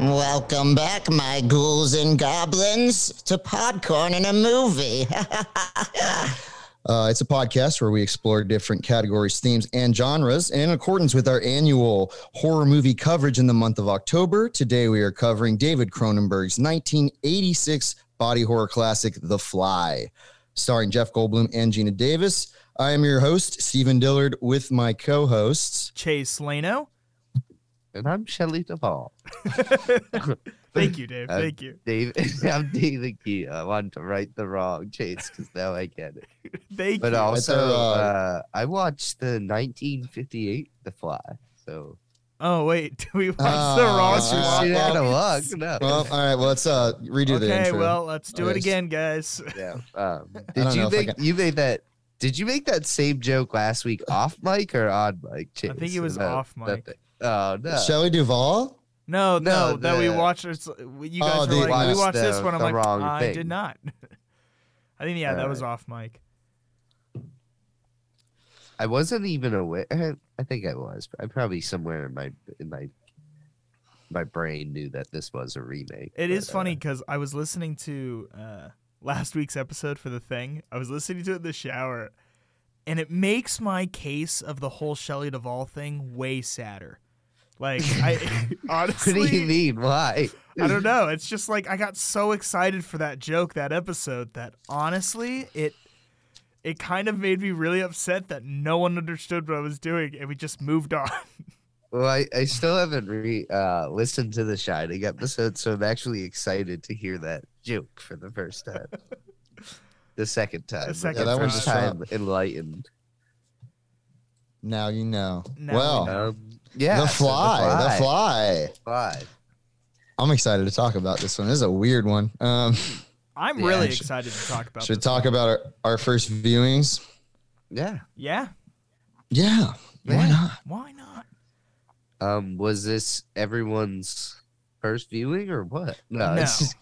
Welcome back, my ghouls and goblins, to Podcorn in a Movie. It's a podcast where we explore different categories, themes, and genres. And in accordance with our annual horror movie coverage in the month of October, today we are covering David Cronenberg's 1986 body horror classic, The Fly, starring Jeff Goldblum and Geena Davis. I am your host, Stephen Dillard, with my co-hosts, Chase Leno. And I'm Shelley Duvall. Thank you, Dave. Thank you. I'm David Key. I want to right the wrong, Chase, because now I get it. But also, I watched the 1958 The Fly. So. Oh, wait. Do we watch the wrong one? No. Well, all right. Well, let's redo the intro. Okay, well, let's do it again, guys. Yeah. Did you make that same joke last week off mic or on mic, Chase? I think it was off mic. Oh, no. Shelley Duvall? No, that we watched. You guys were like, we watched this one. I'm like, I did not. I think, yeah, that was off mic. I wasn't even aware. I think I was. I probably somewhere in my brain knew that this was a remake. It is funny because I was listening to last week's episode for The Thing. I was listening to it in the shower, and it makes my case of the whole Shelley Duvall thing way sadder. Like, I honestly, what do you mean? Why? I don't know. It's just like I got so excited for that joke, that episode, that honestly, it kind of made me really upset that no one understood what I was doing, and we just moved on. Well, I still haven't listened to the Shining episode, so I'm actually excited to hear that joke for the first time. The second time. That one's time enlightened. Now you know. Yeah, The Fly. I'm excited to talk about this one. This is a weird one. I'm really excited to talk about. Should talk about our first viewings. Yeah. Why not? Was this everyone's first viewing or what? No. This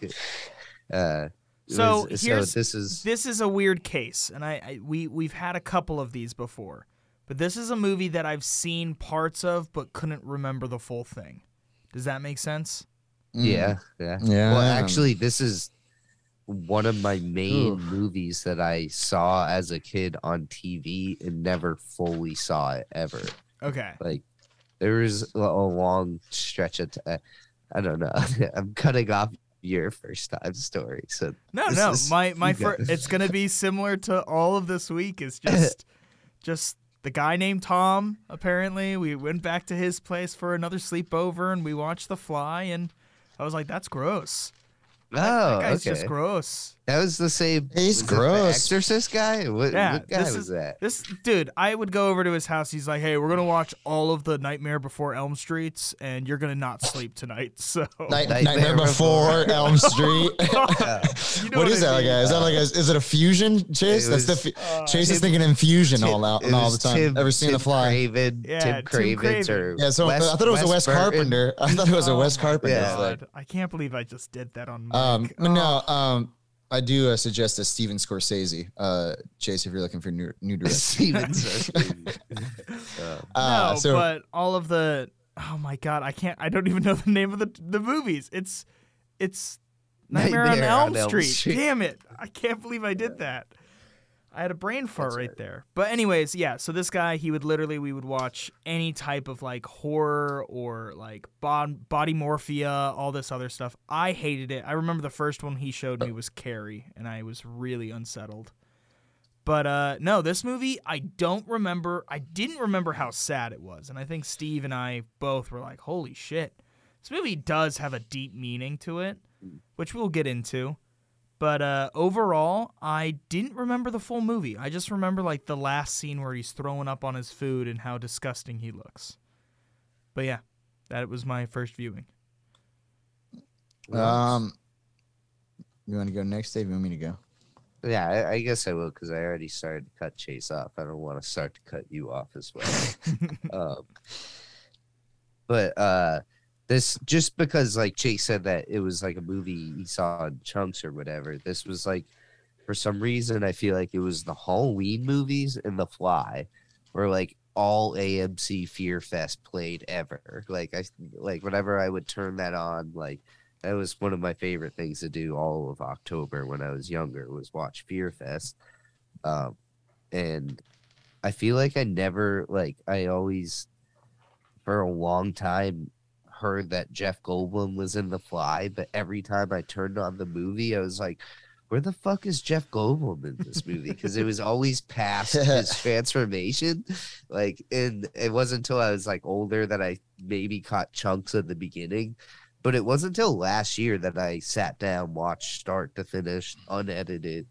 is a weird case, and we've had a couple of these before. But this is a movie that I've seen parts of but couldn't remember the full thing. Does that make sense? Yeah. Well, actually, this is one of my main movies that I saw as a kid on TV and never fully saw it ever. Okay. Like, there was a long stretch of time. I don't know. I'm cutting off your first time story. So No. My first, it's going to be similar to all of this week. It's just... The guy named Tom, apparently, we went back to his place for another sleepover, and we watched The Fly, and I was like, that's gross. That guy's just gross. That was the same. He's gross. The Exorcist guy? What guy was that? This dude, I would go over to his house. He's like, hey, we're going to watch all of the Nightmare Before Elm Streets, and you're going to not sleep tonight. So Nightmare Before Elm Street. You know what is that, guys? Is it a fusion, Chase? Chase is thinking infusion all the time. Ever seen The Fly? Tim Craven. I thought it was a Wes Carpenter. God. I can't believe I just did that on mic. I do suggest a Steven Scorsese, Chase, if you're looking for new director. Steven Scorsese. But all of the I don't even know the name of the movies. It's Nightmare on Elm Street. Damn it! I can't believe I did that. I had a brain fart there. But anyways, yeah. So this guy, we would watch any type of like horror or like body morphia, all this other stuff. I hated it. I remember the first one he showed me was Carrie, and I was really unsettled. But no, this movie, I didn't remember how sad it was. And I think Steve and I both were like, holy shit. This movie does have a deep meaning to it, which we'll get into. But overall, I didn't remember the full movie. I just remember like the last scene where he's throwing up on his food and how disgusting he looks. But yeah, that was my first viewing. You want to go next, Dave? You want me to go? Yeah, I guess I will because I already started to cut Chase off. I don't want to start to cut you off as well. This, just because, like Chase said, that it was like a movie he saw in chunks or whatever. This was like, for some reason, I feel like it was the Halloween movies and The Fly were like all AMC Fear Fest played ever. Like whenever I would turn that on, like that was one of my favorite things to do all of October when I was younger, was watch Fear Fest. And I feel like I never, like, I always for a long time heard that Jeff Goldblum was in The Fly, but every time I turned on the movie, I was like, where the fuck is Jeff Goldblum in this movie? Because it was always past his transformation. Like, and it wasn't until I was like older that I maybe caught chunks at the beginning. But it wasn't until last year that I sat down, watched start to finish, unedited,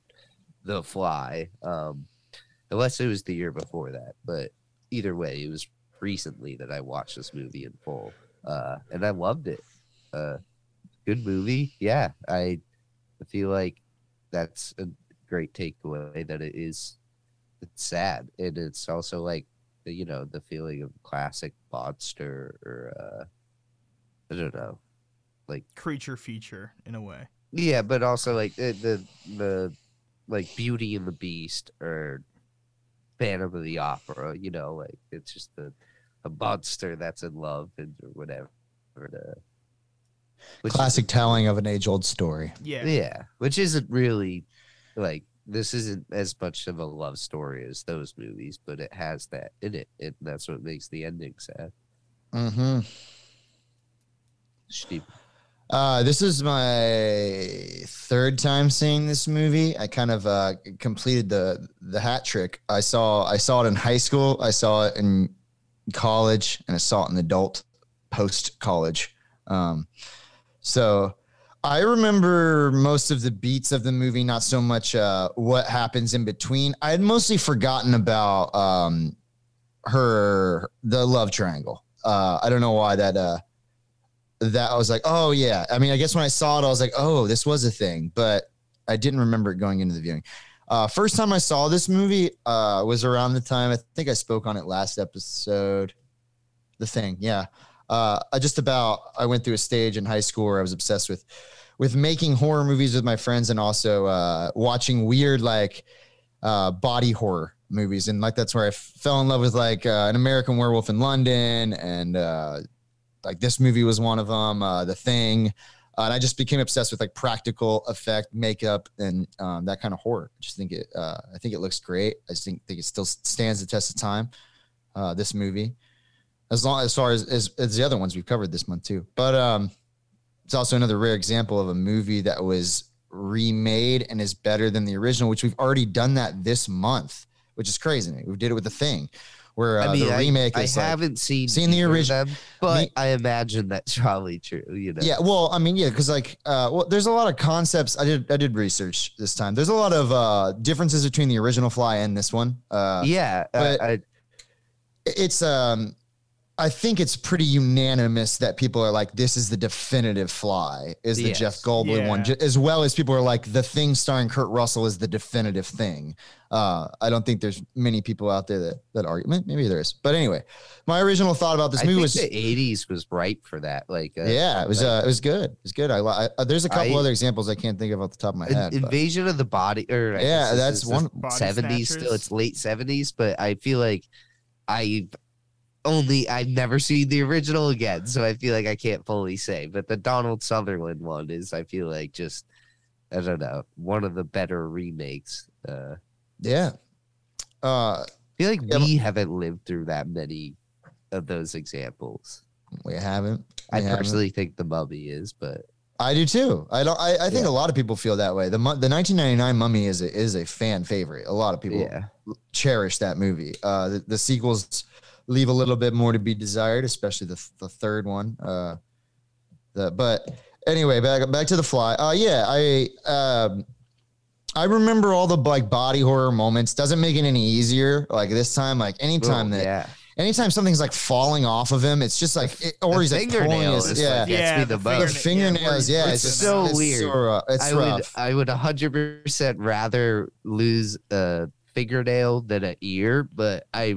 The Fly. Unless it was the year before that. But either way, it was recently that I watched this movie in full. And I loved it. Good movie. Yeah, I feel like that's a great takeaway, that it's sad, and it's also like, you know, the feeling of classic monster or I don't know, like creature feature in a way. Yeah, but also like the like Beauty and the Beast or Phantom of the Opera, you know, like it's just a monster that's in love and whatever. Which classic telling of an age-old story. Yeah. Yeah, which isn't really, like, this isn't as much of a love story as those movies, but it has that in it, and that's what makes the ending sad. Mm-hmm. Steep. This is my third time seeing this movie. I kind of completed the hat trick. I saw it in high school, I saw it in college, and I saw it in adult post-college. So I remember most of the beats of the movie, not so much what happens in between. I had mostly forgotten about the love triangle. I don't know why that I was like, oh yeah. I mean, I guess when I saw it, I was like, oh, this was a thing, but I didn't remember it going into the viewing. First time I saw this movie was around the time, I think I spoke on it last episode, The Thing. Yeah. I went through a stage in high school where I was obsessed with making horror movies with my friends, and also watching weird body horror movies, and like that's where I fell in love with An American Werewolf in London, and like this movie was one of them, The Thing, and I just became obsessed with like practical effect, makeup, and that kind of horror. I just think it I think it looks great. I just think it still stands the test of time. This movie. As far as the other ones we've covered this month too, but it's also another rare example of a movie that was remade and is better than the original, which we've already done that this month, which is crazy. We did it with The Thing, where the remake is. I haven't seen the original, but I imagine that's probably true. You know? Yeah. Well, I mean, yeah, because there's a lot of concepts. I did research this time. There's a lot of differences between the original Fly and this one. But I think it's pretty unanimous that people are like, this is the definitive Fly, is the Jeff Goldblum one, as well as people are like, The Thing starring Kurt Russell is the definitive Thing. I don't think there's many people out there that argue. Maybe there is. But anyway, my original thought about this movie was the 80s was ripe for that. It was good. It was good. There's a couple other examples I can't think of off the top of my head. Invasion of the Body. That's one. 70s still. It's late 70s, but I feel like I've never seen the original again, so I feel like I can't fully say. But the Donald Sutherland one is, I feel like, just, I don't know, one of the better remakes. I feel like we haven't lived through that many of those examples. We haven't. I personally think The Mummy is, but I do too. I think a lot of people feel that way. The 1999 Mummy is a fan favorite. A lot of people cherish that movie. The sequels leave a little bit more to be desired, especially the third one. But anyway, back to The Fly. I remember all the like body horror moments. Doesn't make it any easier. Like this time, like anytime anytime something's like falling off of him, it's just like or he's like pulling his the fingernails. Yeah, it's just so weird. It's rough. I would 100% rather lose a fingernail than an ear, but I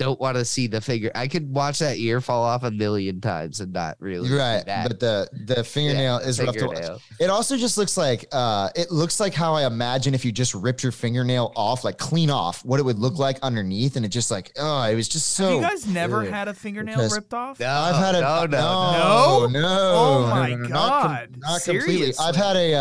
don't want to see the finger. I could watch that ear fall off a million times and not really. Right. But the fingernail is rough to watch. It also just looks like how I imagine if you just ripped your fingernail off, like clean off, what it would look like underneath. And it just like, oh, it was just so. Have you guys never had a fingernail ripped off? No, I've had it. No. Oh my God. Not completely. I've had a,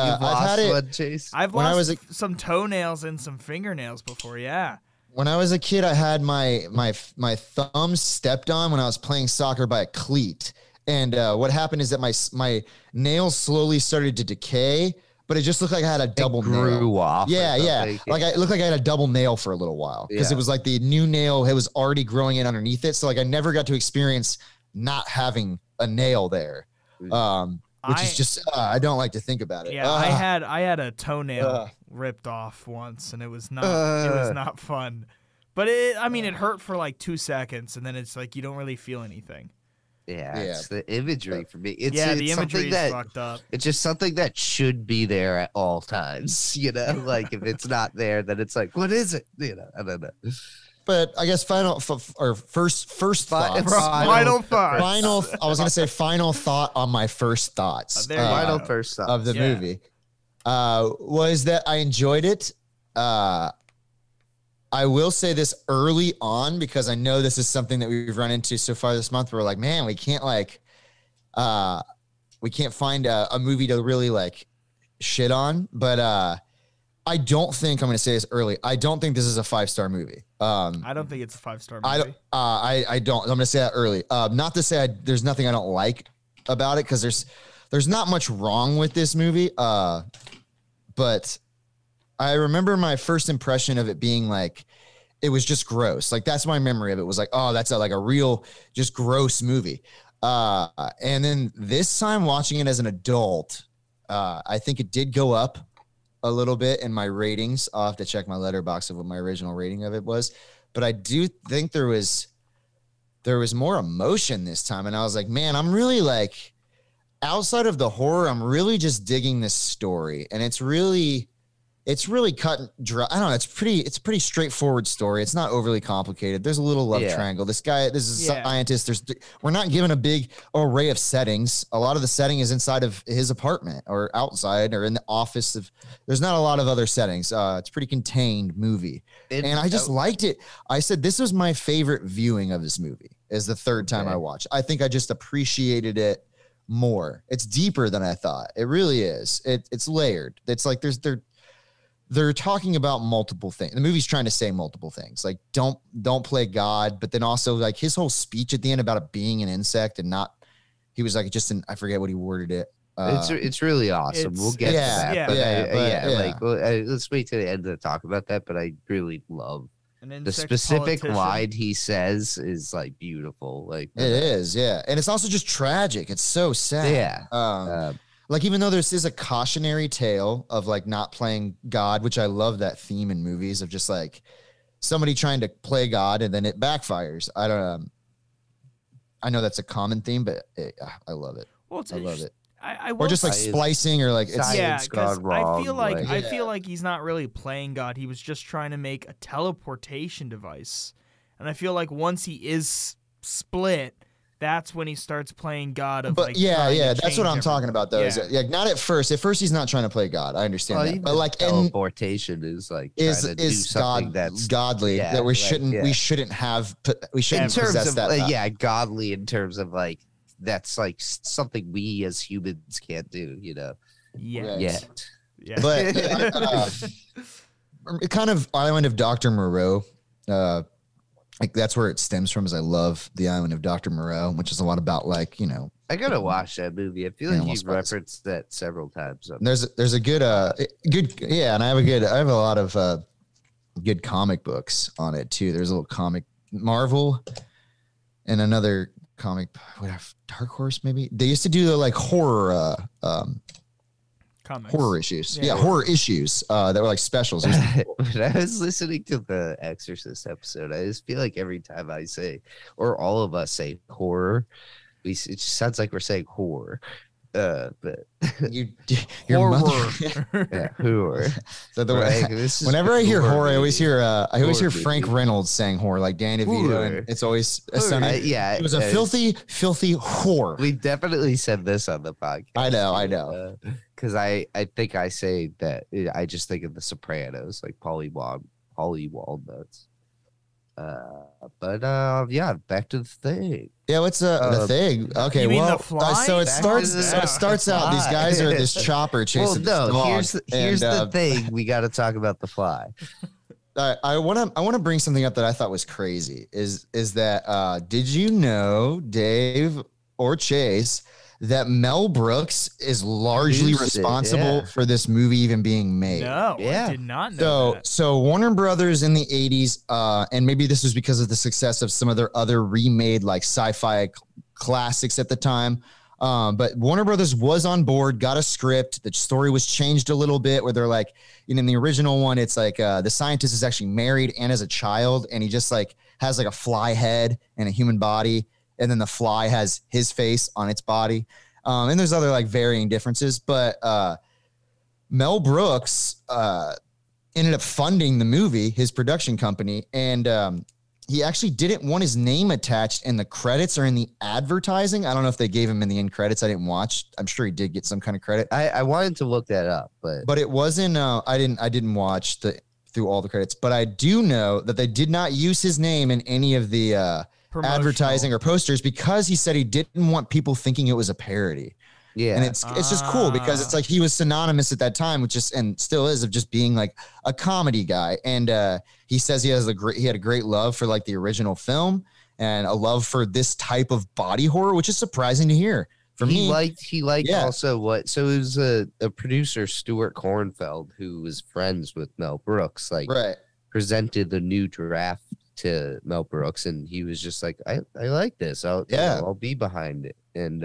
I've lost some toenails and some fingernails before. Yeah. When I was a kid, I had my thumb stepped on when I was playing soccer by a cleat. And what happened is that my nail slowly started to decay, but it just looked like I had a double nail. It grew off. Yeah. Like it looked like I had a double nail for a little while because it was like the new nail, it was already growing in underneath it. So like I never got to experience not having a nail there, which is just I don't like to think about it. Yeah, I had a toenail ripped off once, and it was not fun. But it hurt for like 2 seconds, and then it's like you don't really feel anything. Yeah, it's the imagery for me. The imagery is fucked up. It's just something that should be there at all times. You know, like if it's not there, then it's like, what is it? You know, I don't know. But I guess final thoughts. I was gonna say final thought on my first thoughts. Of the movie was that I enjoyed it. I will say this early on because I know this is something that we've run into so far this month. We're like, man, we can't find a movie to really like shit on, but. I don't think I'm going to say this early. I don't think this is a 5-star movie. I don't think it's a 5-star movie. I don't. I'm going to say that early. Not to say there's nothing I don't like about it because there's not much wrong with this movie. But I remember my first impression of it being like it was just gross. Like that's my memory of it was like, oh, that's like a real just gross movie. And then this time watching it as an adult, I think it did go up a little bit in my ratings. I'll have to check my Letterboxd of what my original rating of it was. But I do think there was more emotion this time. And I was like, man, I'm really like outside of the horror, I'm really just digging this story. And it's really cut and dry. I don't know. It's a pretty straightforward story. It's not overly complicated. There's a little love triangle. This is a scientist. We're not given a big array of settings. A lot of the setting is inside of his apartment or outside or in the office. There's not a lot of other settings. It's a pretty contained movie. And I just liked it. I said, this was my favorite viewing of this movie is the third time I watched. I think I just appreciated it more. It's deeper than I thought. It really is. It's layered. It's like they're talking about multiple things. The movie's trying to say multiple things. Like don't play God, but then also like his whole speech at the end about it being an insect and not, he was like just an, I forget what he worded it. It's really awesome. We'll get to that. Let's wait till the end to talk about that. But I really love the specific line he says is like beautiful. Like it is. Yeah. And it's also just tragic. It's so sad. Yeah. Like, even though this is a cautionary tale of, like, not playing God, which I love that theme in movies of just, like, somebody trying to play God and then it backfires. I don't know. I know that's a common theme, but I love it. Well, I love it. Or just, like, splicing or, like, it's God wrong. I feel like he's not really playing God. He was just trying to make a teleportation device. And I feel like once he is split, that's when he starts playing God. That's what I'm talking about, though. Yeah. Not at first. At first, he's not trying to play God. I understand that, but like teleportation is like is God that's godly that we shouldn't possess that. Godly in terms of like that's like something we as humans can't do. You know. Yeah. But kind of Island of Dr. Moreau. Like that's where it stems from. Is I love The Island of Dr. Moreau, which is a lot about like, you know. I gotta watch that movie. I feel like you've referenced that several times. There's a good and I have a lot of good comic books on it too. There's a little comic Marvel and another comic Dark Horse maybe. They used to do the like horror comics. Horror issues. Yeah, horror issues that were like specials. When I was listening to the Exorcist episode, I just feel like every time I say, or all of us say horror, it just sounds like we're saying horror. But your mother, yeah, horror. So the way, whenever I hear horror, I always hear I always hear Frank Reynolds saying horror, like Danny DeVito, and it's always a Sunny. Yeah, it was a filthy whore. We definitely said this on the podcast. I know, because I think I say that I just think of The Sopranos, like Polly Walnuts. But back to The Thing. Yeah, what's The Thing? Okay, well, so it starts out. These guys are this chopper chasing. Well, no, here's the thing. We got to talk about The Fly. I want to bring something up that I thought was crazy. Is that did you know, Dave or Chase, that Mel Brooks is largely responsible for this movie even being made? No, yeah. I did not know that. So Warner Brothers in the 80s, and maybe this was because of the success of some of their other remade like sci-fi classics at the time, but Warner Brothers was on board, got a script. The story was changed a little bit where they're like, you know, in the original one, it's like the scientist is actually married and has a child, and he just like has like a fly head and a human body. And then the fly has his face on its body. And there's other like varying differences, but Mel Brooks ended up funding the movie, his production company. And he actually didn't want his name attached in the credits or in the advertising. I don't know if they gave him in the end credits. I didn't watch. I'm sure he did get some kind of credit. I wanted to look that up, but it wasn't, I didn't watch through all the credits, but I do know that they did not use his name in any of the, advertising or posters, because he said he didn't want people thinking it was a parody. Yeah. And it's just cool because it's like he was synonymous at that time with just, and still is, of just being like a comedy guy. And he says he had a great love for like the original film and a love for this type of body horror, which is surprising to hear. For me, he liked also what, so it was a producer, Stuart Kornfeld, who was friends with Mel Brooks, like presented the new draft to Mel Brooks, and he was just like, I like this. I'll be behind it. And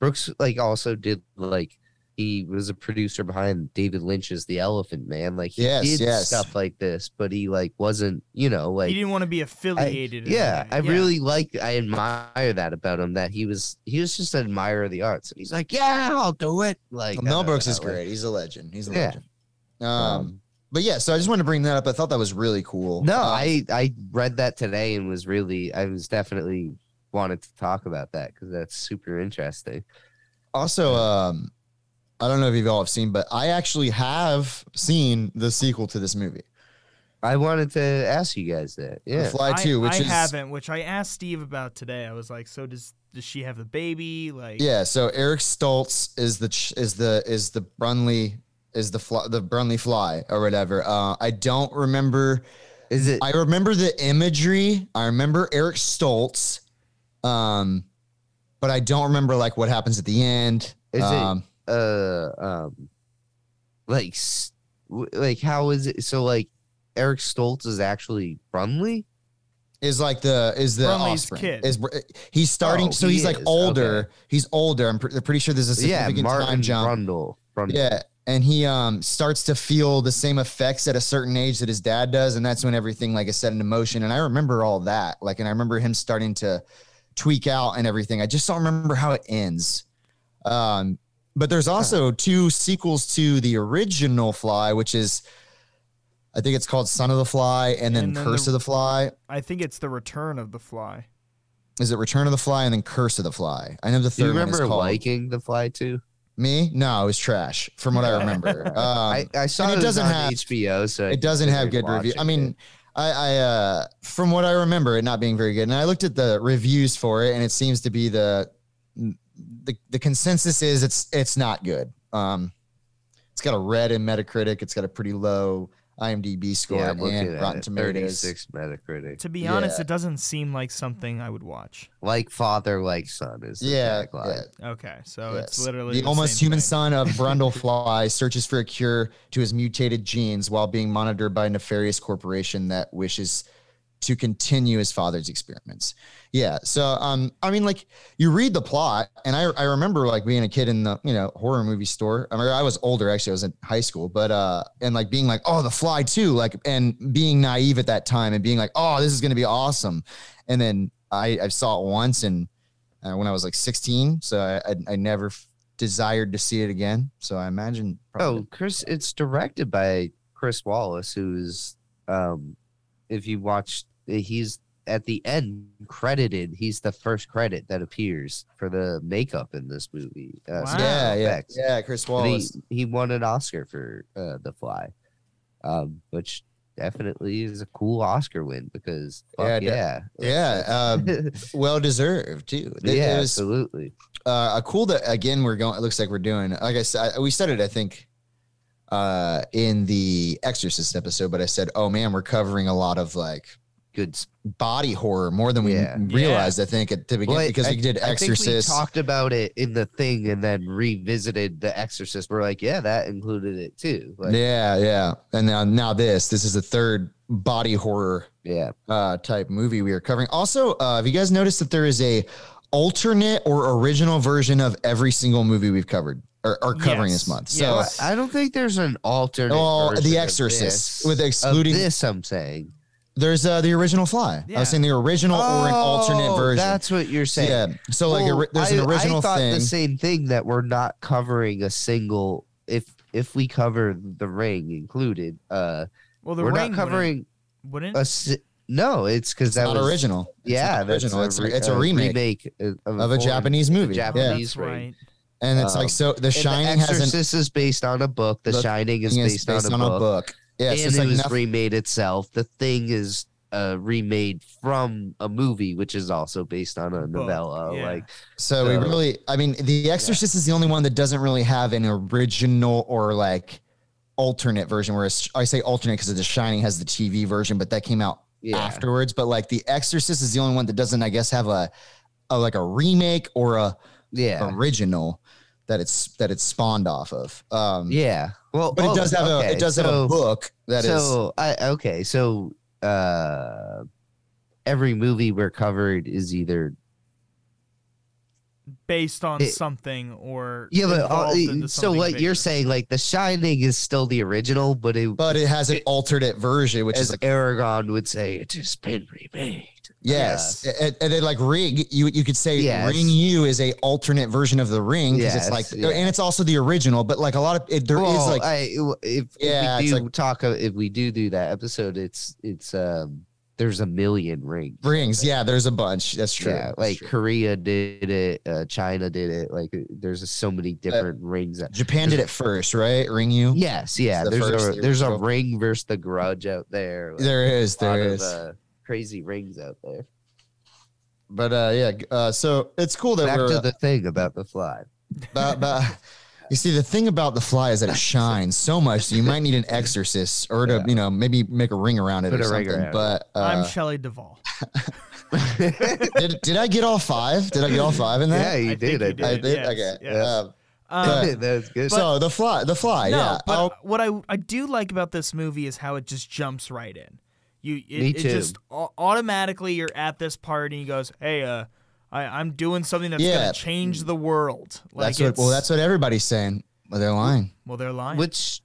Brooks like also did, like, he was a producer behind David Lynch's The Elephant Man. Like he did stuff like this, but he like wasn't, you know, like he didn't want to be affiliated. I admire that about him, that he was just an admirer of the arts. And he's like, yeah, I'll do it. Like Mel Brooks is great. He's a legend. But yeah, so I just wanted to bring that up. I thought that was really cool. No, I read that today and was really, I was definitely wanted to talk about that because that's super interesting. Also, I don't know if you all have seen, but I actually have seen the sequel to this movie. I wanted to ask you guys that. Yeah, The Fly 2, which I asked Steve about today. I was like, so does she have a baby? Like, yeah. So Eric Stoltz is the Brunley. Is the Brunley fly or whatever. I don't remember. Is it? I remember the imagery. I remember Eric Stoltz. But I don't remember like what happens at the end. Is it like how is it? So like Eric Stoltz is actually Brunley? Is like the Brunley's offspring kid. He's starting. He's like older. Okay. He's older. I'm pretty sure there's a significant time jump. Brundle. Yeah. And he starts to feel the same effects at a certain age that his dad does. And that's when everything like is set into motion. And I remember all that. Like, and I remember him starting to tweak out and everything. I just don't remember how it ends. But there's also two sequels to the original Fly, which is, I think it's called Son of the Fly and then Curse of the Fly. I think it's the Return of the Fly. Is it Return of the Fly and then Curse of the Fly? I know the third one is called. Do you remember liking The Fly too? Me? No, it was trash from what I remember. I saw it doesn't on have HBO, so it doesn't have good reviews. I mean, I from what I remember, it not being very good. And I looked at the reviews for it, and it seems to be the consensus is it's not good. It's got a red in Metacritic. It's got a pretty low IMDb score and Rotten Tomatoes. 36 Metacritic. To be honest, it doesn't seem like something I would watch. Like father, like son is the tagline. Okay, so it's literally the almost human son of Brundle Fly searches for a cure to his mutated genes while being monitored by a nefarious corporation that wishes to continue his father's experiments. Yeah, so I mean, like you read the plot, and I remember like being a kid in the horror movie store. I mean, I was older actually; I was in high school, but and like being like, oh, The Fly too, like, and being naive at that time and being like, oh, this is gonna be awesome. And then I saw it once, and when I was like 16, so I never desired to see it again. So I imagine. It's directed by Chris Walas, who's, if you watch, he's at the end credited. He's the first credit that appears for the makeup in this movie. Wow. Yeah, Chris Walas. He won an Oscar for The Fly, which definitely is a cool Oscar win because well deserved too. Absolutely. A cool that again we're going. It looks like we're doing. Like I said, we said it. I think. In the Exorcist episode, but I said, oh man, we're covering a lot of like good body horror more than we realized. I think at the beginning because we did Exorcist. I think we talked about it in The Thing and then revisited The Exorcist. We're like, yeah, that included it too. Like, yeah. And now this is the third body horror type movie we are covering. Also, have you guys noticed that there is a alternate or original version of every single movie we've covered? Are covering this month. So I don't think there's an alternate. Oh, The Exorcist with excluding this. I'm saying there's the original Fly. Yeah. I was saying the original or an alternate version. That's what you're saying. Yeah. So there's an original thing. I thought the same thing that we're not covering a single. If we cover The Ring included, we're not covering. Wouldn't? No, it's because that was original. Yeah, it's original. It's a remake of a Japanese movie. Japanese ring. And it's like, so The Shining has Exorcist is based on a book. The Shining is based on a book. Yeah, and so it was remade itself. The Thing is remade from a movie, which is also based on a novella. Yeah. So we really, I mean, The Exorcist is the only one that doesn't really have an original or like alternate version. Whereas I say alternate because The Shining has the TV version, but that came out afterwards. But like The Exorcist is the only one that doesn't, I guess, have a like a remake or a original. That it's spawned off of. But it does have a book that is. So every movie we're covered is either based on something or you're saying, like The Shining is still the original, but it has an alternate version, which is like Aragon would say, it has been remade. Yes. And then like Ring, you could say Ring U is a alternate version of The Ring because it's like, and it's also the original, but like a lot of it, if we do that episode, it's there's a million rings. There's a bunch. That's true. Yeah, Korea did it, China did it. Like there's so many different rings. Japan did it first, right? Ring U. Yes, yeah. There's a Ring versus The Grudge out there. There is. Crazy rings out there, but so it's cool that back to the thing about The Fly. But you see, the thing about The Fly is that it shines so much, so you might need an exorcist or to maybe make a ring around it. Put or something. But I'm Shelley Duvall. did I get all five? Did I get all five in that? Yeah, you did. I did. Yes, okay. Yes. That's good. So The Fly. No, yeah. But what I do like about this movie is how it just jumps right in. It just automatically you're at this part and he goes, hey, I'm doing something that's going to change the world. That's what everybody's saying. Well, they're lying. Which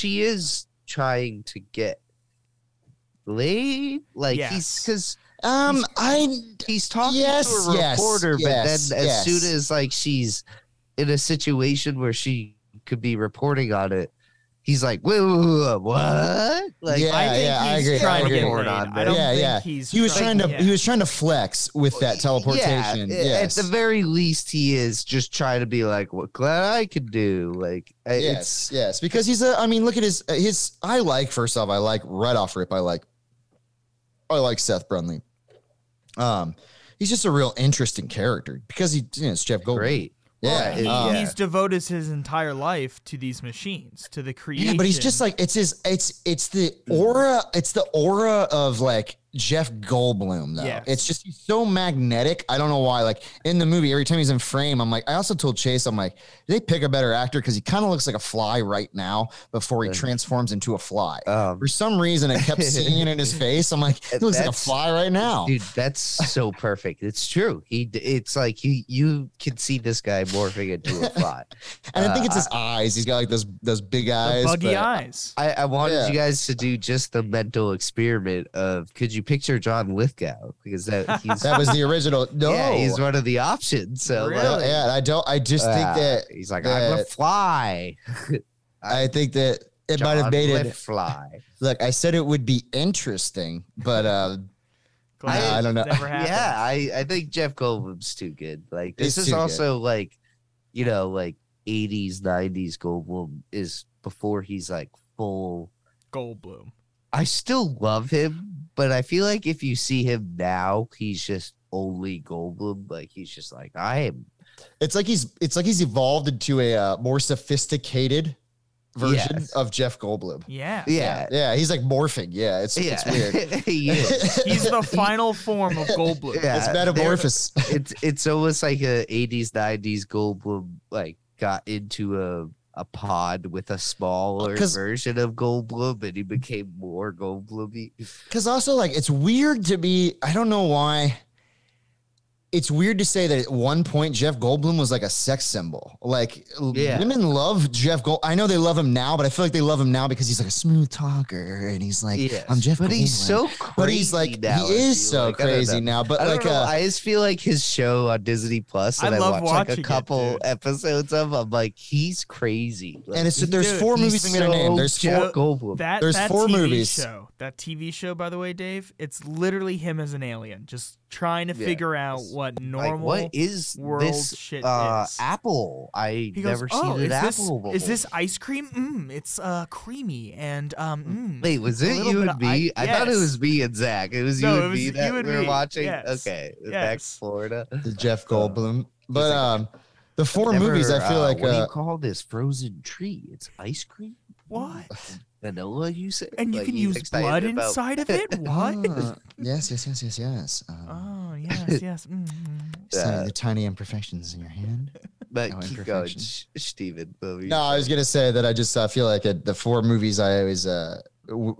he is trying to get laid. He's talking to a reporter, but then as soon as like she's in a situation where she could be reporting on it, he's like, whoa, what? He was trying to flex with that teleportation. At the very least, he is just trying to be like, what glad I could do. Because he's look at his. I like Seth Brundley. He's just a real interesting character because it's Jeff Goldblum. Great. Yeah, he's devoted his entire life to these machines, to the creation. Yeah, but he's just like it's the aura of like Jeff Goldblum though. Yes. It's just he's so magnetic. I don't know why. Like in the movie, every time he's in frame, I'm like, I also told Chase, I'm like, they pick a better actor because he kind of looks like a fly right now before he transforms into a fly. For some reason, I kept seeing it in his face. I'm like, he looks like a fly right now, dude. That's so perfect. It's true. It's like you can see this guy morphing into a fly. And I think it's his eyes. He's got like those big eyes. Buggy eyes. I wanted you guys to do just the mental experiment of, could you picture John Lithgow? Because that was the original. No. Yeah, he's one of the options. So really? Like, yeah, I just think that he's like, I'm gonna fly. I think that it might have made it fly. Look, I said it would be interesting, but I don't know. Yeah, I think Jeff Goldblum's too good. Like this is also good. Like, you know, like 80s, 90s Goldblum is before he's like full Goldblum. I still love him, but I feel like if you see him now, he's just only Goldblum. Like he's just like I am. It's like he's evolved into a more sophisticated version of Jeff Goldblum. Yeah. He's like morphing. Yeah, it's weird. He's the final form of Goldblum. Yeah, it's metamorphosis. It's almost like a 80s, 90s Goldblum like got into a pod with a smaller version of Goldblum, and he became more Goldblum-y. Because also, like, it's weird to be. I don't know why. It's weird to say that at one point Jeff Goldblum was like a sex symbol. Like women love Jeff Goldblum. I know they love him now, but I feel like they love him now because he's like a smooth talker and he's like, I'm Jeff Goldblum. But he's so crazy. But he's like, now, he is so like, crazy now. But I just feel like his show on Disney Plus that I watched like a couple episodes of, I'm like, he's crazy. Like, and there's four movies in their name. There's four Goldblum. There's four movies. That TV show, by the way, Dave, it's literally him as an alien. Just trying to figure out what normal like, what is world this, shit is. Apple. I never seen an apple before. Is this ice cream? It's creamy and Wait, was it you and me? I thought it was me and Zach. It was you and me that we were watching. Yes. Okay, back to Florida. The Jeff Goldblum. But the four movies, I feel like what do you call this frozen tree? It's ice cream. What? Vanilla, you say? And like, you can use blood inside of it? What? Yes. Oh, yes. The tiny imperfections in your hand. But no, keep going, Steven. No, I was going to say that I just feel like the four movies I always,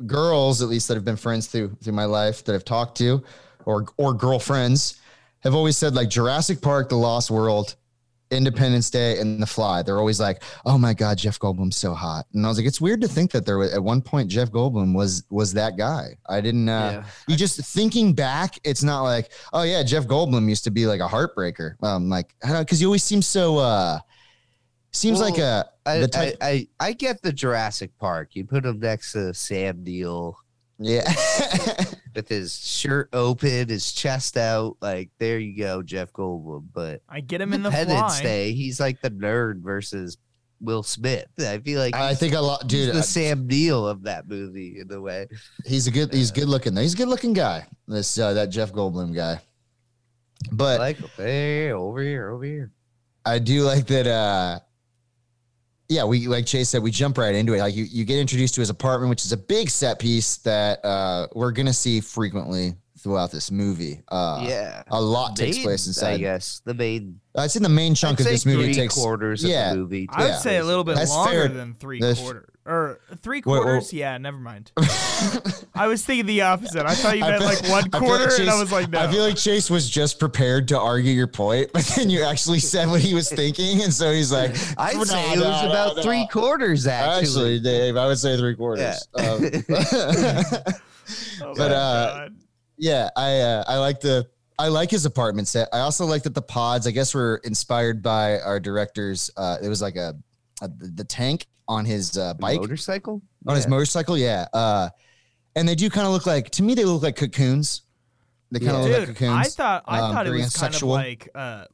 girls at least that have been friends through my life that I've talked to or girlfriends have always said like Jurassic Park, The Lost World, Independence Day and The Fly. They're always like, oh my God, Jeff Goldblum's so hot. And I was like, it's weird to think that there was at one point Jeff Goldblum was that guy. I didn't you just thinking back, it's not like, oh yeah, Jeff Goldblum used to be like a heartbreaker. Like I don't know, because he always seems so like a I get the Jurassic Park. You put him next to Sam Neill. Yeah. With his shirt open, his chest out. Like, there you go, Jeff Goldblum. But I get him in The Fly. Independence Day, he's like the nerd versus Will Smith. I feel like I think a lot, dude. He's the Sam Neill of that movie in a way. He's good looking. He's a good looking guy. This that Jeff Goldblum guy. But like, hey, over here. I do like that. Yeah, we like Chase said, we jump right into it. Like you get introduced to his apartment, which is a big set piece that we're gonna see frequently throughout this movie. A lot takes place inside. I guess the main. I'd say the main chunk of this movie takes 3/4 of the movie. I'd say a little bit longer than 3/4 or 3/4. Wait. Yeah, never mind. I was thinking the opposite. I thought you meant like 1/4, like Chase, and I was like, no. I feel like Chase was just prepared to argue your point, but then you actually said what he was thinking, and so he's like, I'd say it was about 3/4. Actually, Dave, I would say 3/4. Yeah. God. Yeah, I like his apartment set. I also like that the pods, I guess, were inspired by our directors. It was like the tank on his bike, motorcycle, on his motorcycle. Yeah, and they do kind of look like, to me, they look like cocoons. They kind of look like cocoons. I thought it was kind of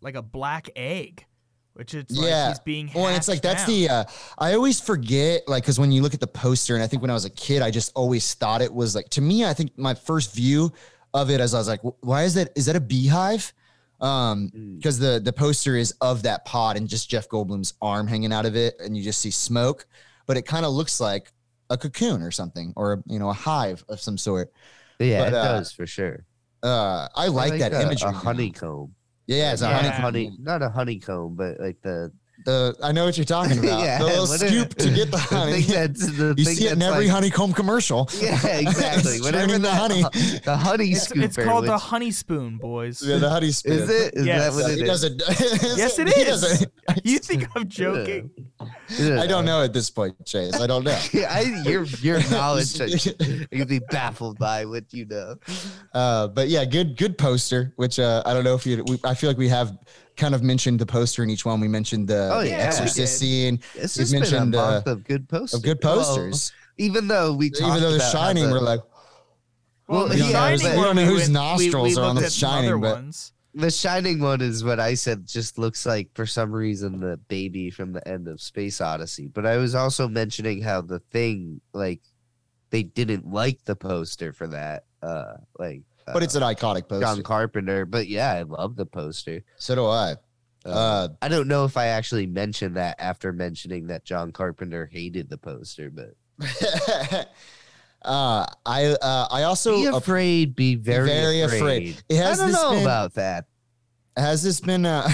like a black egg. Which it's like he's being hatched and it's like that's down. I always forget, like, because when you look at the poster, and I think when I was a kid, I just always thought it was like, to me, I think my first view of it as I was like, why is that? Is that a beehive? Because the poster is of that pod and just Jeff Goldblum's arm hanging out of it, and you just see smoke, but it kind of looks like a cocoon or something, or a hive of some sort. Yeah, it does for sure. I like that imagery. A honeycomb. Yeah, it's a honeycomb. Not a honeycomb, but like the I know what you're talking about. Yeah, the little scoop to get the honey. You see it in every honeycomb commercial. Yeah, exactly. Whatever the honey. The honey scoop. It's called the honey spoon, boys. Yeah, the honey spoon. Is it? Is that what it is? Yes, it is. You think I'm joking? I don't know at this point, Chase. I don't know. Your knowledge, you'd be baffled by what you know. But yeah, good poster, which I don't know if you... I feel like we have... kind of mentioned the poster in each one. We mentioned the Exorcist scene. It's just been a month of good posters. Well, even though The Shining, we're like, The Shining. We don't know whose nostrils are on The Shining, but The Shining one is what I said just looks like, for some reason, the baby from the end of Space Odyssey. But I was also mentioning how The Thing, like, they didn't like the poster for that. But it's an iconic poster. John Carpenter. But yeah, I love the poster. So do I. I don't know if I actually mentioned that after mentioning that John Carpenter hated the poster, but I also be very afraid. Has this been I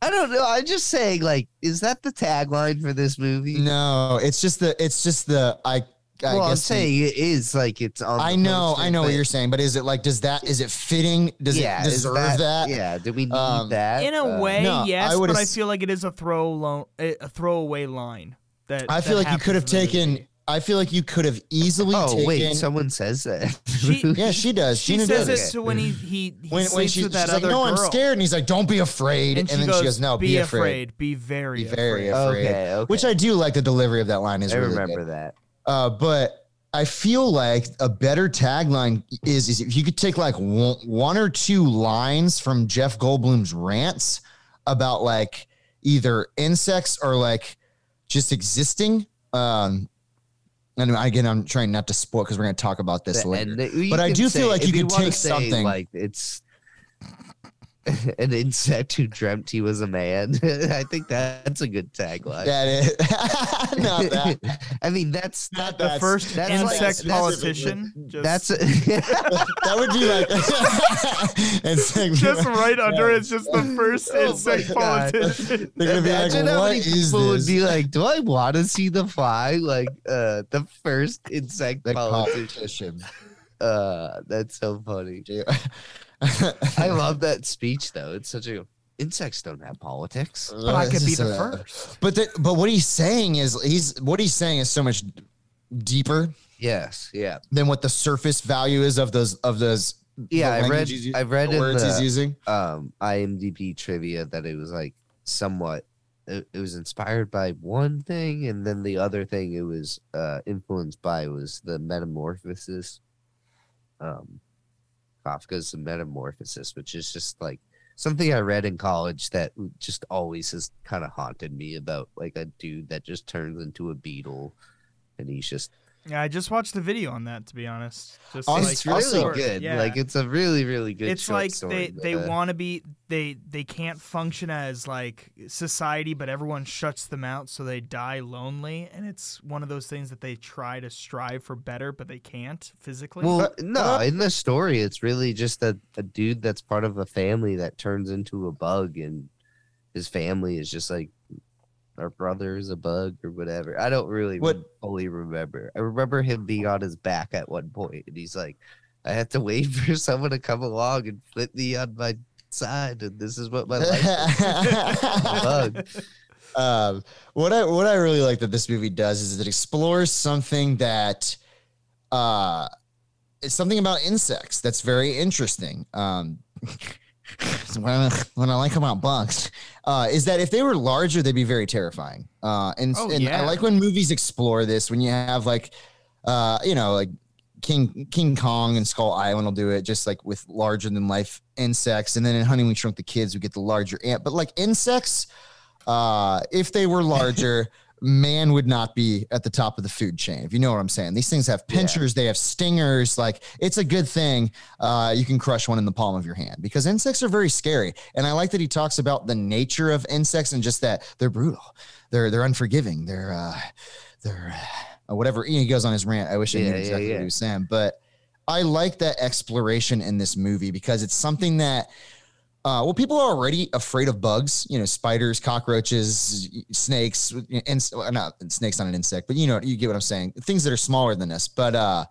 don't know. I'm just saying, like, is that the tagline for this movie? No, it is like it's on. I know what you're saying, but is it like, is it fitting? Does it deserve that? Yeah, do we need that? In a way, yes, but I feel like it is a throwaway line. I feel like you could have easily taken. Oh wait, someone says that. She does. She says it to when he sleeps with that other girl. I'm scared, and he's like, "Don't be afraid." And then she goes, "No, be afraid. Be very afraid." Okay. Which I do like the delivery of that line. I remember that. But I feel like a better tagline is if you could take like one or two lines from Jeff Goldblum's rants about like either insects or like just existing. And again, I'm trying not to spoil because we're going to talk about this later. But I do feel like you could take something like it's an insect who dreamt he was a man. I think that's a good tagline. That is not that. I mean, that's not the first insect politician. That would be like just right under it's just the first insect politician. They're gonna be imagine like, what is people this? Would be like, do I want to see The Fly? Like the first insect politician. That's so funny. I love that speech though. It's such a insects don't have politics. But I could be the first. But what he's saying is so much deeper. Yes, yeah. Than what the surface value is of those. Yeah, I read the words he's using. IMDb trivia that it was like somewhat. It was inspired by one thing, and then the other thing it was influenced by was the Metamorphosis. Kafka's Metamorphosis, which is just like something I read in college that just always has kind of haunted me about like a dude that just turns into a beetle and he's just. Yeah, I just watched the video on that, to be honest. Just it's like, really good. Yeah. Like it's a really, really good. It's like they want to be they can't function as like society, but everyone shuts them out, so they die lonely. And it's one of those things that they try to strive for better, but they can't physically. Well, in the story, it's really just a dude that's part of a family that turns into a bug, and his family is just like. Our brother is a bug or whatever. I don't really fully remember. I remember him being on his back at one point, and he's like, I have to wait for someone to come along and flip me on my side, and this is what my life is. Bug. What I really like that this movie does is it explores something that it's something about insects that's very interesting. What I like about bugs is that if they were larger, they'd be very terrifying. I like when movies explore this, when you have like, like King Kong and Skull Island will do it just like with larger than life insects. And then in Honey, We Shrunk the Kids, we get the larger ant. But like insects, if they were larger, man would not be at the top of the food chain, if you know what I'm saying. These things have pinchers, they have stingers. Like, it's a good thing you can crush one in the palm of your hand because insects are very scary. And I like that he talks about the nature of insects and just that they're brutal, they're unforgiving, they're whatever. He goes on his rant. I wish I knew exactly what he was saying, but I like that exploration in this movie because it's something that Well, people are already afraid of bugs, you know, spiders, cockroaches, snakes, and not snakes, not an insect, but you know, you get what I'm saying. Things that are smaller than this, but,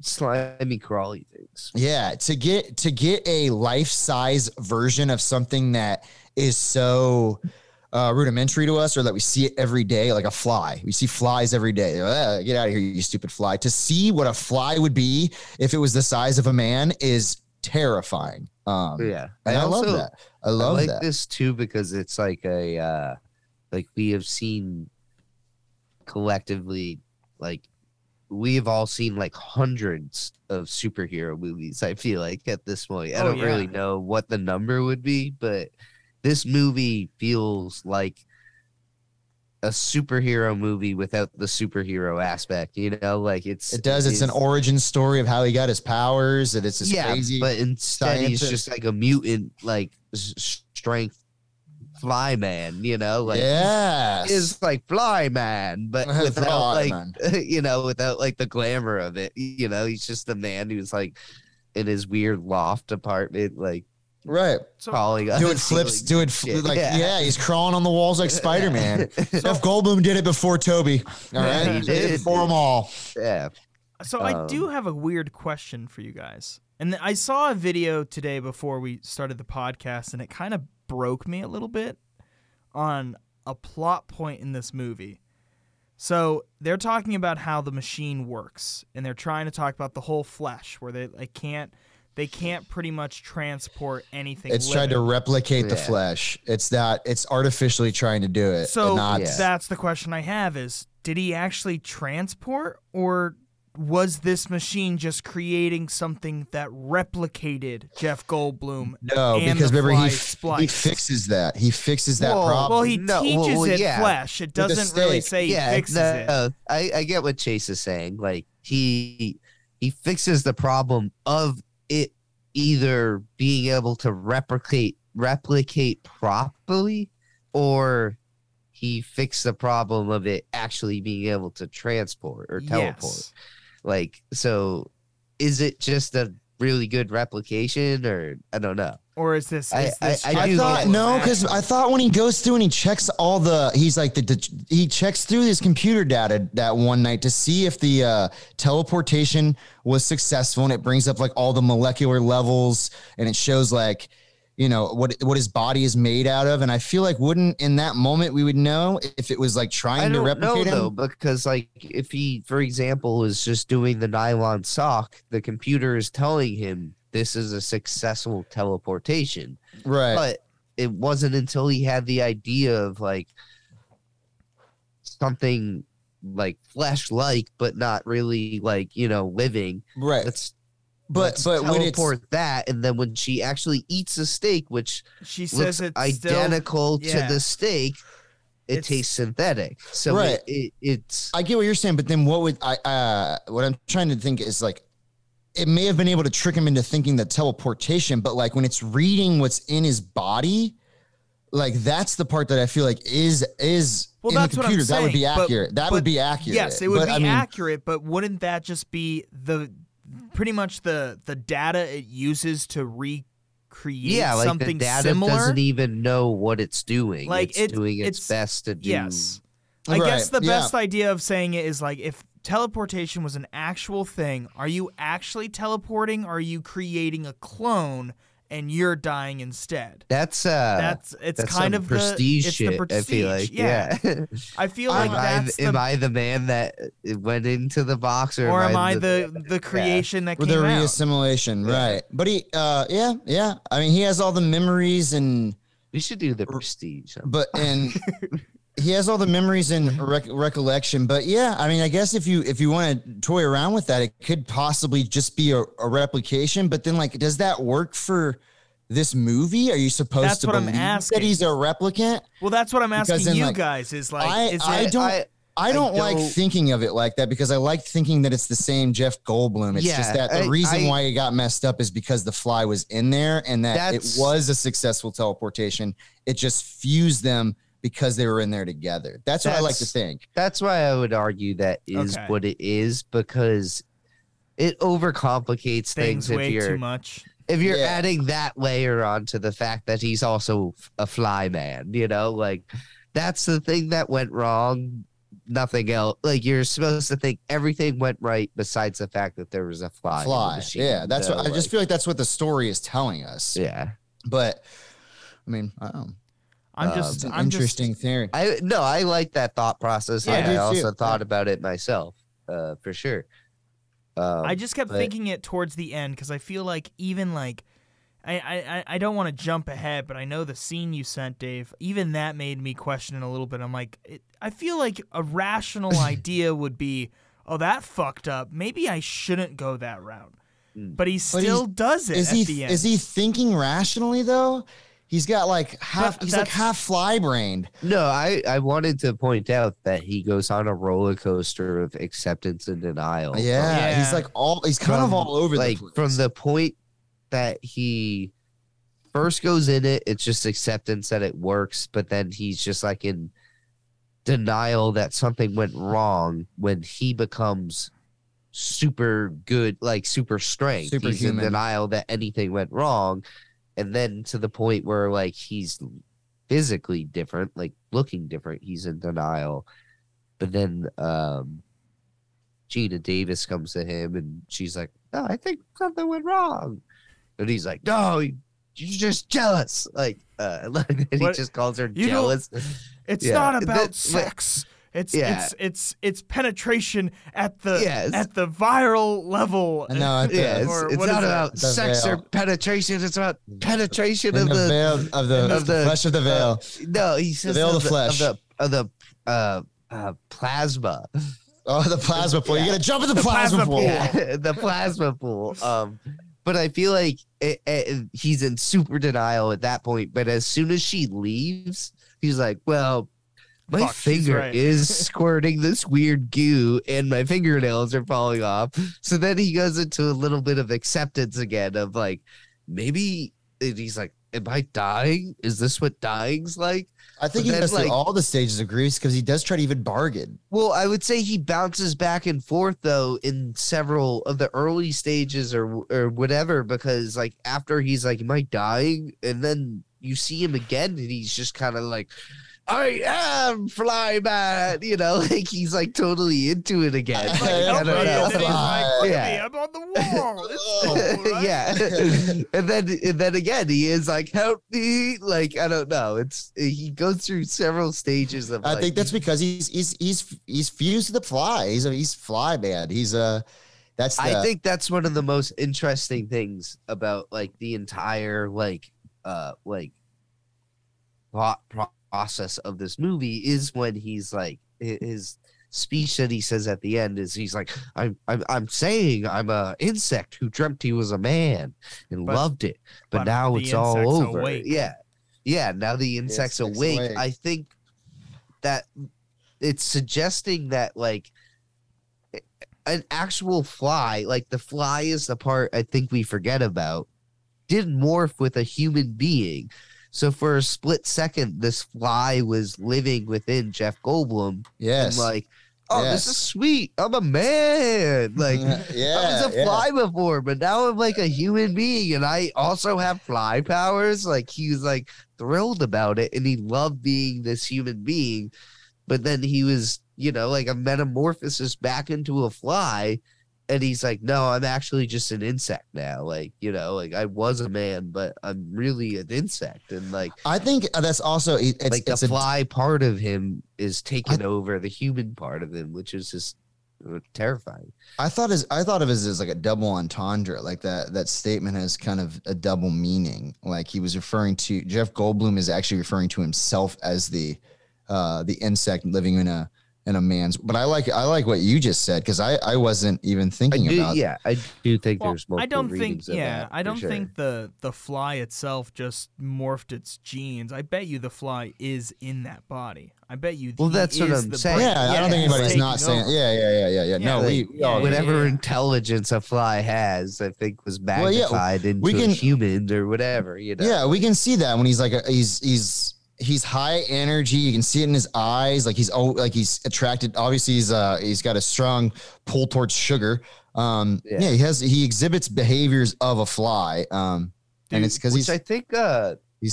slimy crawly things. Yeah. To get a life-size version of something that is so rudimentary to us, or that we see it every day, like a fly. We see flies every day. Get out of here, you stupid fly. To see what a fly would be if it was the size of a man is terrifying. Yeah. And I also love that. I like this too, because it's like a, like we have seen collectively, like, we've all seen like hundreds of superhero movies, I feel like, at this point. I don't really know what the number would be, but this movie feels like a superhero movie without the superhero aspect, you know, like it's an origin story of how he got his powers, and it's this crazy, but instead he's just like a mutant, like strength fly man, you know, like is like fly man, but without like man. You know, without like the glamour of it, you know, he's just the man who's like in his weird loft apartment, like right, crawling doing flips, doing like he's crawling on the walls like Spider-Man. Jeff Goldblum did it before Toby. All right, he did it for them all. Yeah. So I do have a weird question for you guys, and I saw a video today before we started the podcast, and it kind of broke me a little bit on a plot point in this movie. So they're talking about how the machine works, and they're trying to talk about the whole flesh, where they like can't pretty much transport anything. It's living. Tried to replicate the flesh. It's artificially trying to do it. So that's the question I have is, did he actually transport, or was this machine just creating something that replicated Jeff Goldblum? No, because remember, he fixes that. He fixes that problem. Well, he teaches it flesh. It doesn't really say he fixes it. I get what Chase is saying. Like he fixes the problem of it either being able to replicate properly, or he fixed the problem of it actually being able to transport or teleport. Yes. Like, so is it just a really good replication, or I don't know? Or is this? I thought when he goes through and he checks all the, he's like he checks through his computer data that one night to see if the teleportation was successful, and it brings up like all the molecular levels, and it shows like, you know, what his body is made out of. And I feel like wouldn't in that moment we would know if it was like trying to replicate him. I don't know, because like if he, for example, is just doing the nylon sock, the computer is telling him this is a successful teleportation. Right. But it wasn't until he had the idea of like something like flesh-like, but not really like, you know, living. Right. But teleport when that, and then when she actually eats a steak, which she says it's identical to the steak, it tastes synthetic. So right. It's I get what you're saying, but then what would what I'm trying to think is like, it may have been able to trick him into thinking that teleportation, but like when it's reading what's in his body, like that's the part that I feel like is well, in the computer. That would be accurate. Would be accurate. Yes, it would accurate. But wouldn't that just be the pretty much the data it uses to recreate like something the data similar? Doesn't even know what it's doing. Like it's doing its best to do. Yes, I guess the best idea of saying it is like, if teleportation was an actual thing, are you actually teleporting, or are you creating a clone and you're dying instead? That's kind of prestige shit, I feel like. Yeah. I feel like am I the man that went into the box, or am I the creation that came out? Or the reassimilation, right. But he, I mean, he has all the memories, and we should do the prestige. But, and he has all the memories and recollection, but I mean, I guess if you want to toy around with that, it could possibly just be a replication. But then, like, does that work for this movie? Are you supposed to believe that he's a replicant? Well, that's what I'm asking then, you like, guys. Is like, I don't like thinking of it like that, because I like thinking that it's the same Jeff Goldblum. It's just that the reason why it got messed up is because the fly was in there, and that it was a successful teleportation. It just fused them, because they were in there together. That's what I like to think. That's why I would argue that is what it is, because it overcomplicates things way too much. If you're adding that layer on to the fact that he's also a fly man, you know, like that's the thing that went wrong. Nothing else. Like you're supposed to think everything went right besides the fact that there was a fly. Yeah. That's so, what I just feel like that's what the story is telling us. Yeah. But I mean, I don't know. It's an interesting theory. I like that thought process. Yeah, I also thought about it myself, for sure. I just kept thinking it towards the end because I feel like even like I don't want to jump ahead, but I know the scene you sent, Dave, even that made me question it a little bit. I'm like, I feel like a rational idea would be, oh, that fucked up. Maybe I shouldn't go that route. But he still does it at the end. Is he thinking rationally though? He's got like half. He's like half fly brained. No, I wanted to point out that he goes on a roller coaster of acceptance and denial. Yeah. He's like He's kind of all over the place. From the point that he first goes in it, it's just acceptance that it works. But then he's just like in denial that something went wrong when he becomes super good, like super strength. He's in denial that anything went wrong. And then to the point where, like, he's physically different, like, looking different. He's in denial. But then Geena Davis comes to him, and she's like, no, I think something went wrong. And he's like, no, you're just jealous. Like, and he just calls her jealous. It's not about sex. It's penetration at the at the viral level. No, it's not about sex or penetration. It's about penetration of the veil of the flesh of the veil. No, he says the veil of the flesh of the plasma. Oh, the plasma pool! Yeah. You gotta jump in the plasma pool. Yeah, the plasma pool. But I feel like he's in super denial at that point. But as soon as she leaves, he's like, well. My finger is squirting this weird goo and my fingernails are falling off. So then he goes into a little bit of acceptance again of like, maybe he's like, am I dying? Is this what dying's like? I think he goes through all the stages of grief because he does try to even bargain. Well, I would say he bounces back and forth, though, in several of the early stages or whatever, because like after he's like, am I dying? And then you see him again and he's just kind of like, I am fly man, you know, like he's like totally into it again. Like, I'm on the wall. It's right? And then again, he is like, help me. Like, I don't know. He goes through several stages of. I think that's because he's fused to the fly. He's fly man. I think that's one of the most interesting things about like the entire like plot process of this movie is when he's like his speech that he says at the end is he's like I'm saying I'm a insect who dreamt he was a man and loved it but now it's all over awake. Now the insect's awake. I think that it's suggesting that like an actual fly, like the fly is the part I think we forget about, did morph with a human being. So for a split second, this fly was living within Jeff Goldblum. Yes. And like, this is sweet. I'm a man. Like, I was a fly before, but now I'm like a human being, and I also have fly powers. Like, he was like thrilled about it, and he loved being this human being. But then he was, you know, like a metamorphosis back into a fly, and he's like, no, I'm actually just an insect now. Like, you know, like I was a man, but I'm really an insect. And like, I think that's also the fly part of him is taking over the human part of him, which is just terrifying. I thought of his as like a double entendre. Like that statement has kind of a double meaning. Like he was referring to Jeff Goldblum is actually referring to himself as the insect living in a man's, but I like what you just said because I wasn't even thinking about. Yeah, I do think there's multiple. I don't think. Yeah, I don't think the fly itself just morphed its genes. I bet you the fly is in that body. I bet you. Well, that's what I'm saying. Yeah, I don't think anybody's not saying. Yeah. No, whatever intelligence a fly has, I think, was magnified into a human or whatever. You know. Yeah, we can see that when he's like he's he's high energy. You can see it in his eyes. Like he's attracted. Obviously he's got a strong pull towards sugar. He exhibits behaviors of a fly. And it's because he's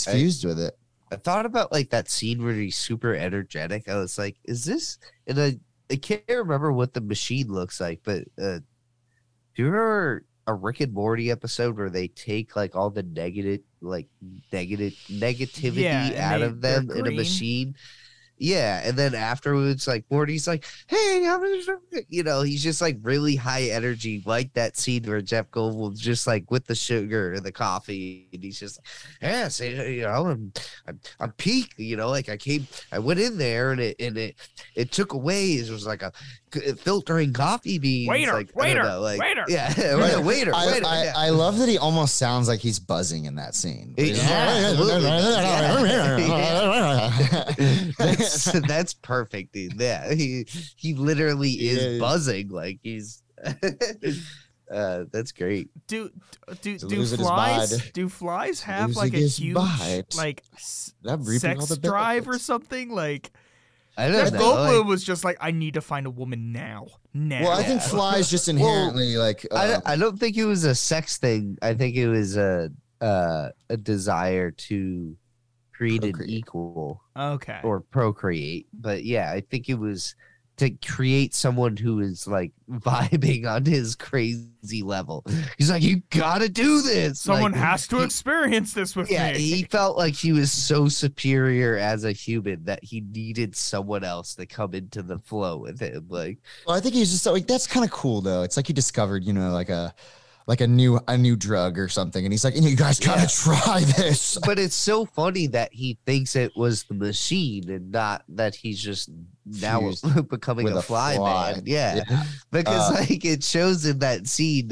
fused with it. I thought about like that scene where he's super energetic. I was like, is this, and I can't remember what the machine looks like, but do you remember a Rick and Morty episode where they take like all the negativity out of them in a machine? Yeah, and then afterwards, like Morty's like, "Hey, he's just like really high energy, like that scene where Jeff Goldblum just like with the sugar and the coffee, and he's just, I'm peak, like I went in there and it took away, it was like a filtering coffee beans, waiter, yeah, waiter." I love that he almost sounds like he's buzzing in that scene. Yeah. That's perfect, dude. Yeah, he literally is buzzing like he's. That's great. Do flies have like a huge like sex drive or something? Like I don't know. Goldblum was just like, I need to find a woman now. Well, I think flies just inherently like. I don't think it was a sex thing. I think it was a desire to create an equal or procreate. But yeah, I think it was to create someone who is like vibing on his crazy level. He's like, you gotta do this. Someone has to experience this with me. He felt like he was so superior as a human that he needed someone else to come into the flow with him. Like, well, I think he's just like, that's kind of cool though. It's like he discovered, like a new drug or something. And he's like, you guys gotta try this. But it's so funny that he thinks it was the machine and not that he's just now becoming a fly man. Yeah. Because it shows in that scene,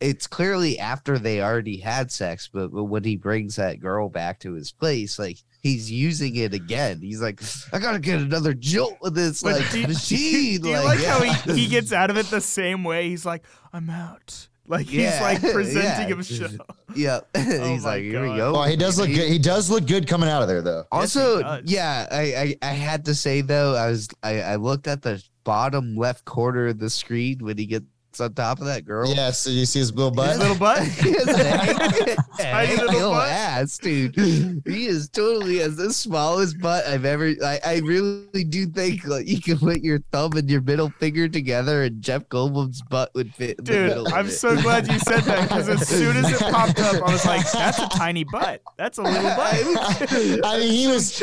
it's clearly after they already had sex, but when he brings that girl back to his place, he's using it again. He's like, I gotta get another jolt with this machine. Do you how he gets out of it the same way? He's like, I'm out. He's presenting himself. Yeah, he's here we go. Well, he does look good. He does look good coming out of there, though. Also, yes, I had to say though, I looked at the bottom left corner of the screen when he gets on top of that girl. Yeah, so you see his little butt. Tiny little butt. Ass, dude. He is totally has the smallest butt I've ever. I really do think you can put your thumb and your middle finger together, and Jeff Goldblum's butt would fit. In the middle I'm so glad you said that because as soon as it popped up, I was like, "That's a tiny butt. That's a little butt." I mean, he was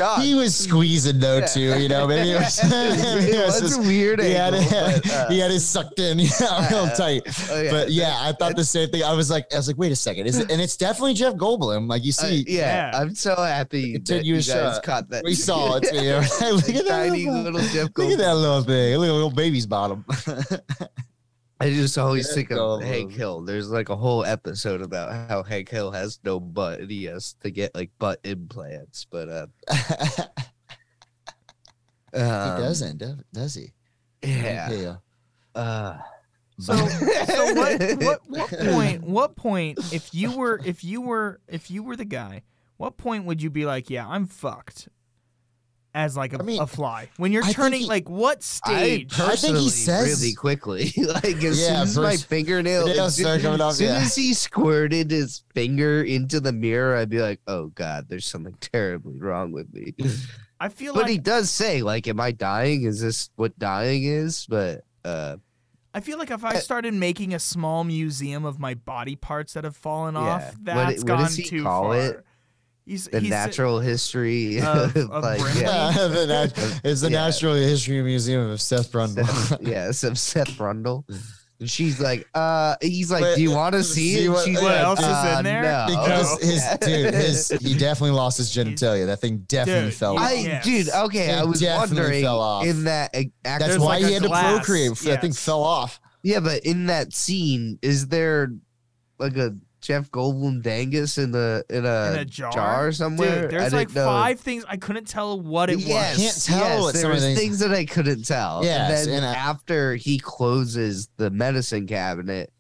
squeezing though too. Maybe it was a weird angle. He had his sucked in. Yeah. Tight. Oh, yeah. But yeah, I thought the same thing. I was like, wait a second, is it? And it's definitely Jeff Goldblum. Like you see, I'm so happy that you guys caught that. We saw it. Too. Right? Look at that tiny little Jeff Goldblum. Look at that little thing. Look at little baby's bottom. I just always think of Hank Hill. There's a whole episode about how Hank Hill has no butt and he has to get butt implants, but he doesn't, does he? Yeah. So what point if you were the guy, what point would you be like, yeah, I'm fucked as a fly when you're turning what stage? I think he says really quickly as soon as my fingernail as soon as he squirted his finger into the mirror, I'd be like, oh god, there's something terribly wrong with me. I feel but he does say am I dying? Is this what dying is? But I feel like if I started making a small museum of my body parts that have fallen off, that's gone too far. It? He's natural history of it's the natural history museum of Seth Brundle. It's of Seth Brundle. And she's like, he's like, do you want to see it? She's what else is in there? No. Because he definitely lost his genitalia. That thing definitely fell off. I was wondering in that. That's why he had to procreate. Yes. That thing fell off. Yeah, but in that scene, is there a Jeff Goldblum Dangus in a jar somewhere? Dude, there's five things I couldn't tell what it was. There were things that I couldn't tell. Yes, and then after he closes the medicine cabinet,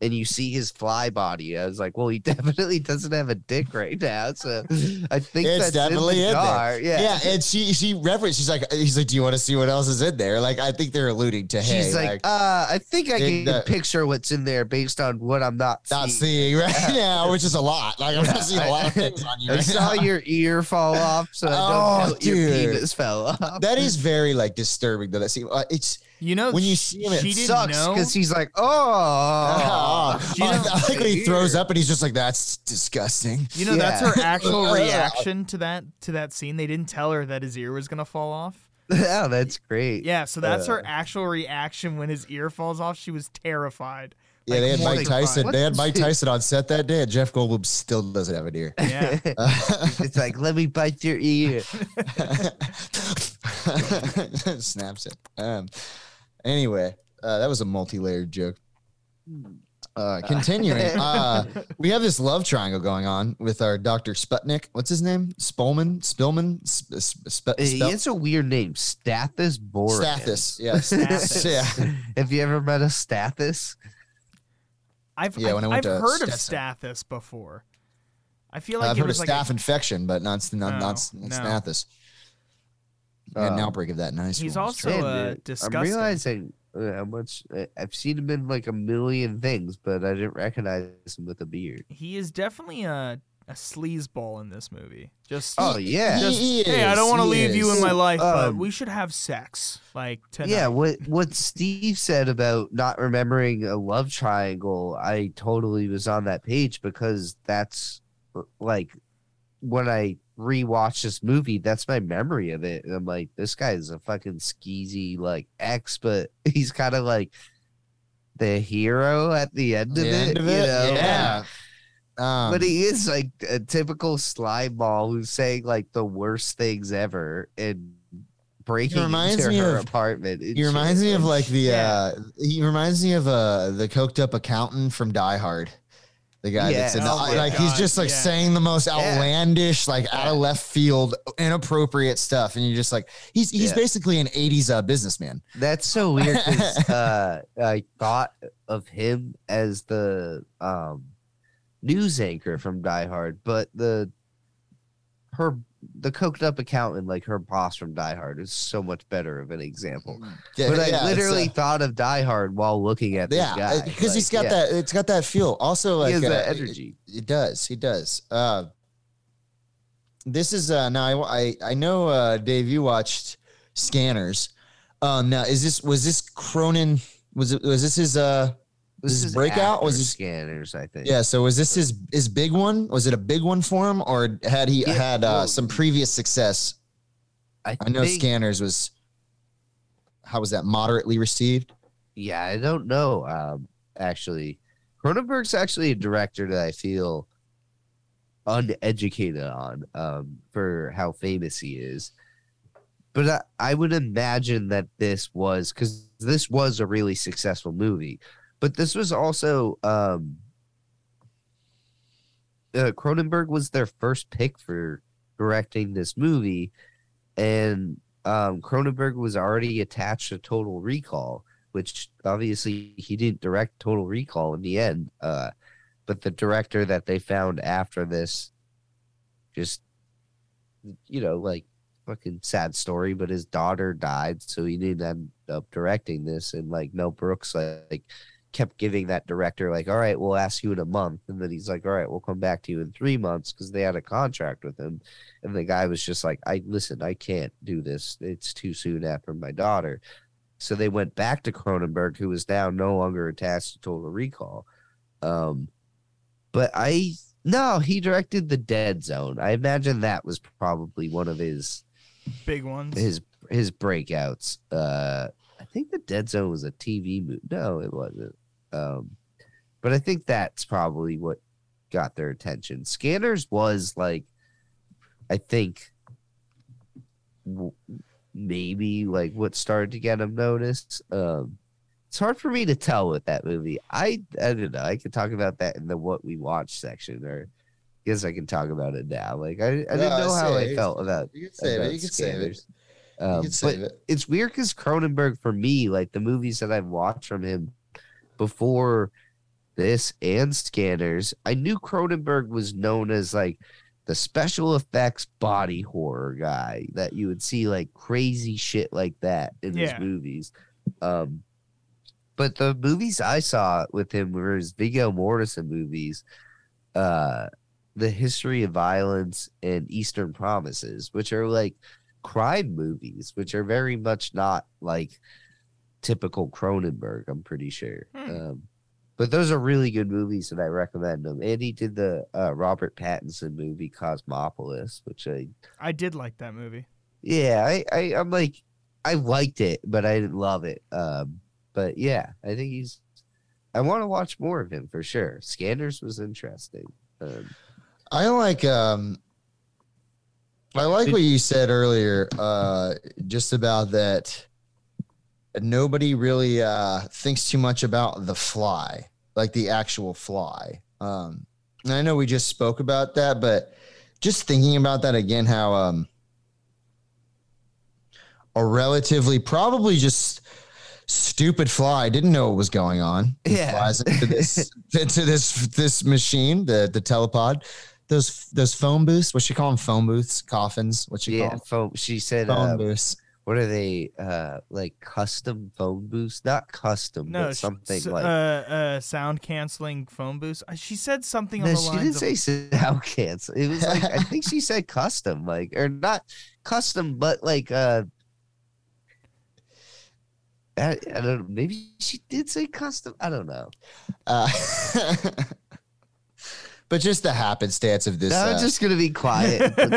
and you see his fly body. I was like, well, he definitely doesn't have a dick right now, so I think it's that's definitely in there. Yeah, and she referenced. He's like, do you want to see what else is in there? Like, I think they're alluding to. She's I think I can picture what's in there based on what I'm not seeing right now, which is a lot. Like, I'm not seeing a lot of things on you. I saw your ear fall off, so I don't know your penis fell off. That is very like disturbing though. That scene, it's. You know, when you see him, it sucks because he's like, oh. I think when he throws up and he's just like, that's disgusting. You know, that's her actual reaction to that scene. They didn't tell her that his ear was going to fall off. Oh, that's great. Yeah, so that's her actual reaction when his ear falls off. She was terrified. Yeah, like, they had Mike Tyson on set that day, and Jeff Goldblum still doesn't have an ear. Yeah. It's like, let me bite your ear. Snaps it. Anyway, that was a multi-layered joke. Continuing, we have this love triangle going on with our Dr. Sputnik. What's his name? Spillman? It's a weird name. Stathis Boris. Stathis, yeah. Stathis. Yeah. Have you ever met a Stathis? I've heard of Stathis before. I feel like I've heard of staph infection, but not Stathis. An outbreak of that nice. He's also disgusting. I'm realizing how much I've seen him in like a million things, but I didn't recognize him with a beard. He is definitely a sleazeball in this movie. Hey, I don't want to leave you in my life, but we should have sex like tonight. Yeah, what Steve said about not remembering a love triangle, I totally was on that page because that's like when I rewatch this movie, that's my memory of it. And I'm like, this guy is a fucking skeezy like ex, but he's kind of like the hero at the end of it. You know? Yeah. But he is like a typical slimeball who's saying like the worst things ever and breaking into her apartment. He reminds me of like the coked up accountant from Die Hard. The guy that's in he's just like saying the most outlandish, like out of left field, inappropriate stuff. And you're just like, he's basically an 80s businessman. That's so weird because I thought of him as the news anchor from Die Hard, but the coked up accountant, like her boss from Die Hard, is so much better of an example. Yeah, but I literally thought of Die Hard while looking at this guy. Because he's got that, it's got that feel. Also, like, he has that energy. It does. He does. This is, now I know, Dave, you watched Scanners. Now, was this Cronin? Was this his, this is breakout? Was this Scanners? I think. Yeah. So was this his big one? Was it a big one for him, or had he had some previous success? I know Scanners was. How was that moderately received? Yeah, I don't know. Actually, Cronenberg's actually a director that I feel uneducated on for how famous he is. But I would imagine that this was a really successful movie. But this was also Cronenberg was their first pick for directing this movie, and Cronenberg was already attached to Total Recall, which obviously he didn't direct Total Recall in the end, but the director that they found after this, just, you know, like, fucking sad story, but his daughter died, so he didn't end up directing this, and like Mel Brooks like kept giving that director, like, all right, we'll ask you in a month. And then he's like, all right, we'll come back to you in 3 months, because they had a contract with him. And the guy was just like, I can't do this. It's too soon after my daughter. So they went back to Cronenberg, who is now no longer attached to Total Recall. But he directed The Dead Zone. I imagine that was probably one of his big ones. His breakouts. I think The Dead Zone was a TV movie. No, it wasn't. But I think that's probably what got their attention. Scanners was like, I think, maybe like what started to get them noticed. It's hard for me to tell with that movie. I don't know. I could talk about that in the what we watched section, or I guess I can talk about it now. Like I didn't know how I felt about. You can save it. You can save it. It's weird because Cronenberg, for me, like the movies that I've watched from him before this and Scanners. I knew Cronenberg was known as like the special effects body horror guy, that you would see like crazy shit like that in his movies. But the movies I saw with him were his Viggo Mortensen movies, The History of Violence and Eastern Promises, which are like crime movies, which are very much not like typical Cronenberg, I'm pretty sure. But those are really good movies, and I recommend them. And he did the Robert Pattinson movie, Cosmopolis, which I did like that movie. Yeah, I'm like, I liked it, but I didn't love it. But yeah, I think I want to watch more of him for sure. Scanners was interesting. I like what you said earlier, just about that. Nobody really thinks too much about The Fly, like the actual fly. And I know we just spoke about that, but just thinking about that again, how a relatively probably just stupid fly didn't know what was going on. Yeah, flies into this machine, the telepod. Those phone booths. What she call them? Phone booths, coffins. What she call them? She said phone booths. What are they, like custom phone booths? Not custom, but something like... sound-canceling phone booths? She said something on the lines of... No, she didn't say sound-cancel. It was like, I think she said custom, like, or not custom, but like... I don't know, maybe she did say custom? I don't know. But just the happenstance of this. I'm just gonna be quiet. And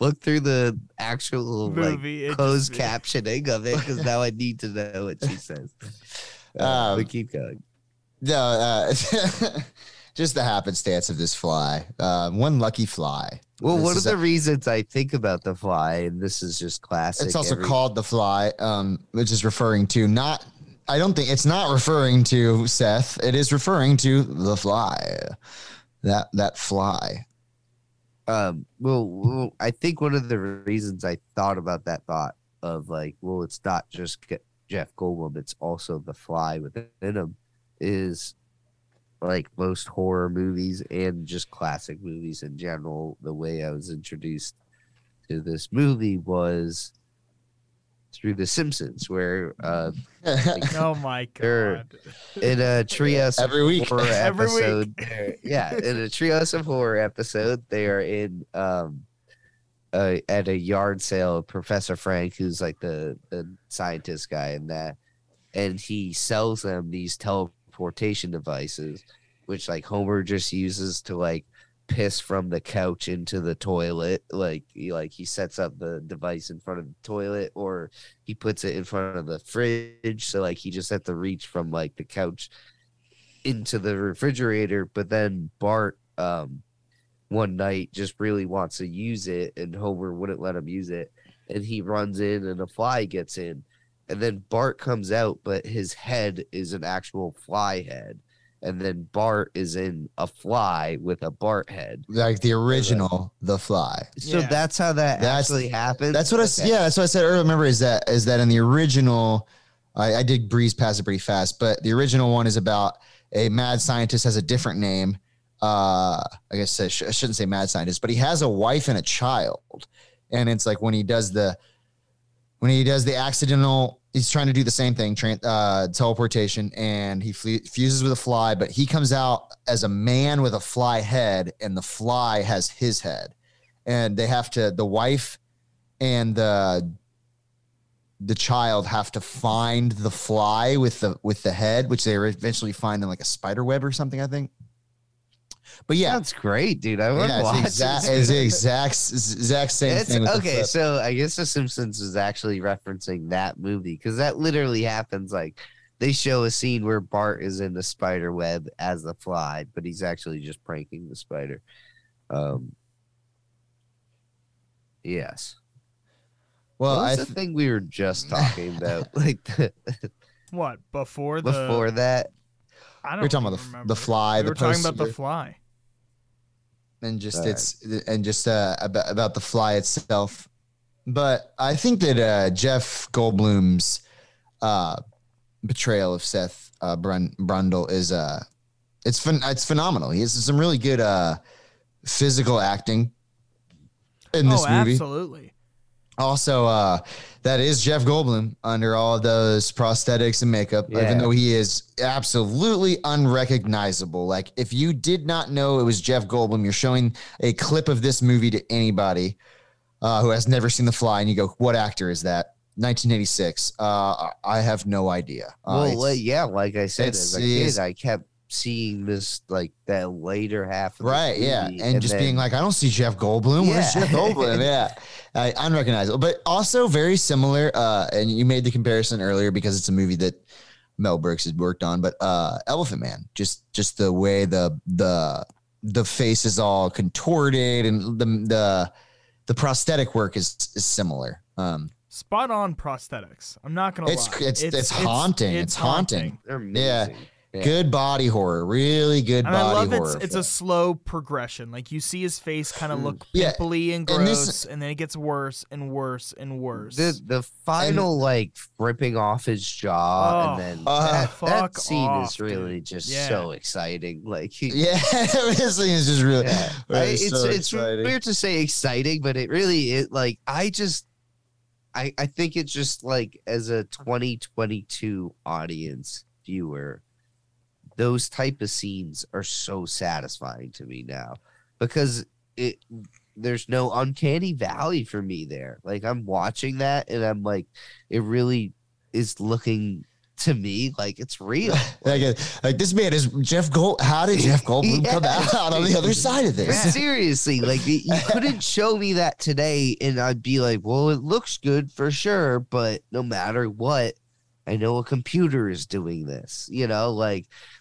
look through the actual movie, like closed captioning of it, because now I need to know what she says. But keep going. No, just the happenstance of this fly. One lucky fly. Well, one of the reasons I think about The Fly, and this is just classic. It's also called The Fly, which is referring to not. I don't think it's not referring to Seth. It is referring to the fly, that fly. Well, I think one of the reasons I thought about that thought of like, well, it's not just Jeff Goldblum, it's also the fly within him, is like most horror movies and just classic movies in general. The way I was introduced to this movie was through The Simpsons, where like, oh my god, in a Treehouse every week horror episode, in a Treehouse of Horror episode, they are in at a yard sale. Professor Frank, who's like the scientist guy in that, and he sells them these teleportation devices, which like Homer just uses to like piss from the couch into the toilet. He sets up the device in front of the toilet, or he puts it in front of the fridge, so like he just had to reach from like the couch into the refrigerator. But then Bart one night just really wants to use it, and Homer wouldn't let him use it, and he runs in and a fly gets in, and then Bart comes out, but his head is an actual fly head. And then Bart is in a fly with a Bart head, like the original The Fly. So that's how that actually happened. That's what I said earlier. Remember, is that in the original? I did breeze past it pretty fast, but the original one is about a mad scientist, has a different name. I guess I shouldn't say mad scientist, but he has a wife and a child, and it's like when he does the accidental. He's trying to do the same thing, teleportation, and he fuses with a fly, but he comes out as a man with a fly head, and the fly has his head. And they have to, the wife and the child have to find the fly with the head, which they eventually find in like a spider web or something, I think. But yeah, that's great, dude. I would watch. It's the exact same thing. Okay, so I guess The Simpsons is actually referencing that movie, because that literally happens. Like they show a scene where Bart is in the spider web as the fly, but he's actually just pranking the spider. Yes. Well, what was the thing we were just talking about, like what before that. We're talking about the fly. We're talking about The Fly, and just right. About the fly itself. But I think that Jeff Goldblum's portrayal of Seth Brundle is it's phenomenal. He has some really good physical acting in this movie. Absolutely. Also, that is Jeff Goldblum under all those prosthetics and makeup, even though he is absolutely unrecognizable. Like, if you did not know it was Jeff Goldblum, you're showing a clip of this movie to anybody who has never seen The Fly, and you go, what actor is that? 1986. I have no idea. Like I said, as a kid, I kept seeing this, like, that later half of the movie, and just then, being like, I don't see Jeff Goldblum. Where's Jeff Goldblum? Unrecognizable, but also very similar. And you made the comparison earlier because it's a movie that Mel Brooks has worked on, but Elephant Man, just the way the face is all contorted and the prosthetic work is similar. Spot on prosthetics. I'm not gonna lie. It's haunting. It's haunting. They're amazing. Yeah. Good body horror, really good and body horror. I love it's a slow progression. Like, you see his face kind of look pimply and gross, and then it gets worse and worse and worse. The final, ripping off his jaw, and then that scene is really just so exciting. Like, this scene is just really. Yeah. It's weird to say exciting, but it really is. Like, I think it's just, like, as a 2022 audience viewer, those type of scenes are so satisfying to me now because there's no uncanny valley for me there. Like, I'm watching that and I'm like, it really is looking to me like it's real. Like this man is Jeff Gold. How did Jeff Goldblum come out on the other side of this? Seriously, like, you couldn't show me that today and I'd be like, well, it looks good for sure, but no matter what, I know a computer is doing this,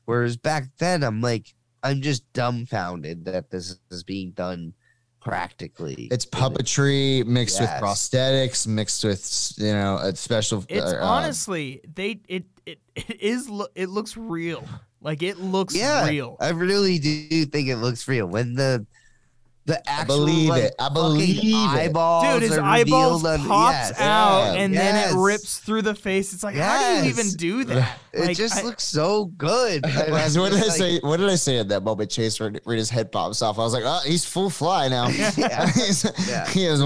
whereas back then I'm just dumbfounded that this is being done practically. It's puppetry mixed with prosthetics, mixed with, a special. It's honestly, it looks real. Like, it looks real. I really do think it looks real when the actual eyeballs, dude, his eyeballs pops out and then it rips through the face. It's like, how do you even do that? Like, it just looks so good. What did I say at that moment? Chase, where his head pops off, I was like, he's full fly now. He is 100%.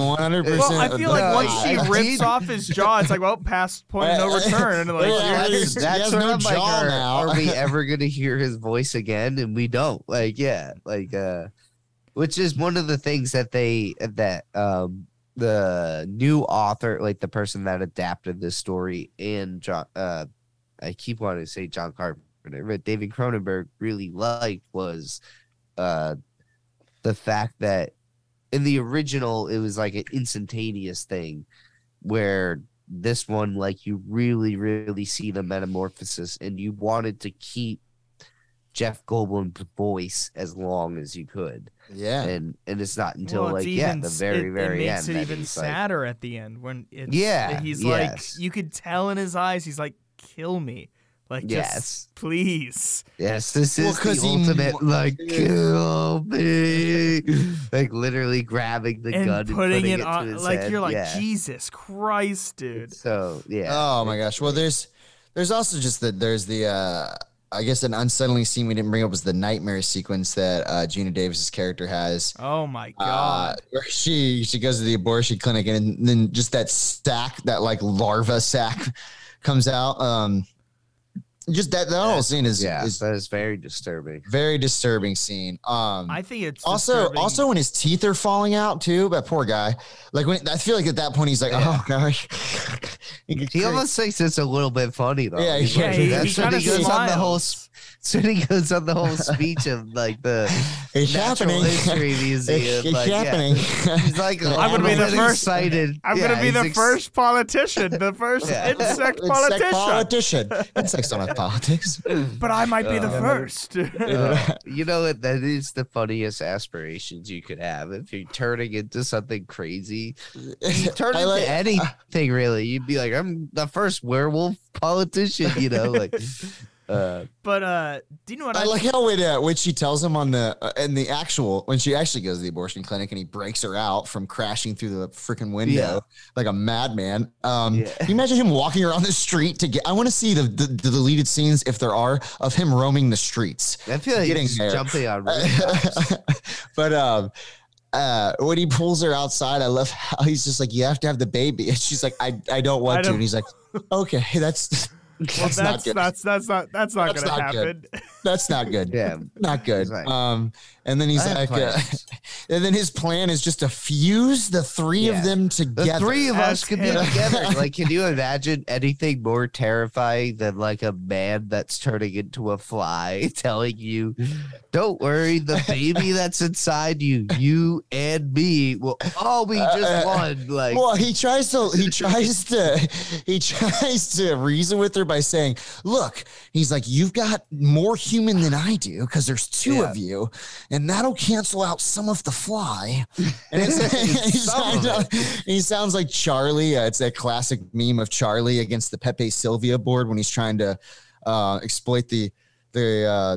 Well, I feel like once she rips off his jaw, it's like, well, past point of no return. And like, that's no jaw now. Are we ever gonna hear his voice again? And we don't. Which is one of the things that the new author, like the person that adapted this story, and John, I keep wanting to say John Carpenter, but David Cronenberg really liked was the fact that in the original, it was like an instantaneous thing where this one, like, you really, really see the metamorphosis and you wanted to keep Jeff Goldblum's voice as long as you could. And it's not until the very end. It makes it even sadder at the end when he's like, you could tell in his eyes, he's like, kill me. Like, just please. Yes, this is the ultimate, kill me. Like, literally grabbing the gun and putting it on. Like, you're like, Jesus Christ, dude. So, yeah. Oh, my gosh. Well, there's also just I guess an unsettling scene we didn't bring up was the nightmare sequence that Geena Davis's character has. Oh my God! Where she goes to the abortion clinic and then just that sack, that like larva sack, comes out. Just that whole scene is very disturbing. Very disturbing scene. I think it's also when his teeth are falling out too. That poor guy. Like, when I feel like at that point he's like, oh gosh. He almost thinks it's a little bit funny though. Yeah, So he goes on the whole speech of like the it's natural history museum. It's happening. Yeah. He's like, I'm gonna be the first excited. I'm gonna be the first politician, the first insect politician. Insects don't have politics, but I might be the first. You know what? That is the funniest aspirations you could have. If you're turning into something crazy, you turn into anything really. You'd be like, I'm the first werewolf politician. But do you know what I like? How when she tells him on the in the actual when she actually goes to the abortion clinic and he breaks her out from crashing through the freaking window like a madman. Can you imagine him walking around the street to get? I want to see the deleted scenes if there are of him roaming the streets. I feel like he's jumping on. But when he pulls her outside, I love how he's just like, "You have to have the baby," and she's like, "I don't want to," and he's like, "Okay, that's." Well, that's not gonna happen. That's not good. Yeah, not good. Like, and then he's like, and then his plan is just to fuse the three of them together. The three of us could be together. Like, can you imagine anything more terrifying than like a man that's turning into a fly telling you, "Don't worry, the baby that's inside you and me will all be just one." Like, well, he tries to reason with her by saying, "Look," he's like, "you've got more human than I do because there's two of you, and that'll cancel out some of the fly." And he sounds like Charlie. It's that classic meme of Charlie against the Pepe Sylvia board when he's trying to exploit the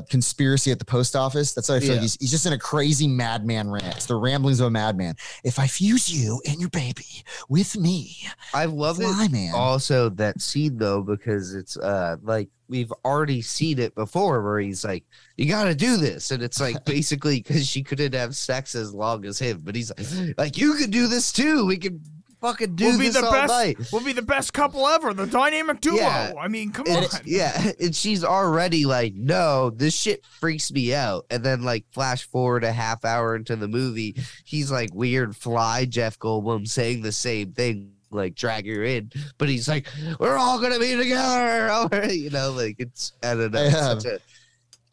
conspiracy at the post office. That's how I feel. Like he's just in a crazy madman rant. It's the ramblings of a madman. If I fuse you and your baby with me, I love it. Man. Also, that scene though, because it's like we've already seen it before, where he's like, "You got to do this," and it's like basically because she couldn't have sex as long as him, but he's like "You could do this too. We could." Fucking do this all night. We'll be the best couple ever. The dynamic duo. Yeah. I mean, come on. Yeah. And she's already like, "No, this shit freaks me out." And then like flash forward a half hour into the movie. He's like weird fly Jeff Goldblum saying the same thing, like drag her in. But he's like, "We're all going to be together." You know, like it's, I don't know.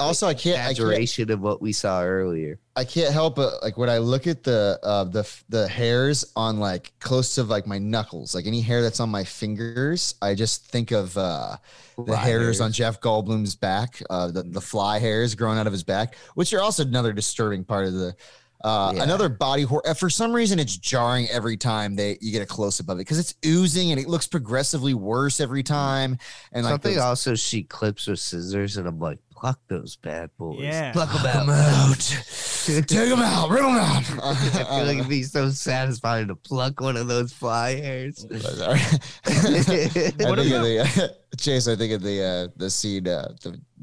Also, exaggeration of what we saw earlier. I can't help but like when I look at the hairs on like close to like my knuckles, like any hair that's on my fingers, I just think of the hairs on Jeff Goldblum's back, the fly hairs growing out of his back, which are also another disturbing part of the another body horror. For some reason, it's jarring every time you get a close up of it because it's oozing and it looks progressively worse every time. And something like also she clips with scissors, and I'm like, "Pluck those bad boys. Yeah. Pluck them out. Take them out. Rip them out." I feel like it'd be so satisfying to pluck one of those fly hairs. Chase, I think of the scene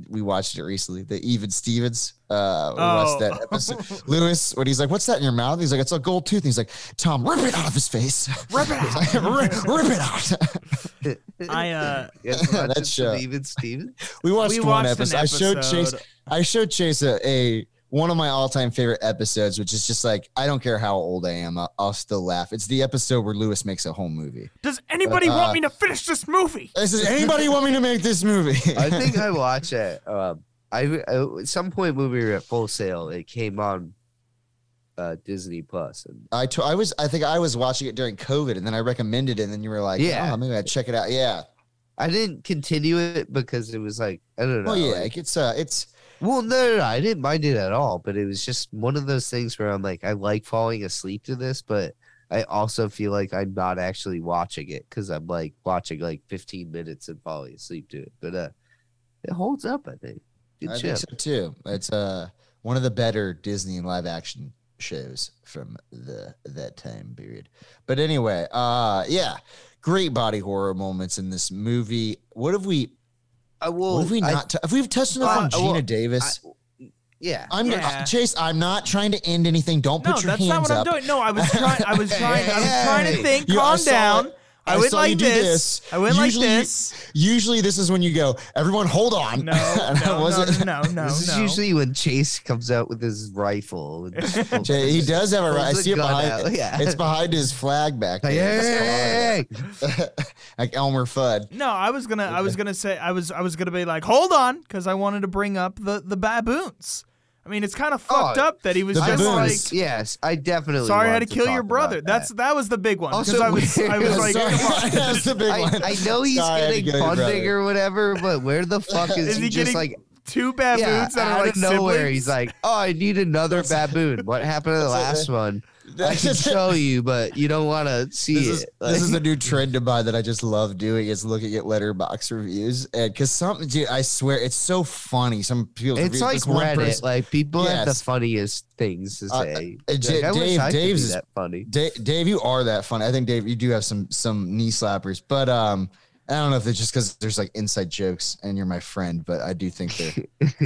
we watched it recently. The Even Stevens. Watched that episode. Lewis, when he's like, "What's that in your mouth?" He's like, "It's a gold tooth." And he's like, "Tom, rip it out of his face. Rip it out. Rip it out." That show. Even Stevens. We watched one episode. I showed Chase a one of my all-time favorite episodes, which is just like, I don't care how old I am, I'll still laugh. It's the episode where Lewis makes a whole movie. Does anybody want me to finish this movie? Does anybody want me to make this movie? I think I watch it. I at some point when we were at Full Sail, it came on Disney Plus. And I think I was watching it during COVID, and then I recommended it, and then you were like, maybe I'd check it out. Yeah. I didn't continue it because it was like, I don't know. Oh, yeah. Like, it's well, no, I didn't mind it at all, but it was just one of those things where I'm like, I like falling asleep to this, but I also feel like I'm not actually watching it because I'm like watching like 15 minutes and falling asleep to it. But it holds up, I think. I think so too. It's one of the better Disney live action shows from that time period. But anyway, great body horror moments in this movie. What have we? We've touched enough on Geena Davis. Chase, I'm not trying to end anything. Don't put your hands up. No, that's not what I'm doing. No, I was trying to think. Calm down. I went like this. Usually this is when you go, "Everyone, hold on." No. This is usually when Chase comes out with his rifle. He does have a rifle. I see it behind. It's behind his flag back there. Hey. Like Elmer Fudd. No, I was gonna be like, "Hold on," because I wanted to bring up the baboons. I mean, it's kind of fucked up that he was just like, "Yes, I definitely." Sorry, I had to kill your brother. That was the big one. Also, I was like, "Come on, that's the big one." I know he's getting funding or whatever, but where the fuck is he just like? Two baboons out of nowhere. Siblings. He's like, "Oh, I need another baboon. What happened to the last one?" I can show you, but you don't want to see it. This is a new trend of mine that I just love doing, is looking at Letterboxd reviews. And because some, dude, I swear, it's so funny. Some people, it's like Reddit. Like people have the funniest things to say. Dave, that funny. Dave, you are that funny. I think, Dave, you do have some knee slappers, but I don't know if it's just because there's like inside jokes and you're my friend, but I do think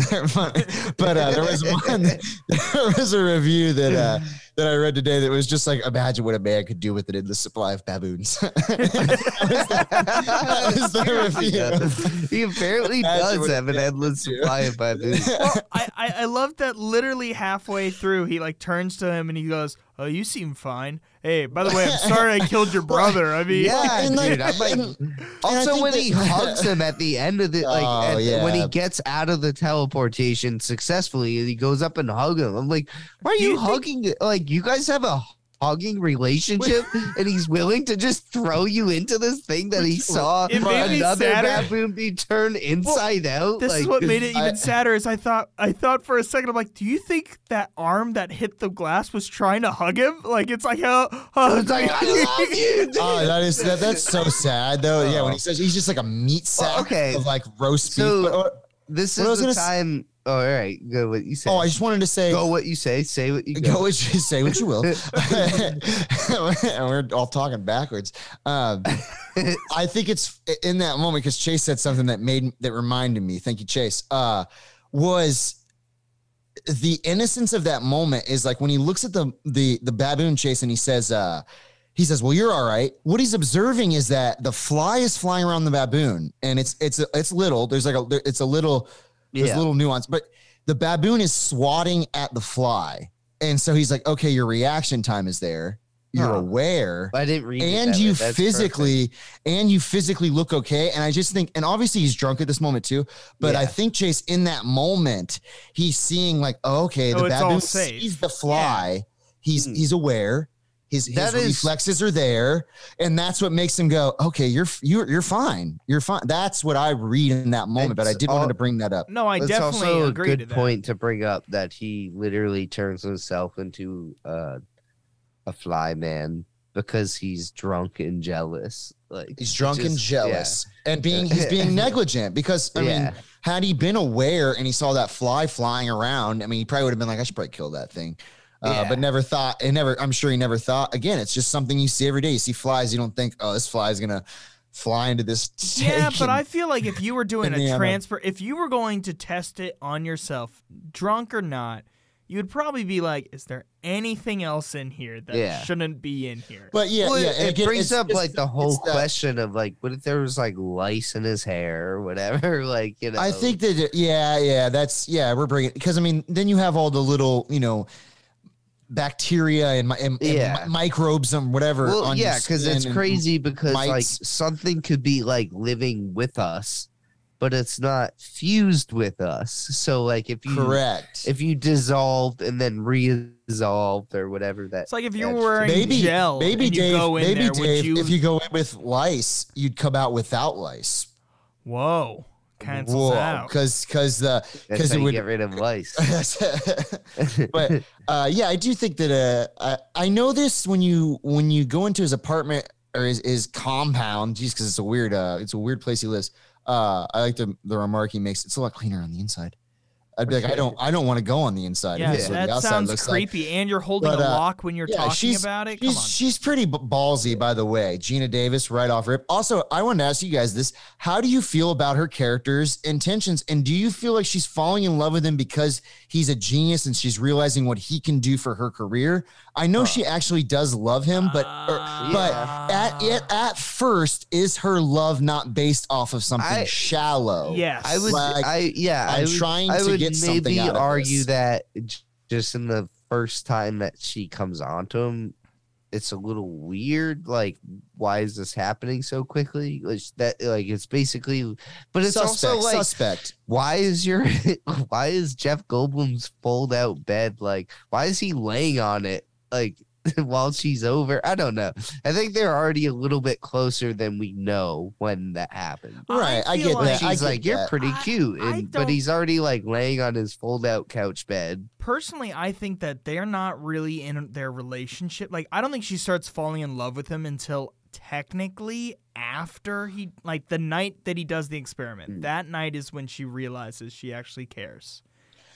they're funny. But there was a review that I read today that was just like, imagine what a man could do with an endless supply of baboons. that was the review. He apparently does have an endless supply of baboons. Well, I love that literally halfway through, he like turns to him and he goes, "Oh, you seem fine. Hey, by the way, I'm sorry I killed your brother." I mean, yeah, dude. I'm like, also, when he hugs him at the end of the, when he gets out of the teleportation successfully, and he goes up and hugs him. I'm like, why are you hugging? Like, you guys have a hugging relationship, and he's willing to just throw you into this thing that he saw another baboon be turned inside out. This is what made it even sadder. Is I thought for a second, I'm like, do you think that arm that hit the glass was trying to hug him? Like, it's like, it's like, I love you, dude. Oh, that's so sad though. Oh. Yeah, when he says he's just like a meat sack of like roast beef. This is the time. Oh, all right. Go what you say. Oh, I just wanted to say. Go what you say. Say what you go. Go what you say. What you will. And we're all talking backwards. I think it's in that moment because Chase said something that reminded me. Thank you, Chase. Was the innocence of that moment is like when he looks at the baboon, Chase, and he says, "Well, you're all right." What he's observing is that the fly is flying around the baboon, and it's little. There's like it's a little. There's little nuance, but the baboon is swatting at the fly. And so he's like, okay, your reaction time is there. You're aware. I didn't read it. You physically look okay. And I just think, and obviously he's drunk at this moment too, but I think Chase, in that moment, he's seeing like, the baboon sees the fly. Yeah. He's aware. His reflexes are there, and that's what makes him go, okay, you're fine. You're fine. That's what I read in that moment, but I did want to bring that up. No, definitely agree to that. It's also a good point to bring up that he literally turns himself into a fly man because he's drunk and jealous. Like he's drunk and jealous, and he's being negligent because I mean, had he been aware and he saw that fly flying around, I mean, he probably would have been like, I should probably kill that thing. But I'm sure he never thought. Again, it's just something you see every day. You see flies, you don't think, oh, this fly is going to fly into this. Yeah, but I feel like if you were doing a transfer, if you were going to test it on yourself, drunk or not, you would probably be like, is there anything else in here that shouldn't be in here? But it brings up like the whole question of like, what if there was like lice in his hair or whatever? Like, you know, I think that, we're bringing, because I mean, then you have all the little, you know, bacteria and microbes and whatever. Well, on because it's crazy because mites. Like something could be like living with us, but it's not fused with us. So like if you dissolved and then resolved or whatever, that it's like if you're wearing gel. If you go in with lice, you'd come out without lice. Whoa. Cancels out because it would get rid of lice. But I do think that I know this when you go into his apartment or his compound, because it's a weird place he lives. I like the remark he makes. It's a lot cleaner on the inside. I'd be like, I don't want to go on the inside. Yeah, that sounds creepy. Like. And you're holding a lock when you're talking about it. Come on. She's pretty ballsy, by the way. Geena Davis, right off rip. Also, I wanted to ask you guys this: how do you feel about her character's intentions, and do you feel like she's falling in love with him because he's a genius and she's realizing what he can do for her career? I know she actually does love him, but at first, is her love not based off of something shallow? Yes, I would. Like, I would maybe argue that just in the first time that she comes onto him, it's a little weird. Like, why is this happening so quickly? It's basically, but it's also like suspect. Why is Jeff Goldblum's fold out bed? Like, why is he laying on it? Like, while she's over. I don't know. I think they're already a little bit closer than we know when that happened. Right. I get that. She's like, you're pretty cute. And, but he's already like laying on his fold out couch bed. Personally, I think that they're not really in their relationship. Like, I don't think she starts falling in love with him until technically after he, like the night that he does the experiment. That night is when she realizes she actually cares.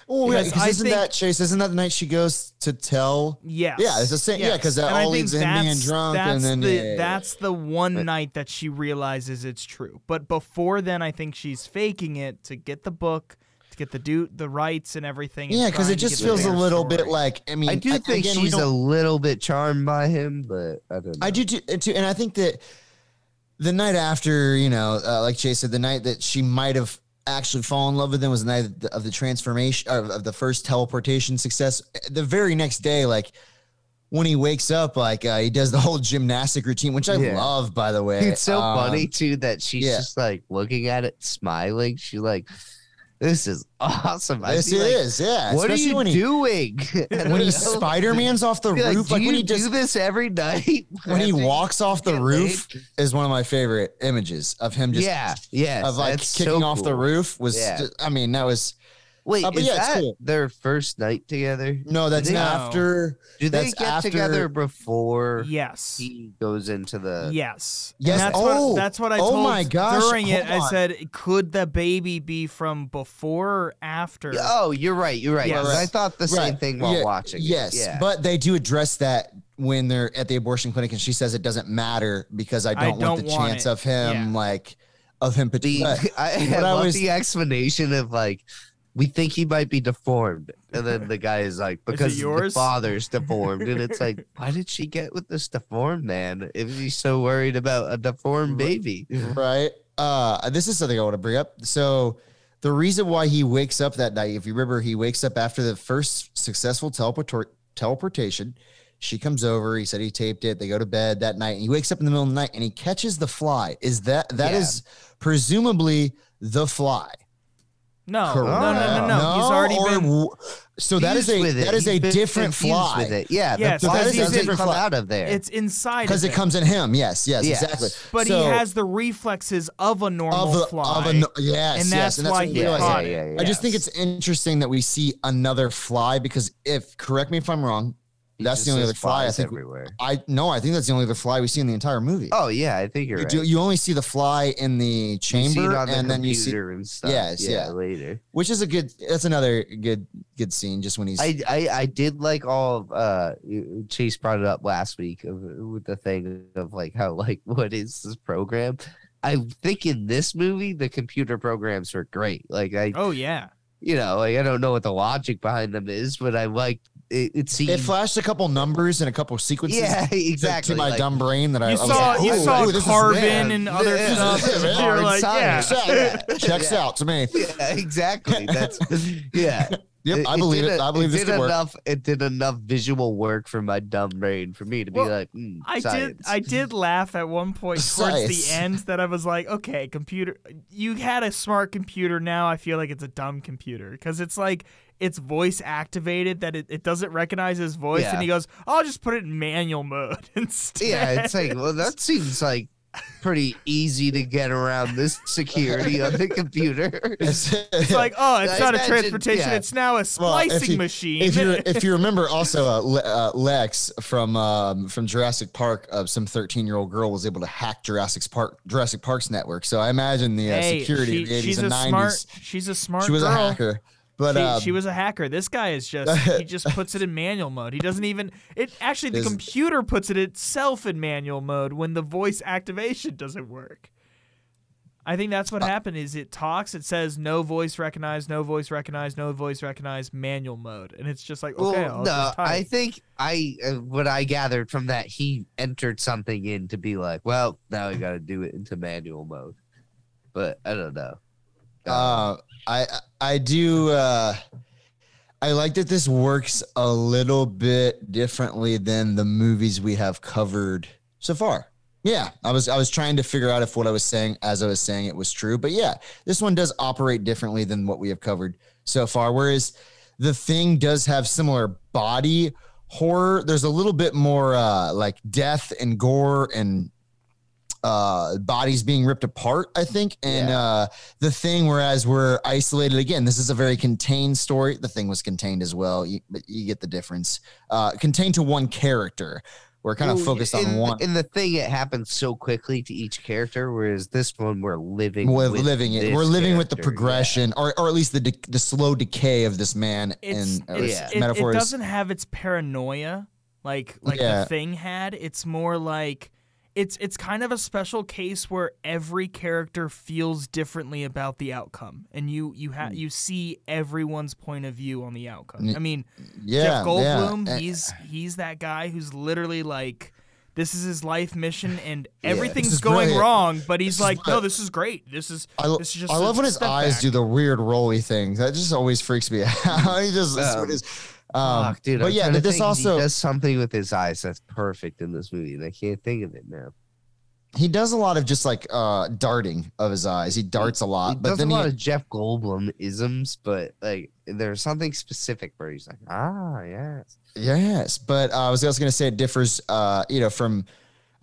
Oh, because yeah, isn't that Chase? Isn't that the night she goes to tell? Yes. Yeah, it's the same. Yes. Yeah, because that all leads to him being drunk, and then that's the one night that she realizes it's true. But before then, I think she's faking it to get the book, to get the rights and everything. Yeah, because it just feels a little bit like, I mean, I do think she's a little bit charmed by him, but I don't know. I do too, and I think that the night after, you know, like Chase said, the night that she might have actually fall in love with him was the night of the transformation, of the first teleportation success. The very next day, like when he wakes up, like he does the whole gymnastic routine, which I love, by the way. It's so funny too that she's just like looking at it, smiling. She's like, this is awesome. Yes, it is. What especially are you doing? When he Spider-Man's off the roof. Like, when he do this every night? When he walks off the roof is one of my favorite images of him just of like kicking off the roof. Was just, I mean, that was... Wait, is that cool. Their first night together? No, that's after. Do they get together before he goes into the... Yes. That's, that's what I told during it. I said, could the baby be from before or after? Oh, you're right. Yes. I thought the same thing while watching. Yes, but they do address that when they're at the abortion clinic, and she says it doesn't matter because I don't want chance of him, like, of him... I love the explanation of, like... We think he might be deformed. And then the guy is like, because the father's deformed. And it's like, why did she get with this deformed man if he's so worried about a deformed baby? Right. This is something I want to bring up. So the reason why he wakes up that night, if you remember, he wakes up after the first successful teleportation. She comes over. He said he taped it. They go to bed that night. And he wakes up in the middle of the night and he catches the fly. Is that is presumably the fly. No. He's already been. So that is a different fly. With it. Yeah, yes. The fly doesn't come out of there. It's inside because it comes in him. Yes, exactly. But he has the reflexes of a normal fly. And that's why he caught it. I just think it's interesting that we see another fly because correct me if I'm wrong. That's the only other fly I think. Everywhere. I think that's the only other fly we see in the entire movie. Oh yeah, I think you're right. You only see the fly in the chamber, you see it on the and then you see and stuff. Later. Which is that's another good scene. Just when he's, I did like all of Chase brought it up last week with the thing of like how like what is this program? I think in this movie the computer programs were great. Like you know, like I don't know what the logic behind them is, but I liked. It flashed a couple numbers and a couple sequences. Yeah, exactly. To my dumb brain that I saw. You saw carbon and other stuff. You're like, checks out to me. Yeah, exactly. That's Yep, I believe it. I believe this could work. It did enough visual work for my dumb brain for me to be like, science. I did laugh at one point towards the end that I was like, okay, computer, you had a smart computer. Now I feel like it's a dumb computer because it's like it's voice activated that it doesn't recognize his voice. And he goes, I'll just put it in manual mode instead. Yeah, it's like, well, that seems like pretty easy to get around this security on the computer. It's like, it's not a transportation. Yeah. It's now a splicing machine. If you remember, also Lex from Jurassic Park, some 13-year-old girl was able to hack Jurassic Park's network. So I imagine the security in the 80s and 90s. She's a smart girl. She was a hacker. But she was a hacker. This guy is he just puts it in manual mode. He doesn't even the computer puts it itself in manual mode when the voice activation doesn't work. I think that's what happened is it talks, it says no voice recognized, manual mode. And it's just like, okay, I think what I gathered from that, he entered something in to be like, well, now we gotta do it into manual mode. But I don't know. I do. I like that this works a little bit differently than the movies we have covered so far. Yeah, I was trying to figure out if what I was saying as I was saying it was true, but yeah, this one does operate differently than what we have covered so far. Whereas The Thing does have similar body horror. There's a little bit more like death and gore and bodies being ripped apart, I think. And The Thing, whereas we're isolated again, this is a very contained story. The Thing was contained as well, but you get the difference. Contained to one character. We're kind of focused on one. In The Thing, it happens so quickly to each character, whereas this one, we're living it. We're living with the progression, or at least the slow decay of this man. It doesn't have its paranoia like The Thing had. It's more like it's kind of a special case where every character feels differently about the outcome, and you see everyone's point of view on the outcome. I mean, Jeff Goldblum, he's that guy who's literally like, this is his life mission, and everything's going wrong, but he's like, no, this is great. This is just. I love when his eyes do the weird rolly things. That just always freaks me out. He just. Dude, but yeah, this also does something with his eyes that's perfect in this movie, and I can't think of it now. He does a lot of just like darting of his eyes. He darts a lot, but then a lot of Jeff Goldblum isms. But like, there's something specific where he's like, yes. But I was also gonna say it differs, from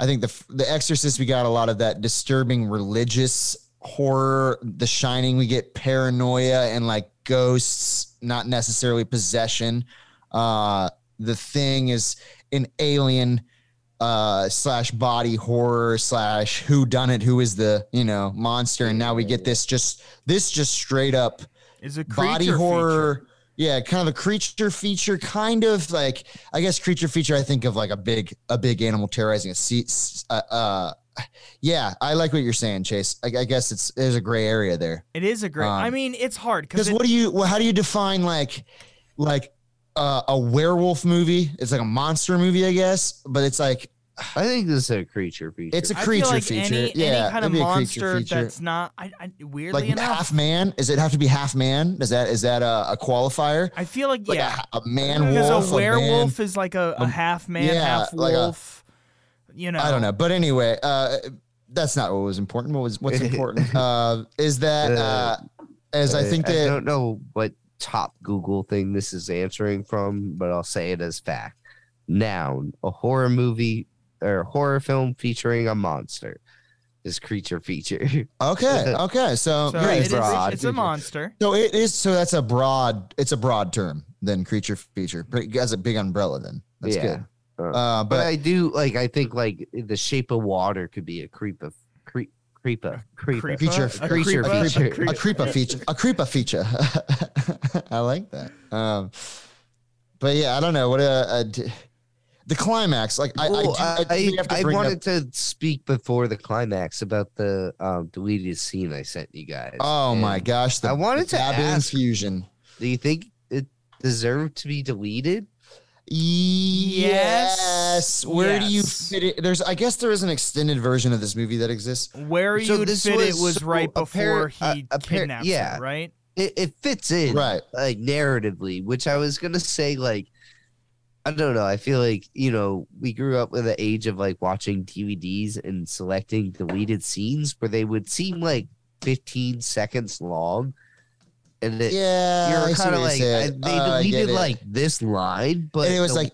I think the Exorcist. We got a lot of that disturbing religious horror. The Shining, we get paranoia and like ghosts, not necessarily possession. The Thing is an alien slash body horror slash whodunit, who is the monster, and now we get this just straight up is a body horror feature. Yeah, kind of a creature feature, kind of like, I guess creature feature, I think of like a big animal terrorizing a sea. Yeah, I like what you're saying, Chase. I guess there's a gray area there. It is a gray. I mean, it's hard because how do you define like a werewolf movie? It's like a monster movie, I guess, but it's like, I think this is a creature feature. It's a creature feature. Any kind of monster that's not weirdly like enough, half man. Does it have to be half man? Is that a qualifier? I feel like a man wolf. Because a werewolf is like a half man, half wolf. I don't know, but anyway, that's not what was important. What's important is that I don't know what top Google thing this is answering from, but I'll say it as fact. Noun: a horror movie or horror film featuring a monster. This creature feature. Okay. So it's a monster. So it is. So that's a broad. It's a broad term then. Creature feature. It has a big umbrella then. That's good. But I do like. I think like The Shape of Water could be a creeper feature. I like that. But yeah, I don't know what the climax. Like I wanted to speak before the climax about the deleted scene I sent you guys. Oh and my gosh! I wanted to ask. Fusion. Do you think it deserved to be deleted? Yes. Where do you fit it? I guess there is an extended version of this movie that exists. It was right before he kidnaps her, right? It fits in like narratively, which I was gonna say, like, I don't know. I feel like, we grew up with the age of like watching DVDs and selecting deleted scenes where they would seem like 15 seconds long. And you're kind of like, they deleted like this line, but and it was like,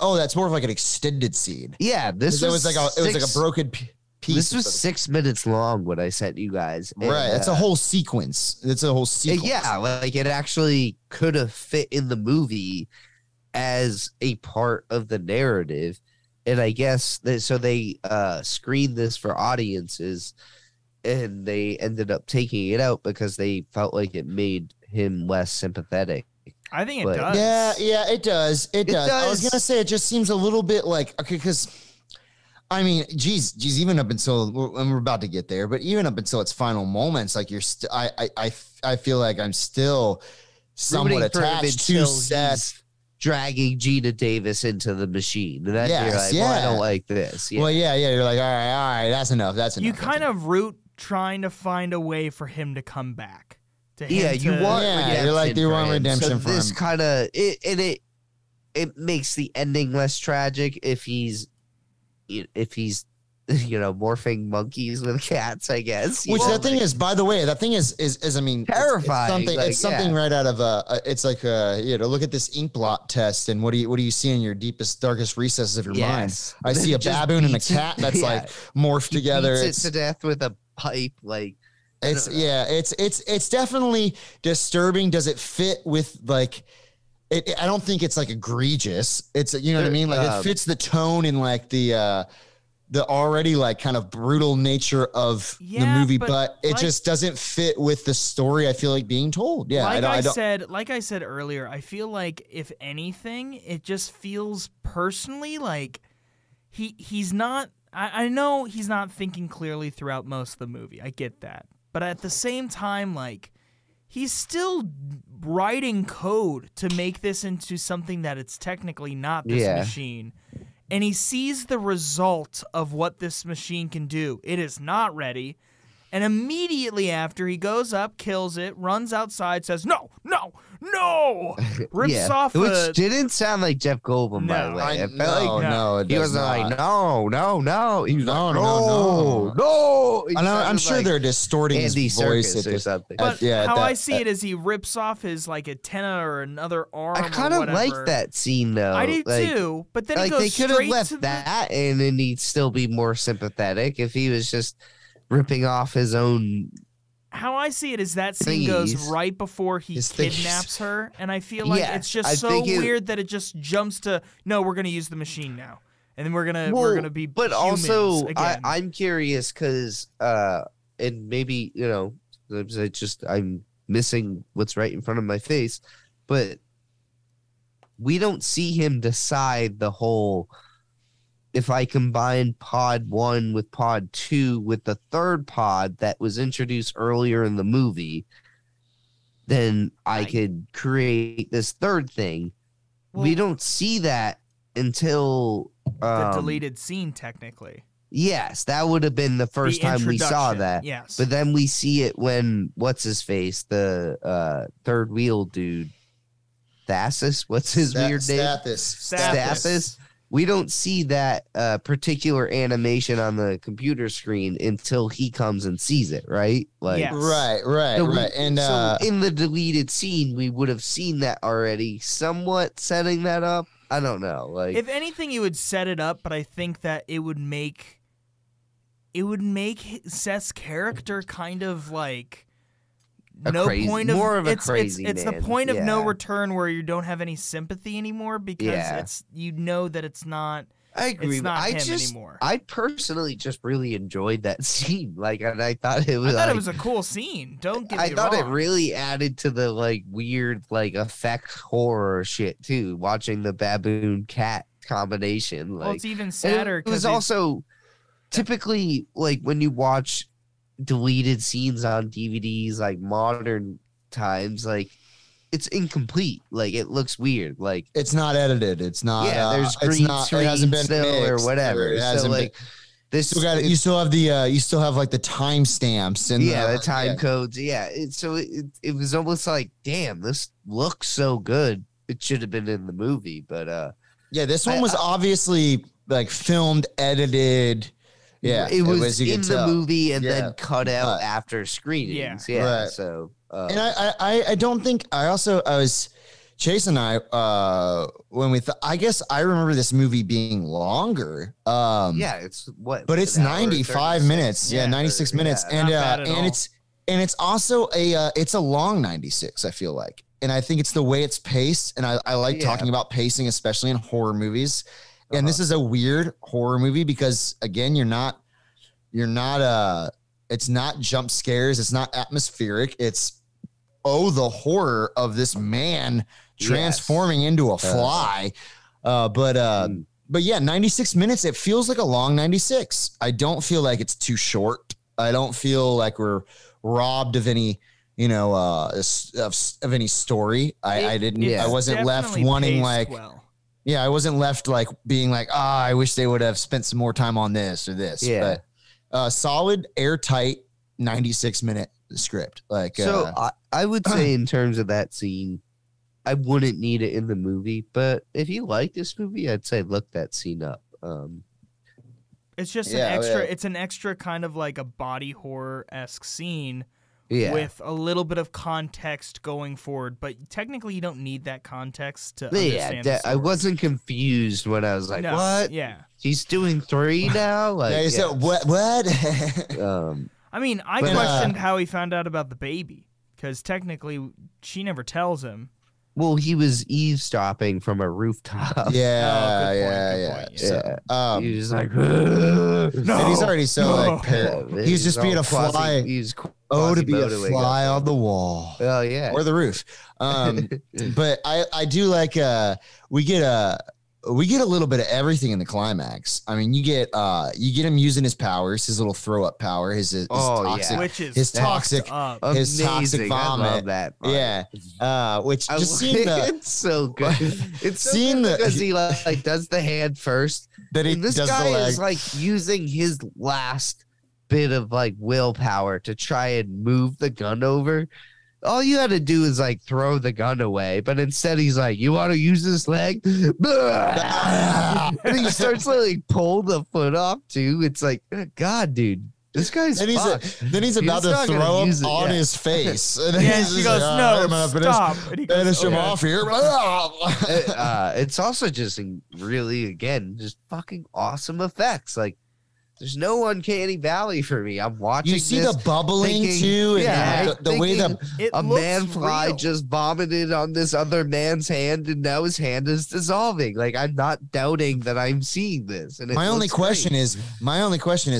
oh, that's more of like an extended scene. Yeah, it was like a broken piece. This was 6 minutes long when I sent you guys. And, right, it's a whole sequence. Yeah, like it actually could have fit in the movie as a part of the narrative, and I guess they screened this for audiences. And they ended up taking it out because they felt like it made him less sympathetic. I think it does. Yeah, it does. It does. I was going to say, it just seems a little bit like, okay, because, I mean, geez, even up until, and we're about to get there, but even up until its final moments, like I feel like I'm still somewhat attached to Seth. Dragging Geena Davis into the machine. And you're like, well, I don't like this. Yeah. Well, you're like, all right, that's enough. You kind of root trying to find a way for him to come back. You want redemption for him. This kind of it makes the ending less tragic if he's you know, morphing monkeys with cats, I guess. Which that thing is, by the way, that thing is I mean, terrifying. It's something right out of it's like you know, look at this ink blot test, and what do you see in your deepest, darkest recesses of your mind? I see a baboon and a cat that's like morphed together. It's to death with a pipe, like. It's definitely disturbing. Does it fit with like? I don't think it's like egregious. It's, you know what I mean? Like it fits the tone and like the already like kind of brutal nature of the movie, but it just doesn't fit with the story I feel like being told. Yeah. Like I said earlier, I feel like if anything, it just feels personally like he's not, I know he's not thinking clearly throughout most of the movie. I get that. But at the same time, like, he's still writing code to make this into something that it's technically not this machine. And he sees the result of what this machine can do. It is not ready. And immediately after, he goes up, kills it, runs outside, says, no, rips off. Which didn't sound like Jeff Goldblum, by the way. He was like, no. He was like, no. And I'm sure like they're distorting Andy his voice or something. But I see it is he rips off his like antenna or another arm. I kind of like that scene though. I do too. But then like, he goes straight to they could have left that, and then he'd still be more sympathetic if he was just ripping off his own. How I see it is that scene goes right before he kidnaps her, and I feel like it's just weird that it just jumps to no, we're gonna use the machine now, and then we're gonna be. But also, I'm curious because and maybe you know I'm missing what's right in front of my face, but we don't see him decide the whole. If I combine pod 1 with pod 2 with the third pod that was introduced earlier in the movie, then I could create this third thing. Well, we don't see that until the deleted scene, technically. Yes, that would have been the first time we saw that. Yes. But then we see it when what's-his-face, the third wheel dude, Thassis? What's his weird name? Stathis. We don't see that particular animation on the computer screen until he comes and sees it, right? Like, yes. Right. And so in the deleted scene, we would have seen that already, somewhat setting that up. I don't know. Like, if anything, you would set it up, but I think that it would make Seth's character kind of like the point of no return where you don't have any sympathy anymore because it's you know that it's not. I agree. It's not anymore. I personally just really enjoyed that scene. Like, and I thought it was a cool scene. Don't get me wrong. I thought it really added to the like weird like effects horror shit too. Watching the baboon cat combination. Like, well, it's even sadder. It was also typically like when you watch deleted scenes on DVDs like modern times, like it's incomplete, like it looks weird, like it's not edited, it's not there's green, it's not, screen it hasn't been mixed, or whatever, it hasn't so like been, this you still have the like the timestamps and the time codes it was almost like, damn, this looks so good, it should have been in the movie, but this one was obviously like filmed, edited. Yeah, it was in the movie and then cut out after screenings. Right. So, and I don't think Chase and I when we I guess I remember this movie being longer. It's what, but it's 95 minutes. 96 minutes, and it's also a long 96. I feel like, and I think it's the way it's paced, and I like talking about pacing, especially in horror movies. And this is a weird horror movie because, again, you're not it's not jump scares. It's not atmospheric. It's, the horror of this man transforming into a fly. But 96 minutes, it feels like a long 96. I don't feel like it's too short. I don't feel like we're robbed of any, of any story. I wasn't left wanting like, I wasn't left like being like, I wish they would have spent some more time on this or this. Yeah. But solid, airtight, 96-minute script. Like, so I would say in terms of that scene, I wouldn't need it in the movie. But if you like this movie, I'd say look that scene up. It's just an extra. Yeah. It's an extra kind of like a body horror-esque scene with a little bit of context going forward. But technically, you don't need that context to understand. Yeah, I wasn't confused when I was like, "What? Yeah, he's doing 3 now." Like, yeah, so what? I mean, I questioned how he found out about the baby because technically, she never tells him. Well, he was eavesdropping from a rooftop. Yeah. He was like, no, and he's already he's just being a fly. He's to be a fly on the wall. Oh yeah, or the roof. But I do like we get a little bit of everything in the climax. I mean, you get him using his powers, his little throw up power, his toxic vomit. I love that part. Yeah, which just seemed it's so good. It's so good because he like does the hand first. That he this does guy the leg. Is like using his last bit of like willpower to try and move the gun over. All you had to do is like throw the gun away, but instead he's like, "You want to use this leg?" And he starts to like pull the foot off too. It's like, God, dude, this guy's. And he's about to throw him on his face, and he goes, "No, stop!" Finish him off here. It's also just really, again, just fucking awesome effects, like. There's no uncanny valley for me. I'm watching. You see this, the bubbling too, and the way a man fly just vomited on this other man's hand, and now his hand is dissolving. Like I'm not doubting that I'm seeing this. And my only question is,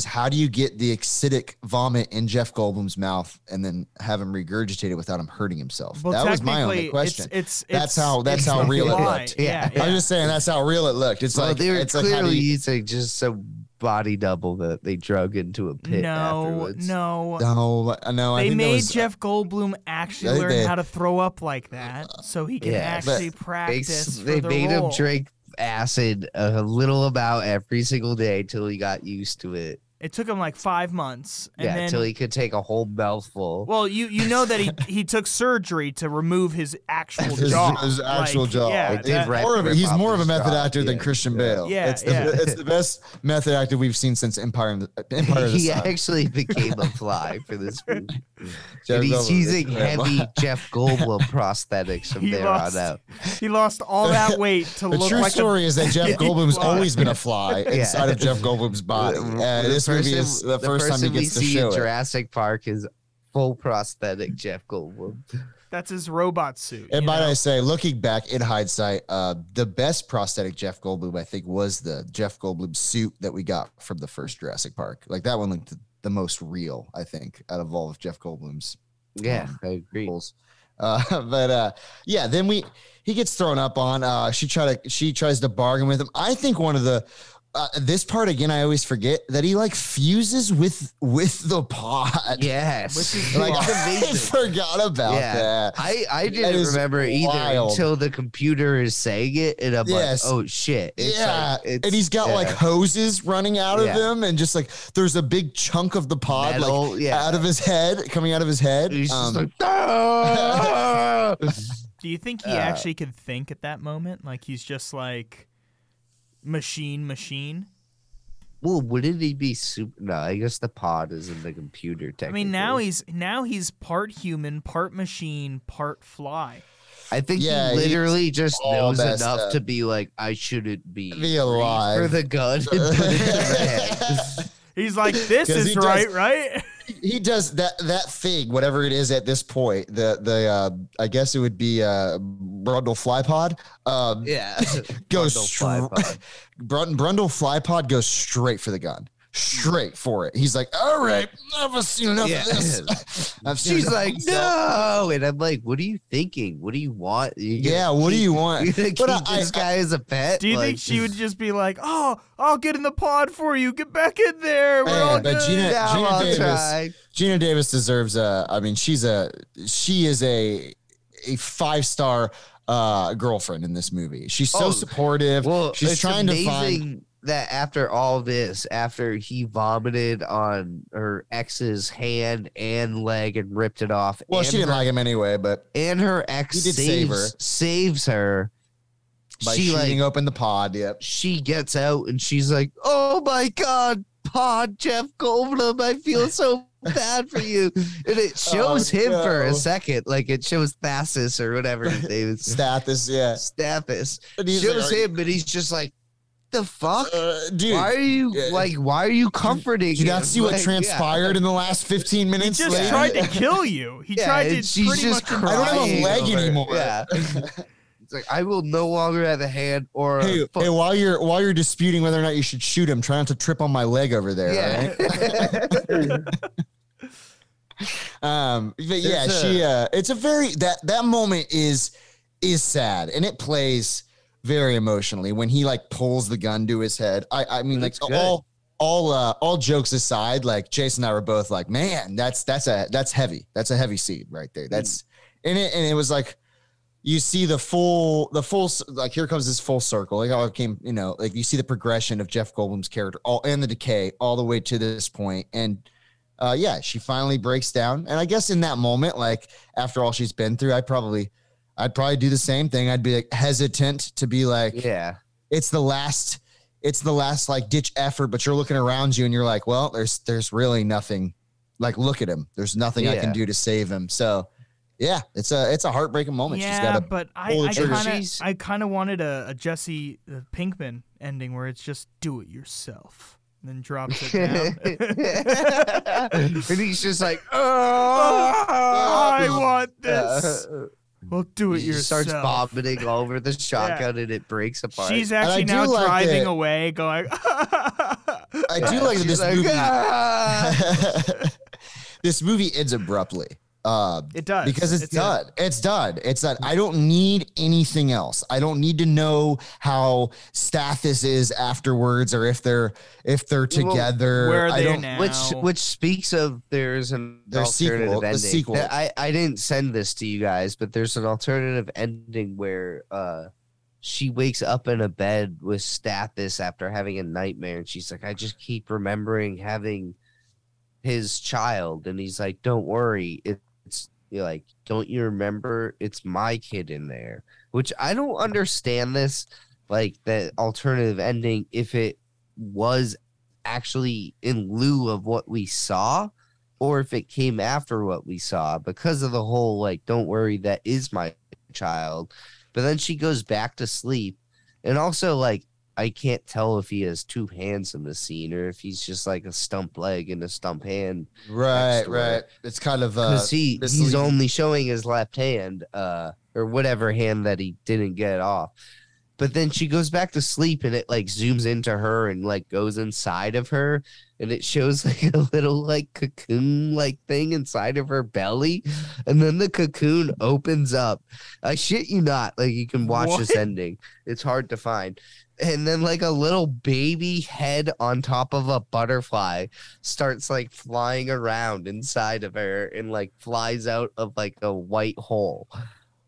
how do you get the acidic vomit in Jeff Goldblum's mouth and then have him regurgitate it without him hurting himself? Well, that was my only question. That's how real it looked. Yeah. I'm just saying that's how real it looked. It's like they were clearly using just so. Body double that they drug into a pit afterwards. No. They made Jeff Goldblum actually learn how to throw up like that so he can actually practice. They made him drink acid a little about every single day till he got used to it. It took him like 5 months. And then, till he could take a whole mouthful. Well, you know that he took surgery to remove his actual jaw. His actual jaw. Yeah, he's more of a method actor than Christian Bale. Yeah, it's the best method actor we've seen since Empire of the Sun. He actually became a fly for this movie. And he's using heavy Jeff Goldblum prosthetics from on out. He lost all that weight to look like a... The true story is that Jeff Goldblum's always been a fly inside of Jeff Goldblum's body. This movie is the first time he gets to show it. Jurassic Park is full prosthetic Jeff Goldblum. That's his robot suit. And might I say, looking back in hindsight, the best prosthetic Jeff Goldblum, I think, was the Jeff Goldblum suit that we got from the first Jurassic Park. Like, that one looked the most real, I think, out of all of Jeff Goldblum's. Yeah, I agree. Then he gets thrown up on. She tries to bargain with him. I think one of the... this part again, I always forget that he like fuses with the pot. Yes, I forgot about that. I didn't remember either until the computer is saying it, and I'm like, oh shit! And he's got like hoses running out of him, and just like there's a big chunk of the pod metal, out of his head, coming out of his head. He's just like, do you think he actually could think at that moment? Like he's just like. Machine. Well, wouldn't he be super? No, I guess the pod is in the computer. Technically, I mean, now he's part human, part machine, part fly. I think he literally just knows enough to be like, I shouldn't be alive for the gun. And put it in the he's like, this is right. He does that thing, whatever it is at this point. The I guess it would be Brundle Flypod. Goes Brundle Flypod goes straight for the gun. Straight for it. He's like, all right, I've seen enough of this. She's like, no. And I'm like, what are you thinking? What do you want? What do you want? You think this guy is a pet? Do you think she would just be like, oh, I'll get in the pod for you. Get back in there. We're all good. Geena Davis deserves she is a 5-star girlfriend in this movie. She's so supportive. Well, she's trying to find... That after all this, after he vomited on her ex's hand and leg and ripped it off. Well, she didn't like him anyway, but her ex saves her. By shooting open the pod, yep. She gets out and she's like, oh my God, Pod Jeff Goldblum, I feel so bad for you. And it shows him for a second. Like it shows Thassus or whatever his name is. Stathis, yeah. Stathis. Shows like, him and he's just like, the fuck? Dude, why are you comforting? Did you not see what transpired in the last 15 minutes? He just tried to kill you. He tried to pretty much crying. I don't have a leg anymore. Yeah. It's like I will no longer have a hand or a foot. Hey, while you're disputing whether or not you should shoot him, try not to trip on my leg over there, all right? But yeah, it's a very that moment is sad, and it plays very emotionally when he like pulls the gun to his head. I mean, that's like good. All jokes aside, like Jason and I were both like, man, that's heavy. That's a heavy scene right there. That's and it was like you see the full like here comes this full circle, like how it came, you know, like you see the progression of Jeff Goldblum's character and the decay all the way to this point. And yeah, she finally breaks down. And I guess in that moment, like after all she's been through, I'd probably do the same thing. I'd be like hesitant to be like, yeah, it's the last like ditch effort, but you're looking around you and you're like, well, there's really nothing, like, look at him. There's nothing I can do to save him. So yeah, it's a heartbreaking moment. Yeah, she's got to I kind of wanted a Jesse Pinkman ending where it's just do it yourself. And then drops it down. And he's just like, I want this. Well, do it yourself. Starts vomiting all over the shotgun and it breaks apart. She's actually now driving away, going. I do like that this movie. This movie ends abruptly. It does because it's done. It's done. It's that I don't need anything else. I don't need to know how Stathis is afterwards or if they're together. Where are they now? Which speaks of there's an alternative ending. The sequel. I didn't send this to you guys, but there's an alternative ending where she wakes up in a bed with Stathis after having a nightmare, and she's like, I just keep remembering having his child, and he's like, don't worry. You're like, don't you remember? It's my kid in there, which I don't understand this, like that alternative ending, if it was actually in lieu of what we saw or if it came after what we saw because of the whole, like, don't worry, that is my child. But then she goes back to sleep. And also, like, I can't tell if he has two hands in the scene or if he's just like a stump leg and a stump hand. Right. It's kind of because he's only showing his left hand or whatever hand that he didn't get off. But then she goes back to sleep and it like zooms into her and like goes inside of her. And it shows like a little like cocoon like thing inside of her belly. And then the cocoon opens up. I shit you not. Like you can watch this ending. It's hard to find. And then like a little baby head on top of a butterfly starts like flying around inside of her and like flies out of like a white hole.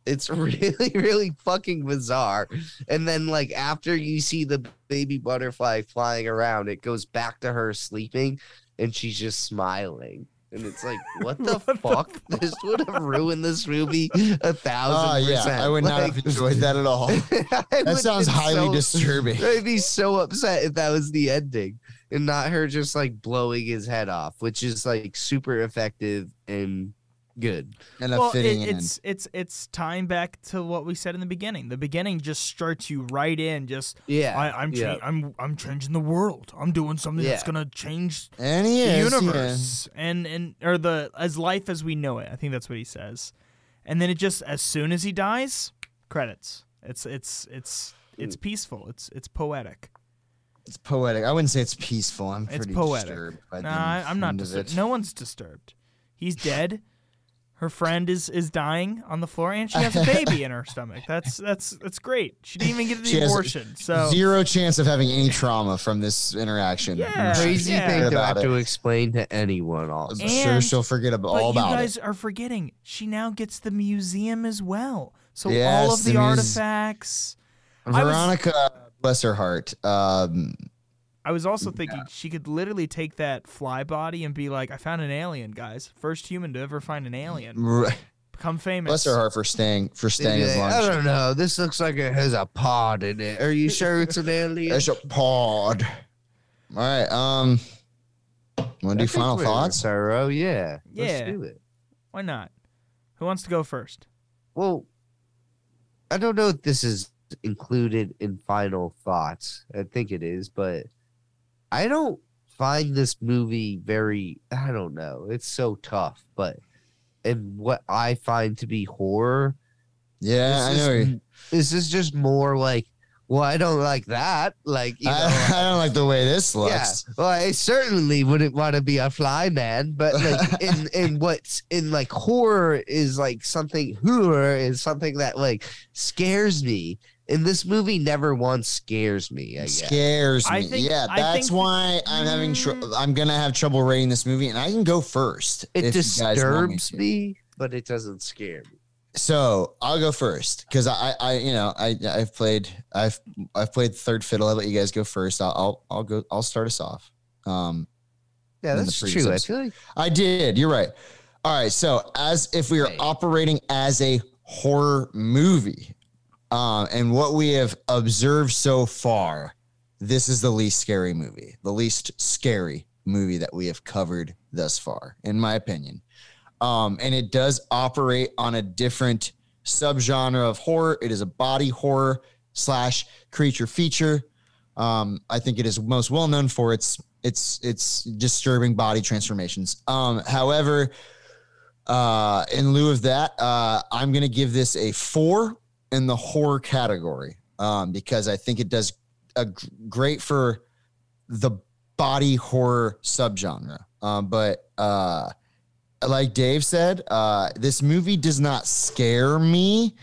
It's really, really fucking bizarre. And then, like, after you see the baby butterfly flying around, it goes back to her sleeping, and she's just smiling. And it's like, what the fuck? This would have ruined this movie 1,000%. I would not have enjoyed that at all. That sounds highly disturbing. I'd be so upset if that was the ending and not her just, like, blowing his head off, which is, like, super effective and good. And well, it's tying back to what we said in the beginning. The beginning just starts you right in. Just I'm changing the world. I'm doing something that's gonna change the universe and the as life as we know it. I think that's what he says. And then it just as soon as he dies, credits. It's peaceful. It's poetic. It's poetic. I wouldn't say it's peaceful. It's pretty disturbed. I'm not disturbed. No one's disturbed. He's dead. Her friend is dying on the floor, and she has a baby in her stomach. That's great. She didn't even get the abortion. So zero chance of having any trauma from this interaction. Yeah, crazy thing to have to explain to anyone. I'm sure she'll forget all about it. You guys are forgetting. She now gets the museum as well. So all of the artifacts. Veronica, bless her heart. I was also thinking she could literally take that fly body and be like, I found an alien, guys. First human to ever find an alien. Right. Become famous. Bless her heart for staying as long. I don't know. This looks like it has a pod in it. Are you sure it's an alien? There's a pod. All right. Want to do final thoughts? Sorrow. Yeah. Let's do it. Why not? Who wants to go first? Well, I don't know if this is included in final thoughts. I think it is, but I don't find this movie very, I don't know. It's so tough, but in what I find to be horror. Yeah, I know. This is just more like, well, I don't like that. Like, you know, I don't like the way this looks. Yeah. Well, I certainly wouldn't want to be a fly man, but like in what's in like horror is like something that like scares me. And this movie never once scares me. I'm gonna have trouble rating this movie, and I can go first. It disturbs me, but it doesn't scare me. So I'll go first because I've played third fiddle. I'll let you guys go first. I'll start us off. Yeah, that's true. I feel like I did. You're right. All right. So as if we are operating as a horror movie, and what we have observed so far, this is the least scary movie. The least scary movie that we have covered thus far, in my opinion. And it does operate on a different subgenre of horror. It is a body horror / creature feature. I think it is most well known for its disturbing body transformations. However, in lieu of that, I'm going to give this a 4 in the horror category because I think it does great for the body horror subgenre. But like Dave said, this movie does not scare me,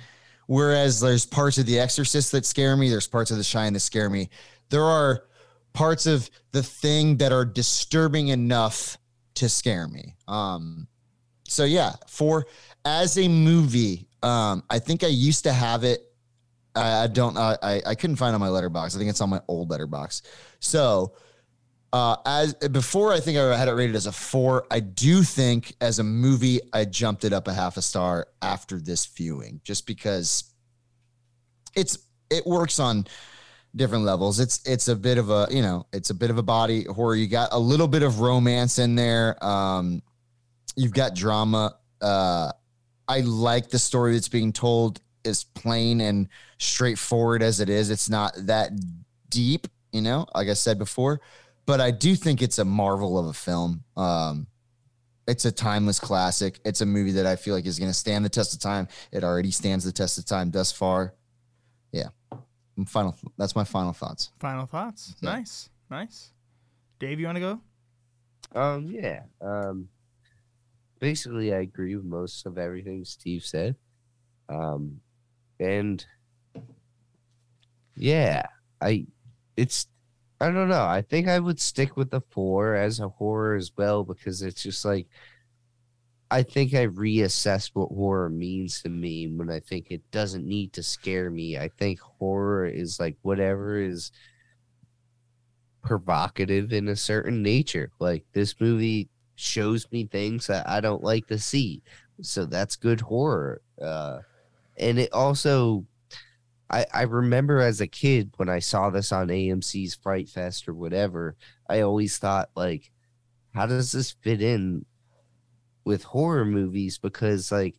whereas there's parts of The Exorcist that scare me. There's parts of The Shining that scare me. There are parts of The Thing that are disturbing enough to scare me. So, yeah, for as a movie, I think I used to have it. I couldn't find it on my Letterboxd. I think it's on my old Letterboxd. So... as before, I think I had it rated as a 4. I do think as a movie, I jumped it up a half a star after this viewing, just because it works on different levels. It's a bit of a, you know, it's a bit of a body horror. You got a little bit of romance in there. You've got drama. I like the story that's being told is plain and straightforward as it is. It's not that deep, you know, like I said before. But I do think it's a marvel of a film. It's a timeless classic. It's a movie that I feel like is going to stand the test of time. It already stands the test of time thus far. Yeah. That's my final thoughts. Final thoughts. Yeah. Nice. Dave, you want to go? Yeah. Basically, I agree with most of everything Steve said. And yeah, I don't know. I think I would stick with the 4 as a horror as well, because it's just like, I think I reassess what horror means to me when I think it doesn't need to scare me. I think horror is like whatever is provocative in a certain nature. Like this movie shows me things that I don't like to see. So that's good horror. And it also... I remember as a kid when I saw this on AMC's Fright Fest or whatever, I always thought, like, how does this fit in with horror movies? Because, like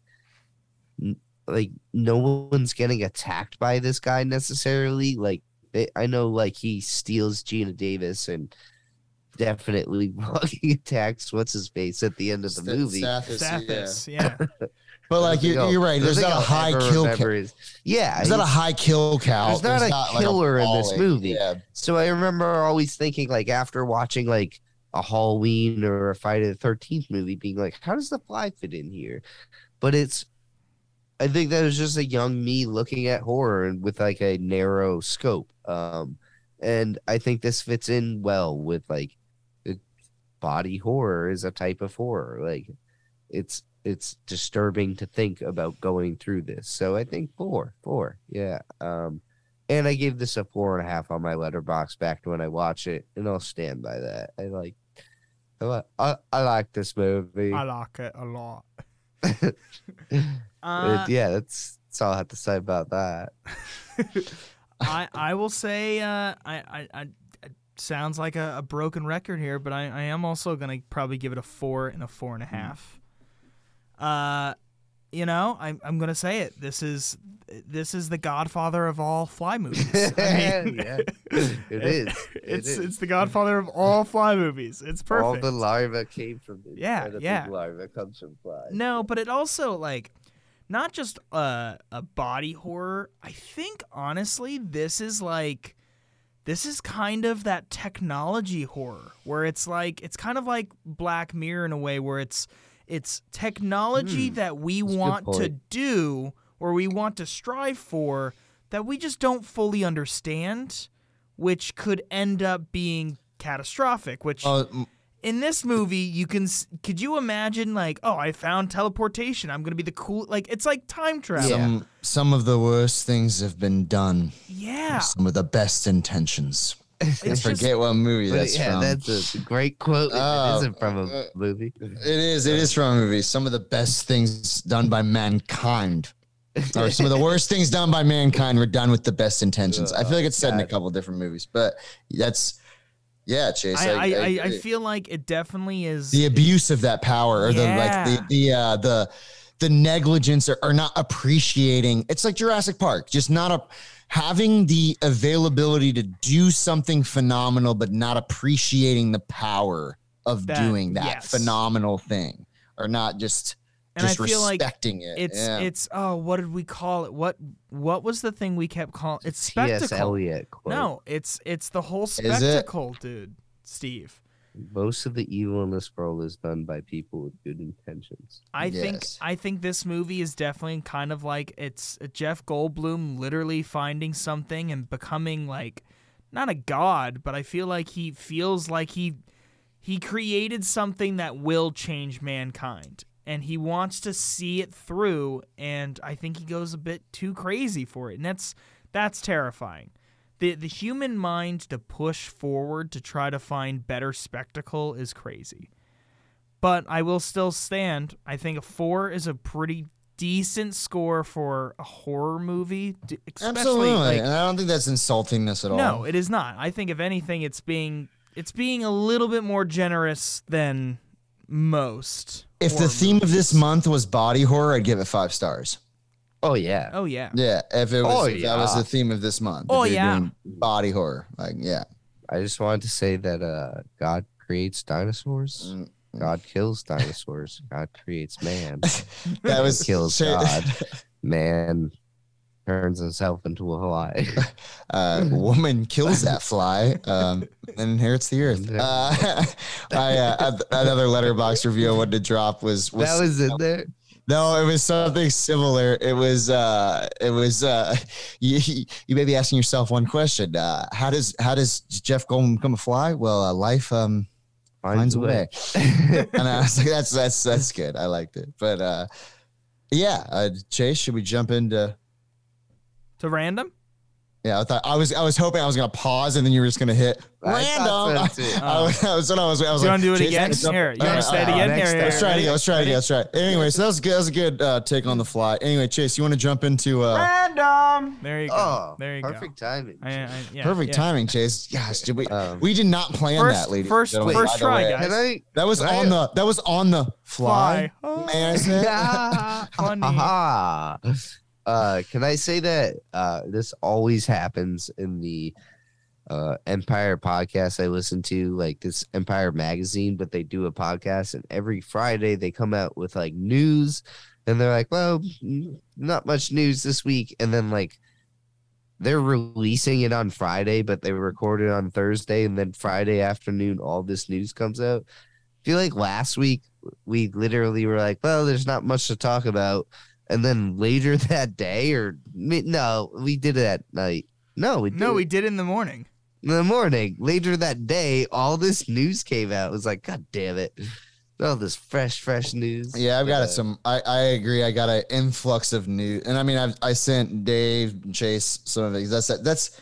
no one's getting attacked by this guy necessarily. Like, I know, like, he steals Geena Davis and definitely attacks what's-his-face at the end of the movie. Stathis, yeah. But like you're right. There's not a high kill count. Yeah, there's not a high kill count. There's not a killer in this movie. Yeah. So I remember always thinking, like after watching like a Halloween or a Friday the 13th movie, being like, how does The Fly fit in here? But I think that was just a young me looking at horror and with like a narrow scope. And I think this fits in well with like body horror is a type of horror. Like it's disturbing to think about going through this. So I think 4, yeah. And I gave this a 4.5 on my Letterboxd back when I watched it, and I'll stand by that. I like this movie. I like it a lot. Yeah, that's all I have to say about that. I will say it sounds like a broken record here, but I am also going to probably give it a 4 and a 4.5. You know, I'm going to say it. This is the godfather of all Fly movies. I mean, yeah, it is. It's the godfather of all Fly movies. It's perfect. All the larva came from this. Yeah, yeah. The larva comes from Fly. No, but it also, like, not just a body horror. I think, honestly, this is kind of that technology horror where it's like, it's kind of like Black Mirror in a way where it's technology that we want to do or we want to strive for that we just don't fully understand, which could end up being catastrophic, which in this movie could you imagine, like, oh, I found teleportation. I'm going to be the cool, like, it's like time travel. Yeah. Some of the worst things have been done. Yeah. Some of the best intentions. I forget what movie that's from. Yeah, that's a great quote. It isn't from a movie. It is from a movie. Some of the best things done by mankind, or some of the worst things done by mankind, were done with the best intentions. I feel like it's said in a couple of different movies, but that's, yeah, Chase. I feel like it definitely is the abuse of that power, or the negligence or not appreciating. It's like Jurassic Park, just having the availability to do something phenomenal, but not appreciating the power of doing that phenomenal thing, or not just respecting it. It's what did we call it? What was the thing we kept calling? It's spectacle. T.S. Eliot quote. No, it's the whole spectacle, dude. Steve. Most of the evil in this world is done by people with good intentions. I think this movie is definitely kind of like, it's Jeff Goldblum literally finding something and becoming, like, not a god, but I feel like he feels like he created something that will change mankind, and he wants to see it through, and I think he goes a bit too crazy for it, and that's terrifying. The human mind to push forward to try to find better spectacle is crazy. But I will still stand. I think a 4 is a pretty decent score for a horror movie. Absolutely. And I don't think that's insulting this at all. No, it is not. I think, if anything, it's being a little bit more generous than most. If the theme of this month was body horror, I'd give it 5 stars. Oh yeah. Oh yeah. Yeah. If that was the theme of this month. Oh yeah. Body horror. Like, yeah. I just wanted to say that God creates dinosaurs. God kills dinosaurs. God creates man. That was kills God. Man turns himself into a fly. Woman kills that fly and inherits the earth. Another Letterboxd review I wanted to drop was that was in there. No, it was something similar. It was you may be asking yourself one question. How does Jeff Goldblum become a fly? Well, life finds a way. And I was like, that's good. I liked it. But Chase, should we jump into to random? Yeah, I was hoping I was gonna pause and then you were just gonna hit random. I was gonna do it again. Here, you wanna say it again? Here, let's try it again. Anyway, so that was a good take on the fly. Anyway, Chase, you want to jump into random? There you go. Oh, there you go. Perfect timing. Perfect timing, Chase. Gosh, did we did not plan that, ladies. First try, guys. That was on the fly. Funny. Can I say that this always happens in the Empire podcast I listen to, like this Empire magazine, but they do a podcast, and every Friday they come out with like news, and they're like, well, not much news this week, and then like they're releasing it on Friday, but they recorded on Thursday, and then Friday afternoon all this news comes out. I feel like last week we literally were like, well, there's not much to talk about. And then later that day, we did it at night. We did it in the morning. In the morning. Later that day, all this news came out. It was like, God damn it. All this fresh news. Yeah, I've got some. I agree. I got an influx of news. And I mean, I sent Dave, Chase, some of it. That's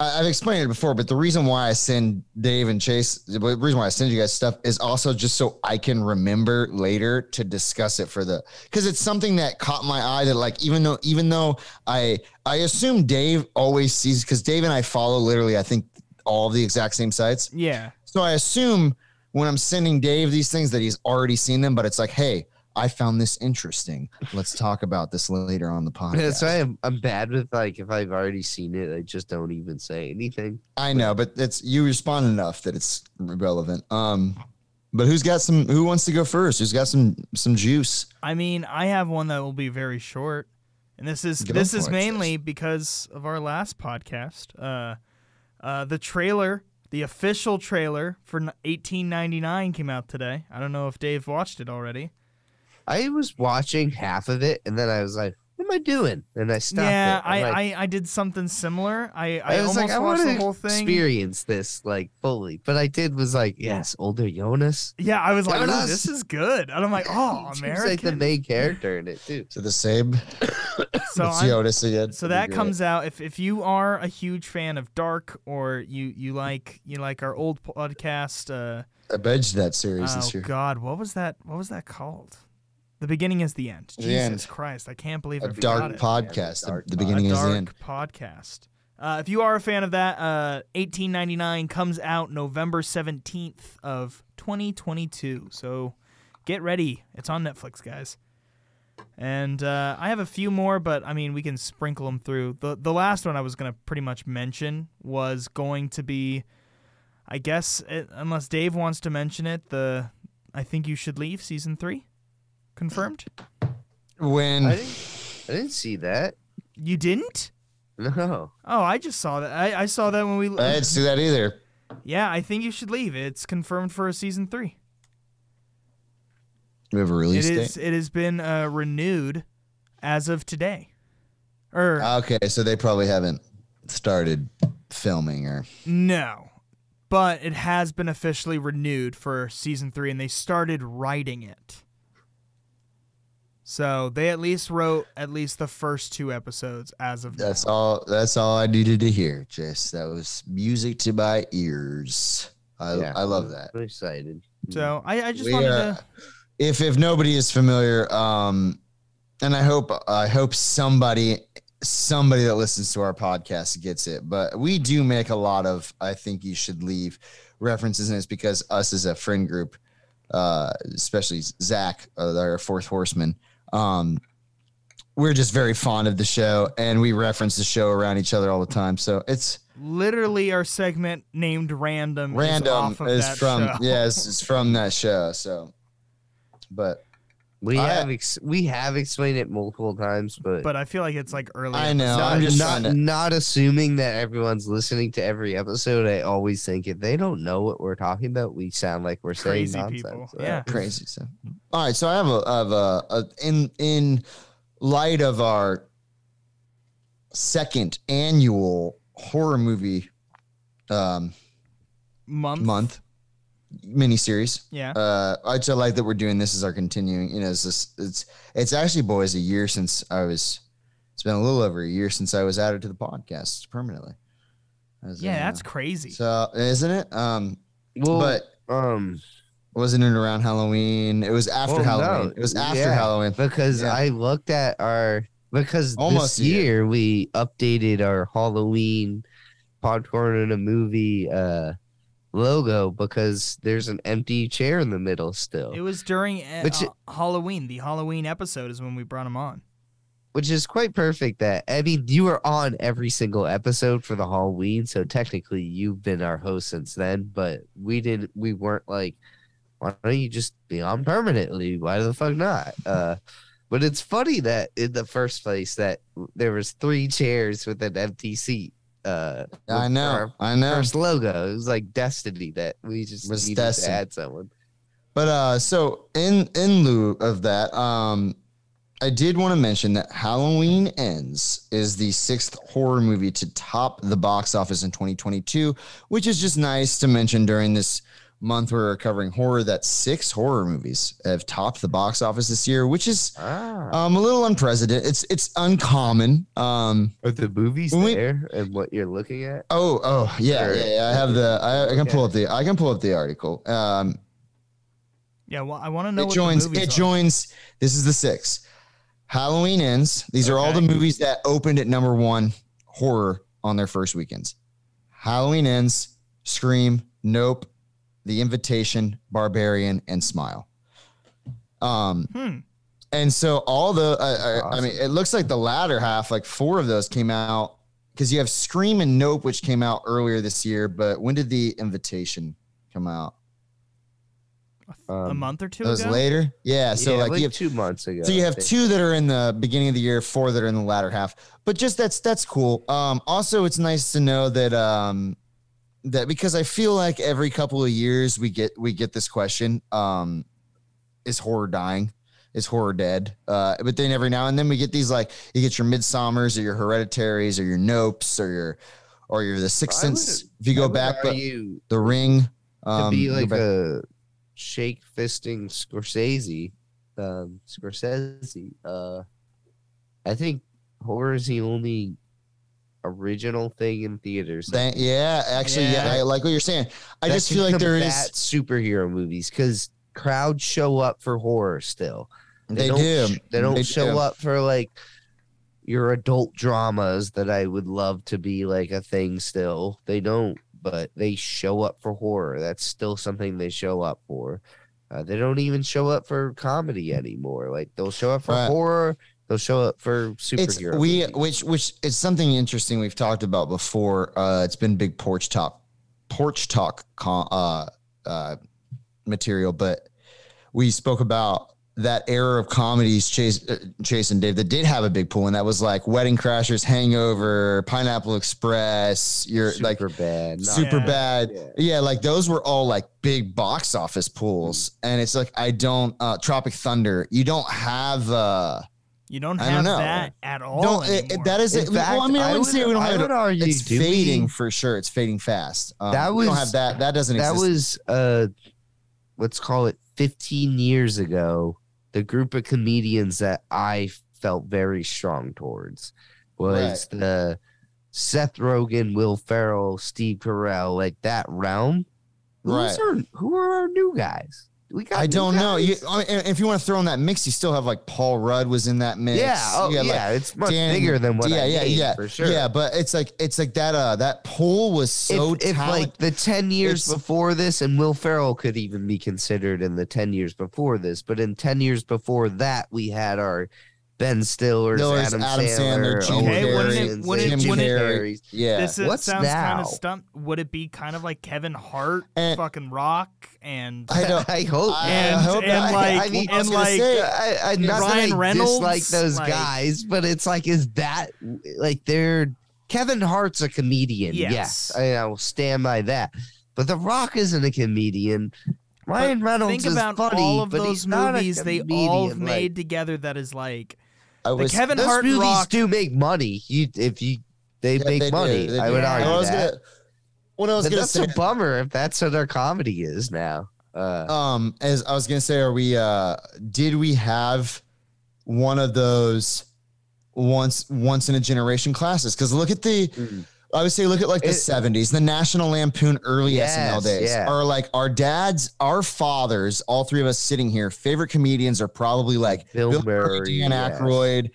I've explained it before, but the reason why I send Dave and Chase, the reason why I send you guys stuff is also just so I can remember later to discuss it for the, because it's something that caught my eye that, like, even though I assume Dave always sees, because Dave and I follow literally, I think, all of the exact same sites. Yeah. So I assume when I'm sending Dave these things that he's already seen them, but it's like, hey, I found this interesting. Let's talk about this later on the podcast. That's why I'm bad with, like, if I've already seen it, I just don't even say anything. I know, but it's, you respond enough that it's relevant. But who wants to go first? Who's got some juice? I mean, I have one that will be very short. And this is mainly because of our last podcast. The trailer, the official trailer for 1899 came out today. I don't know if Dave watched it already. I was watching half of it, and then I was like, what am I doing? And I stopped it. I did something similar. I was almost like, I watched the whole thing. Experience this, like, fully. But I did was like, yes, older Jonas. Yeah, I was like, oh, this is good. And I'm like, oh, American. He's like the main character in it, too. So the same. So that comes out. If you are a huge fan of Dark, or you like our old podcast. I binged that series this year. Oh, God. What was that called? The Beginning is the End. Jesus Christ. I can't believe I forgot it. Podcast. Yeah, the Beginning is the End. Dark podcast. If you are a fan of that, 1899 comes out November 17th of 2022. So get ready. It's on Netflix, guys. And I have a few more, but, I mean, we can sprinkle them through. The last one I was going to pretty much mention was going to be, I guess, unless Dave wants to mention it, the I Think You Should Leave Season 3. Confirmed? When I didn't see that. You didn't? No. Oh, I just saw that. I saw that when we. I didn't see that either. Yeah, I Think You Should Leave. It's confirmed for a season 3. We have a release date. It has been renewed as of today. Okay, so they probably haven't started filming or. No, but it has been officially renewed for season 3, and they started writing it. So they at least wrote at least the first 2 episodes as of now. That's all I needed to hear, Jess. That was music to my ears. I love that. I'm excited. So I just wanted to. If nobody is familiar, and I hope somebody that listens to our podcast gets it. But we do make a lot of I Think You Should Leave references, and it's because us as a friend group, especially Zach, our fourth horseman. We're just very fond of the show, and we reference the show around each other all the time. So it's literally our segment named Random. Random is from that show. So, but we have explained it multiple times, but I feel like it's like early. I know. I'm just not assuming that everyone's listening to every episode. I always think if they don't know what we're talking about, we sound like we're crazy saying nonsense. People. Yeah, crazy stuff. All right, so I have a in light of our second annual horror movie month. Miniseries. Yeah. I just like that we're doing this as our continuing. You know, it's actually, boys, it's been a little over a year since I was added to the podcast permanently. That's crazy. So isn't it? Wasn't it around Halloween? It was after Halloween. No. It was after Halloween because I looked at almost this year we updated our Halloween Podcorn in a Movie logo because there's an empty chair in the middle still. It was during Halloween. The Halloween episode is when we brought him on. Which is quite perfect that, I mean, you were on every single episode for the Halloween, so technically you've been our host since then, but we weren't like, why don't you just be on permanently? Why the fuck not? But it's funny that in the first place that there was 3 chairs with an empty seat. I know. First logo. It was like destiny that we just needed to add someone. But so in lieu of that, I did want to mention that Halloween Ends is the 6th horror movie to top the box office in 2022, which is just nice to mention during this month where we're covering horror, that 6 horror movies have topped the box office this year, which is a little unprecedented. It's uncommon. Are the movies there and what you're looking at? Oh yeah. I can pull up the article. I want to know. It joins. This is the 6. Halloween Ends. These are all the movies that opened at number 1 horror on their first weekends. Halloween Ends, Scream, Nope, The Invitation, Barbarian, and Smile. And so all the, awesome. I mean, it looks like the latter half, like 4 of those came out because you have Scream and Nope, which came out earlier this year. But when did The Invitation come out? A month or 2 ago? Later? Yeah. So yeah, like you have 2 months ago. So you have 2 that are in the beginning of the year, 4 that are in the latter half, but just that's cool. Also it's nice to know that, that because I feel like every couple of years we get this question, is horror dying? Is horror dead? But then every now and then we get these, like you get your Midsommars or your Hereditaries or your Nopes or your The Sixth Sense. If you go back, but The Ring, to be like a shake fisting Scorsese. I think horror is the only original thing in theaters. I like what you're saying. I that just feel like there is superhero movies because crowds show up for horror still. They don't show up for like your adult dramas that I would love to be like a thing still. They don't, but they show up for horror. That's still something they show up for. They don't even show up for comedy anymore. Like they'll show up for horror. They'll show up for superhero. Which is something interesting we've talked about before. It's been big porch talk material, but we spoke about that era of comedies, Chase and Dave, that did have a big pull, and that was like Wedding Crashers, Hangover, Pineapple Express. Super bad. Yeah, like those were all like big box office pulls, and it's like Tropic Thunder. You don't have that at all. No, that is it. Fact, well, I mean, I would argue it's fading for sure. It's fading fast. We don't have that. That doesn't exist. That was, let's call it 15 years ago, the group of comedians that I felt very strong towards was the Seth Rogen, Will Ferrell, Steve Carell, like that realm. Who are our new guys? I don't know. If you want to throw in that mix, you still have like Paul Rudd was in that mix. Yeah, it's much bigger than what I mean, for sure. Yeah, but it's like that that poll was so talented. Like the 10 years before this, and Will Ferrell could even be considered in the 10 years before this, but in 10 years before that, we had our Ben Stiller's, Adam Sandler, Jim Carrey. Yeah, would it be kind of like Kevin Hart, and fucking Rock, and I hope, Ryan Reynolds, like those guys, but it's like, is that like they're Kevin Hart's a comedian? Yes, I will stand by that. But The Rock isn't a comedian. Ryan Reynolds is funny, but he's not a comedian. Think about all of those movies they all made together. That is like. Kevin those Hart movies Rock, do make money. They make money. I would argue that. That's a bummer if that's what our comedy is now. As I was gonna say, did we have one of those once in a generation classes? Because look at the. Mm-hmm. I would say look at like the 70s, the National Lampoon early SNL days are like our dads, our fathers, all 3 of us sitting here. Favorite comedians are probably like Bill Murray, Dan Aykroyd,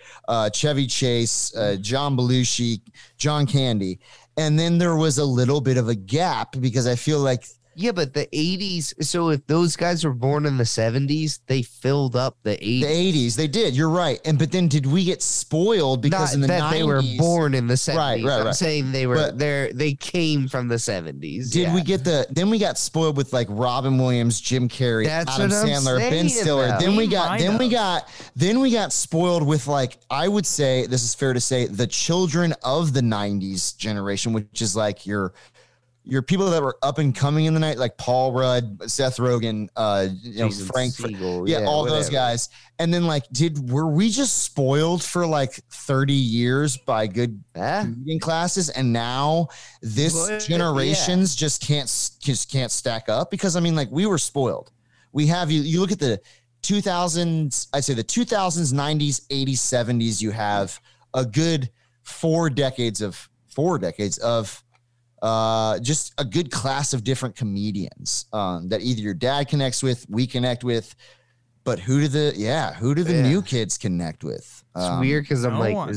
Chevy Chase, John Belushi, John Candy. And then there was a little bit of a gap because I feel like. Yeah, but the 80s. So if those guys were born in the 70s, they filled up the 80s. The 80s, they did. You're right. And but then did we get spoiled because in the 90s they were born in the 70s? Right. I'm saying they were there. They came from the 70s. Did we get then we got spoiled with like Robin Williams, Jim Carrey, Adam Sandler, Ben Stiller. Though. Then we got spoiled with like I would say this is fair to say the children of the 90s generation, which is like your. your people that were up and coming in the night, like Paul Rudd, Seth Rogen, Frank Siegel, all whatever. Those guys. And then, like, were we just spoiled for like 30 years by good reading classes, and now this generations just can't stack up? Because I mean, like, we were spoiled. We have you look at the 2000s, I'd say the 2000s, 90s, 80s, 70s. You have a good four decades of. Just a good class of different comedians that either your dad connects with, we connect with, but who do the new kids connect with? It's weird because I'm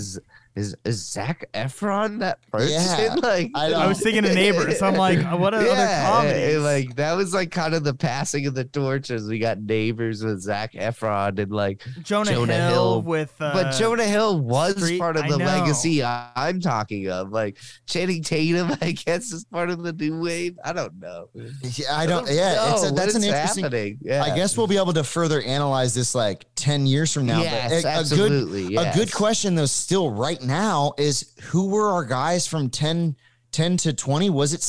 is Zac Efron that person? Yeah, like, I was thinking of Neighbors. So I'm like, what are other comedies? Like, that was like kind of the passing of the torch as we got Neighbors with Zac Efron and like Jonah Hill with. But Jonah Hill was part of the legacy I'm talking of. Like Channing Tatum, I guess, is part of the new wave. I don't know. Yeah, I don't. Yeah, that's an interesting. Happening? Yeah. I guess we'll be able to further analyze this like 10 years from now. Yes, but absolutely. A good question though, still right now is who were our guys from 10 to 20? Was it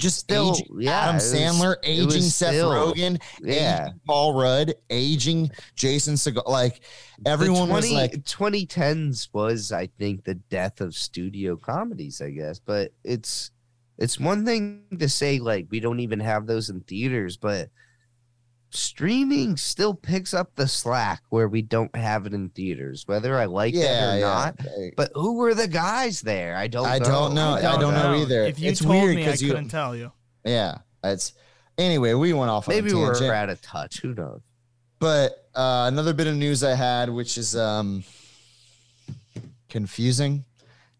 just aging Adam Sandler, aging Seth Rogen, aging Paul Rudd, aging Jason Segel? Like everyone was like 2010s was, I think, the death of studio comedies, I guess. But it's one thing to say like we don't even have those in theaters, but streaming still picks up the slack where we don't have it in theaters, whether I like that or not. But who were the guys there? I don't know. I don't know either. If you told me, I couldn't tell you. Yeah. Anyway, we went off on a tangent. Maybe we're out of touch. Who knows? But another bit of news I had, which is confusing,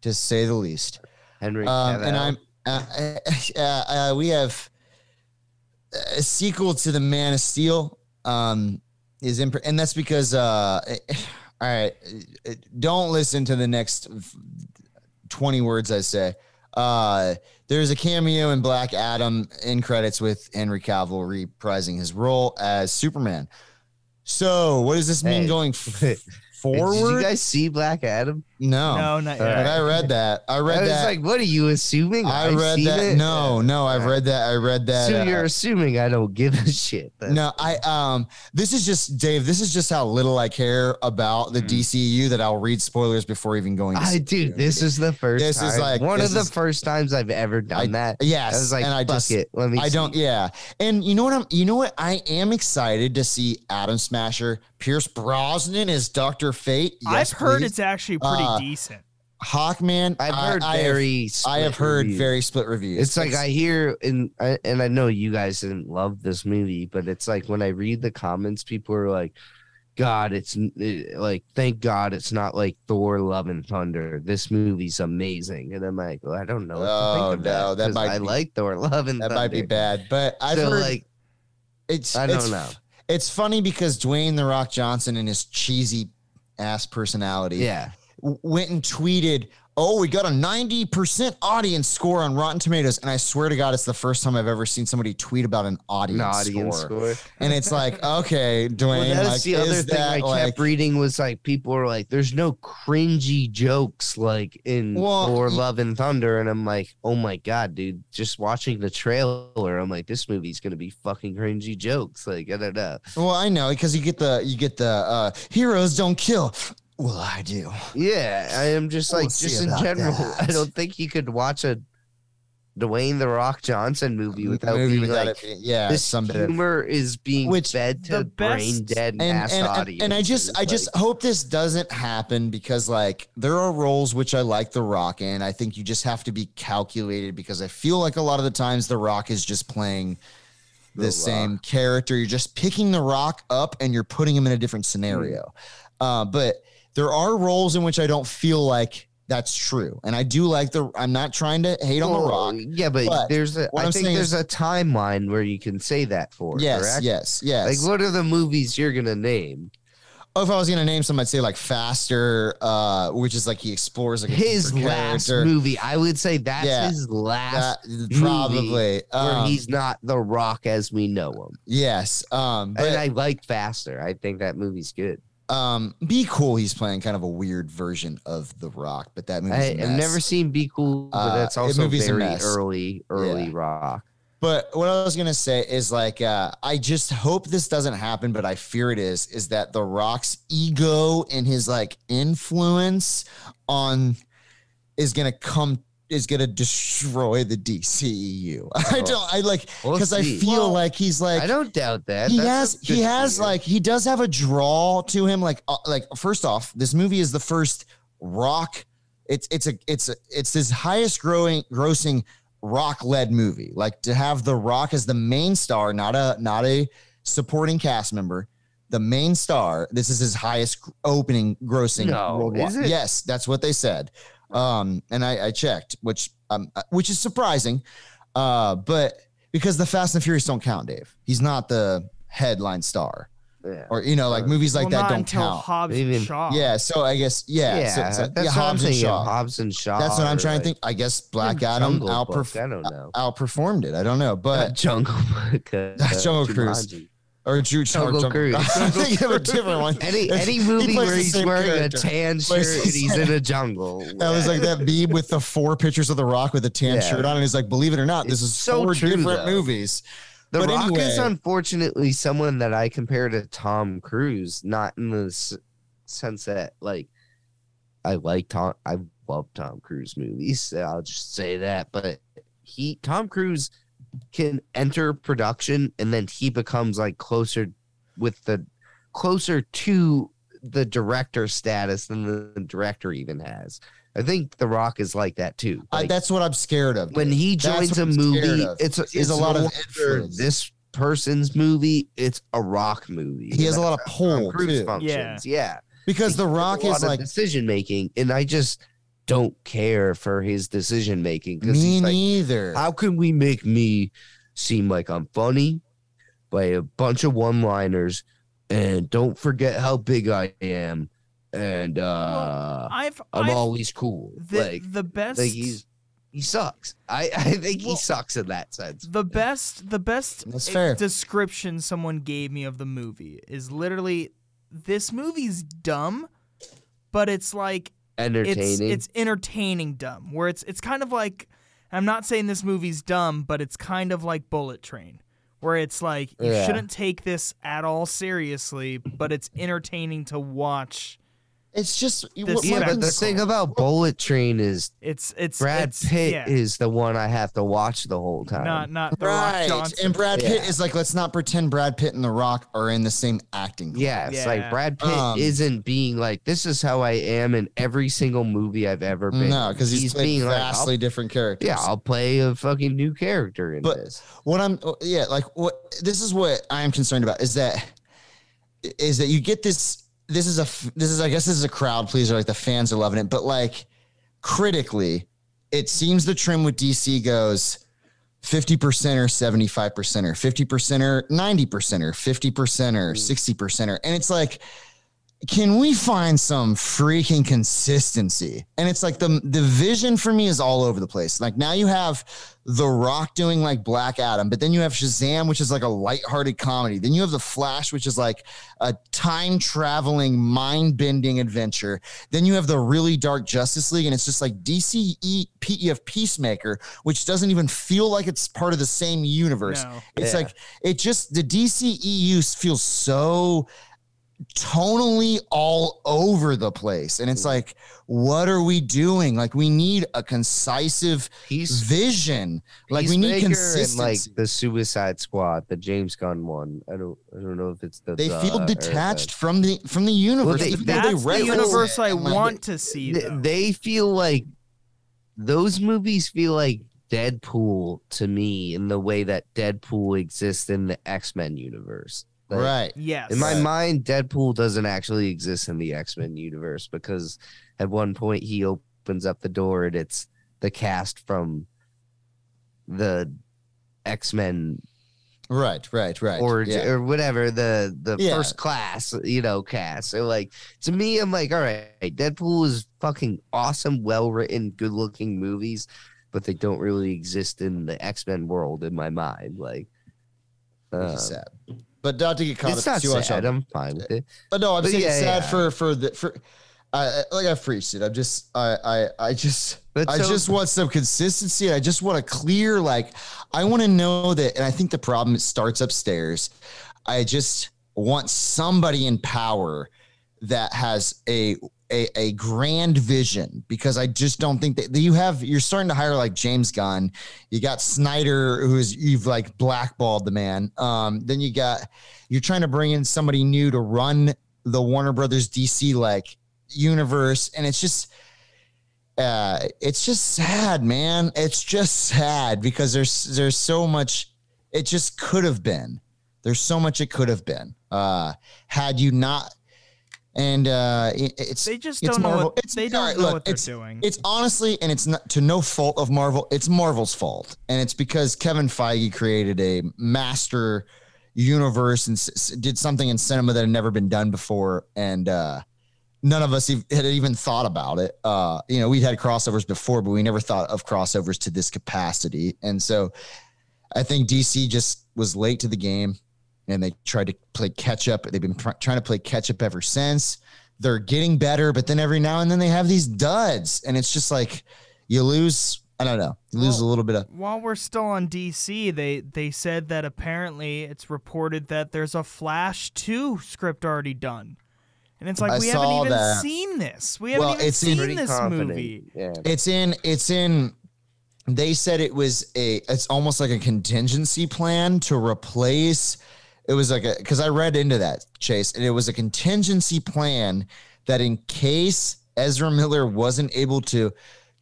to say the least. Henry. We have... a sequel to the Man of Steel is in, and that's because all right, don't listen to the next 20 words I say. There's a cameo in Black Adam in credits with Henry Cavill reprising his role as Superman. So what does this mean going forward? Did you guys see Black Adam? No, not yet. But I read that. I was like, what are you assuming? I read that. It? No, I've read that. I read that. So you're assuming I don't give a shit. No, I this is just, Dave, this is just how little I care about the DCU that I'll read spoilers before even going to Dude, this is the first time. This is like one of the first times I've ever done that. Yes. I was like, let me see. And you know what? I am excited to see Atom Smasher. Pierce Brosnan is Dr. Fate. Yes, I've heard it's actually pretty decent. Hawkman, I have heard very split reviews. It's like I hear, and I know you guys didn't love this movie, but it's like when I read the comments, people are like, God, thank God it's not like Thor: Love and Thunder. This movie's amazing. And I'm like, well, I don't know. I like Thor: Love and Thunder. That might be bad, but I don't know. It's funny because Dwayne The Rock Johnson and his cheesy ass personality. Yeah. Went and tweeted, we got a 90% audience score on Rotten Tomatoes. And I swear to God, it's the first time I've ever seen somebody tweet about an audience score. And it's like, okay, Dwayne. Well, that's like, the other thing I kept reading was like, people were like, there's no cringy jokes like in Thor: Love and Thunder. And I'm like, oh my God, dude, just watching the trailer, I'm like, this movie's going to be fucking cringy jokes. Like, I don't know. Well, I know, because you get the heroes don't kill. Well, I do. Yeah, I am just like, just in general, that. I don't think you could watch a Dwayne The Rock Johnson movie without being like this humor is being fed to brain-dead mass audience. And I just hope this doesn't happen because, like, there are roles which I like The Rock in. I think you just have to be calculated because I feel like a lot of the times The Rock is just playing the same character. You're just picking The Rock up and you're putting him in a different scenario. But... there are roles in which I don't feel like that's true. And I do like I'm not trying to hate on The Rock. Yeah, but I think there's a timeline where you can say that for, correct? Yes. Like, what are the movies you're going to name? Oh, if I was going to name some, I'd say like Faster, which is like he explores like his last movie. I would say that's his last probably movie where he's not The Rock as we know him. Yes. But I like Faster. I think that movie's good. Be Cool, he's playing kind of a weird version of The Rock, but that movie. I've never seen Be Cool, but that's also very early yeah. Rock. But what I was going to say is, like, I just hope this doesn't happen, but I fear it is that The Rock's ego and his, like, influence on is going to destroy the DCEU. Oh. I feel like he's like, I don't doubt that. He does have a draw to him. Like, first off, this movie is the first Rock. It's his highest grossing Rock led movie. Like, to have The Rock as the main star, not a supporting cast member, the main star. This is his highest opening grossing worldwide. Yes, that's what they said. And I checked, which is surprising, but because the Fast and Furious don't count, Dave. He's not the headline star, or like movies like that don't count. Hobbs and Shaw. Yeah, so I guess that's Hobbs and Shaw. That's what I'm trying to think. I guess Black Adam outperformed it. I don't know, but Jungle Cruise. Or Jungle Cruise. I'm thinking of a different one. Any movie where he's wearing a tan shirt and he's in a jungle. That was like that meme with the four pictures of The Rock with a tan shirt on, and he's like, believe it or not, this is so four different movies. The Rock is unfortunately someone that I compare to Tom Cruise, not in the sense that, like, I love Tom Cruise movies. So I'll just say that, but Tom Cruise can enter production and then he becomes like closer to the director status than the director even has. I think The Rock is like that too. That's what I'm scared of. When he joins a movie, it's a lot of this person's movie. It's a Rock movie. He has a lot of pull too. Functions. Yeah. Because The Rock is like decision making, and I just don't care for his decision making. Me neither. How can we make me seem like I'm funny by a bunch of one-liners, and don't forget how big I am, and I'm always cool. The best. Like he sucks. I think he sucks in that sense. The best description someone gave me of the movie is literally, this movie's dumb, but it's like entertaining. It's entertaining dumb, where it's kind of like, I'm not saying this movie's dumb, but it's kind of like Bullet Train, where it's like you shouldn't take this at all seriously, but it's entertaining to watch. It's just but the thing about Bullet Train is it's Brad Pitt is the one I have to watch the whole time. Not The Rock Johnson. And Brad Pitt is like, let's not pretend Brad Pitt and The Rock are in the same acting class. Yeah, it's like Brad Pitt isn't being like, this is how I am in every single movie I've ever been. No, because he's playing vastly different characters. Yeah, I'll play a fucking new character in this. What I'm this is what I am concerned about is that you get this. This is a crowd pleaser, like the fans are loving it, but like critically, it seems the trend with DC goes 50%er, 75%er, 50%er, 90%er, 50%er, 60%er, and it's like, can we find some freaking consistency? And it's like the vision for me is all over the place. Like, now you have The Rock doing like Black Adam, but then you have Shazam, which is like a lighthearted comedy. Then you have The Flash, which is like a time traveling, mind bending adventure. Then you have the really dark Justice League. And it's just like DCEU Peacemaker, which doesn't even feel like it's part of the same universe. No. It's like, it just, the DCEU feels so tonally all over the place, and it's like, what are we doing? Like, we need a concisive vision. Like, we need consistency. And like the Suicide Squad, the James Gunn one. I don't know if it's they feel detached from the universe. Well, that's the universe I want to see. They feel like those movies feel like Deadpool to me, in the way that Deadpool exists in the X-Men universe. Like, right. Yes. In my mind, Deadpool doesn't actually exist in the X-Men universe, because at one point he opens up the door and it's the cast from the X-Men. Right. Or whatever, the first class, cast. So, like, to me, I'm like, all right, Deadpool is fucking awesome, well-written, good-looking movies, but they don't really exist in the X-Men world in my mind. Like, sad. But not to get caught it's up too much on it. I'm fine with it. But no, I'm saying it's sad for like I've preached it. I'm just I just want some consistency. And I just want a clear, like I want to know that, and I think the problem starts upstairs. I just want somebody in power that has a grand vision, because I just don't think that you're starting to hire like James Gunn. You got Snyder, you've like blackballed the man. Then you're trying to bring in somebody new to run the Warner Brothers DC like universe. And it's just sad, man. It's just sad because there's so much, it just could have been. There's so much it could have been, had you not. And they just don't know what they're doing. It's honestly, and it's not to no fault of Marvel. It's Marvel's fault, and it's because Kevin Feige created a master universe and did something in cinema that had never been done before, and none of us had even thought about it. We'd had crossovers before, but we never thought of crossovers to this capacity. And so, I think DC just was late to the game. And they tried to play catch up. They've been trying to play catch up ever since. They're getting better, but then every now and then they have these duds. And it's just like you lose, I don't know, a little bit of. While we're still on DC, they said that apparently it's reported that there's a Flash 2 script already done. And it's like, we haven't even seen this. We haven't even seen this movie. Yeah. It's in. They said it was it's almost like a contingency plan to replace. It was like because I read into that, Chase, and it was a contingency plan that in case Ezra Miller wasn't able to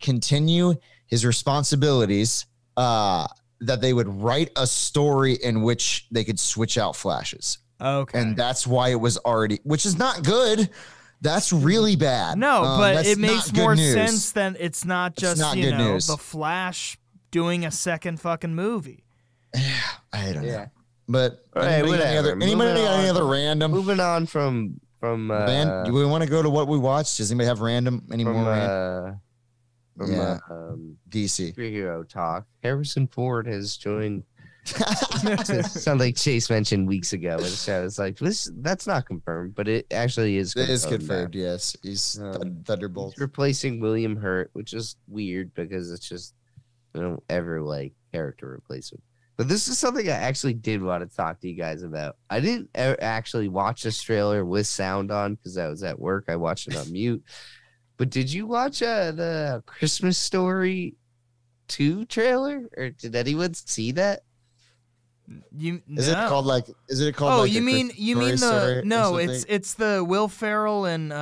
continue his responsibilities, that they would write a story in which they could switch out Flashes. Okay. And that's why it was already, which is not good. That's really bad. No, but it makes more sense than it's not just, the Flash doing a second fucking movie. I don't know. But right, anybody got any other random? Moving on from Ben, do we want to go to what we watched? Does anybody have DC superhero talk? Harrison Ford has joined. Sounds like Chase mentioned weeks ago. So it's like that's not confirmed, but it actually is. It is confirmed. Now. Yes, he's Thunderbolt. He's replacing William Hurt, which is weird because it's just I don't ever like character replacement. But this is something I actually did want to talk to you guys about. I didn't actually watch this trailer with sound on because I was at work. I watched it on mute. But did you watch the Christmas Story 2 trailer? Or did anyone see that? It's the Will Ferrell and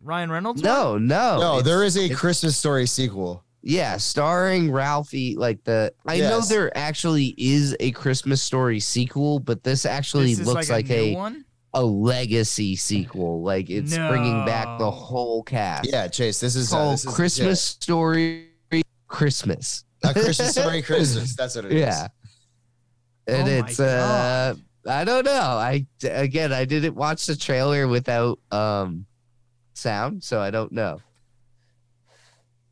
Ryan Reynolds one? No, there is a Christmas Story sequel. Yeah, starring Ralphie. I know there actually is a Christmas Story sequel, but this actually looks like a legacy sequel. Like it's bringing back the whole cast. Yeah, Chase, this is Christmas Story Christmas. A Christmas Story Christmas. That's what it is. Yeah, and it's I don't know. I didn't watch the trailer without sound, so I don't know.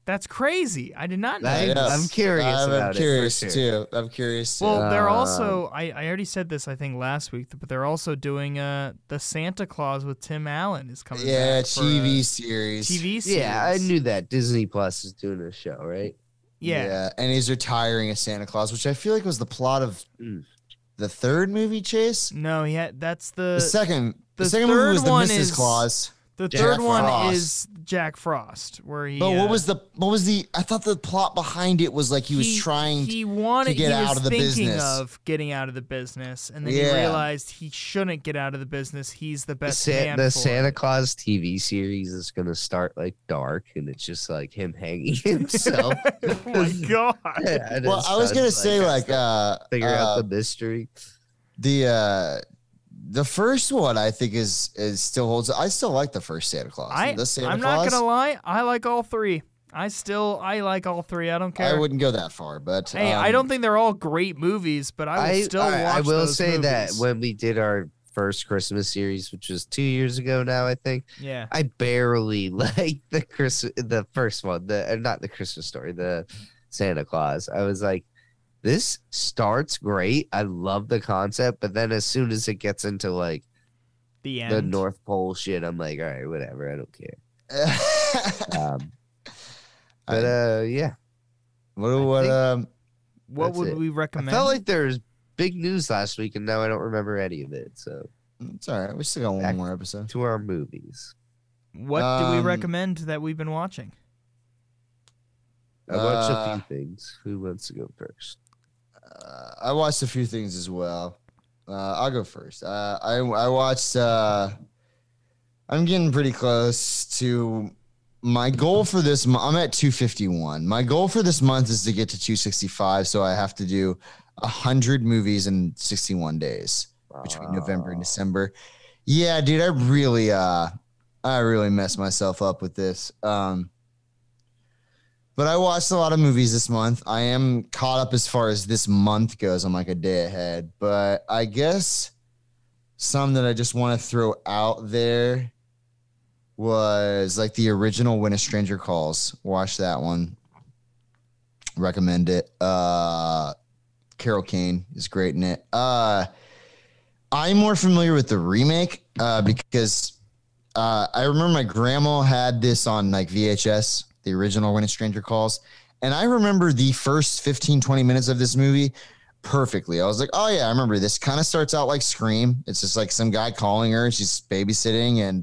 That's crazy. I did not know. I'm curious about it. I'm curious too. Well, they're also, I already said this, I think, last week, but they're also doing the Santa Claus with Tim Allen is coming back. TV series. Yeah, I knew that. Disney Plus is doing a show, right? Yeah. And he's retiring as Santa Claus, which I feel like was the plot of the third movie, Chase? No, yeah, that's the second. The second movie was the Mrs. Claus. The third one is Jack Frost, where he. But what was the? I thought the plot behind it was like he was thinking of getting out of the business, and then he realized he shouldn't get out of the business. He's the best man. The Santa Claus TV series is going to start like Dark, and it's just like him hanging himself. Oh my god! Yeah, well, I was going to say figure out the mystery. The first one I think is still holds. I still like the first Santa Claus. I'm not gonna lie, I like all three. I like all three. I don't care. I wouldn't go that far, but hey, I don't think they're all great movies. But I will say that when we did our first Christmas series, which was 2 years ago now, I think. Yeah, I barely liked the first one. Not the Christmas Story, the Santa Claus. I was like. this starts great. I love the concept, but then as soon as it gets into like the end, the North Pole shit, I'm like, all right, whatever. I don't care. Yeah. What would we recommend? I felt like there's big news last week, and now I don't remember any of it. So it's all right. We still got one more episode to our movies. What do we recommend that we've been watching? I watched a few things. Who wants to go first? I watched a few things as well. I'll go first. I watched. I'm getting pretty close to my goal for this month. I'm at 251. My goal for this month is to get to 265. So I have to do 100 movies in 61 days between November and December. Yeah, dude, I really messed myself up with this. But I watched a lot of movies this month. I am caught up as far as this month goes. I'm like a day ahead. But I guess some that I just want to throw out there was like the original When a Stranger Calls. Watch that one. Recommend it. Carol Kane is great in it. I'm more familiar with the remake because I remember my grandma had this on like VHS. The original When a Stranger Calls. And I remember the first 15, 20 minutes of this movie perfectly. I was like, oh yeah, I remember this. Kind of starts out like Scream. It's just like some guy calling her. She's babysitting. And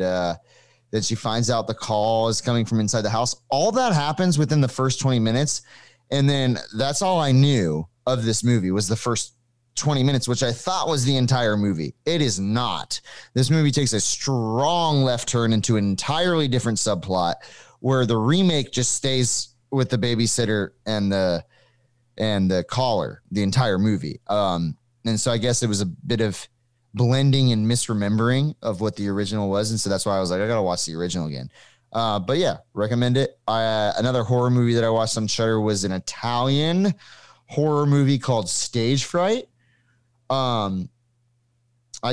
then she finds out the call is coming from inside the house. All that happens within the first 20 minutes. And then that's all I knew of this movie was the first 20 minutes, which I thought was the entire movie. It is not. This movie takes a strong left turn into an entirely different subplot, where the remake just stays with the babysitter and the caller the entire movie. And so I guess it was a bit of blending and misremembering of what the original was. And so that's why I was like, I got to watch the original again. But yeah, recommend it. Another horror movie that I watched on Shudder was an Italian horror movie called Stage Fright. I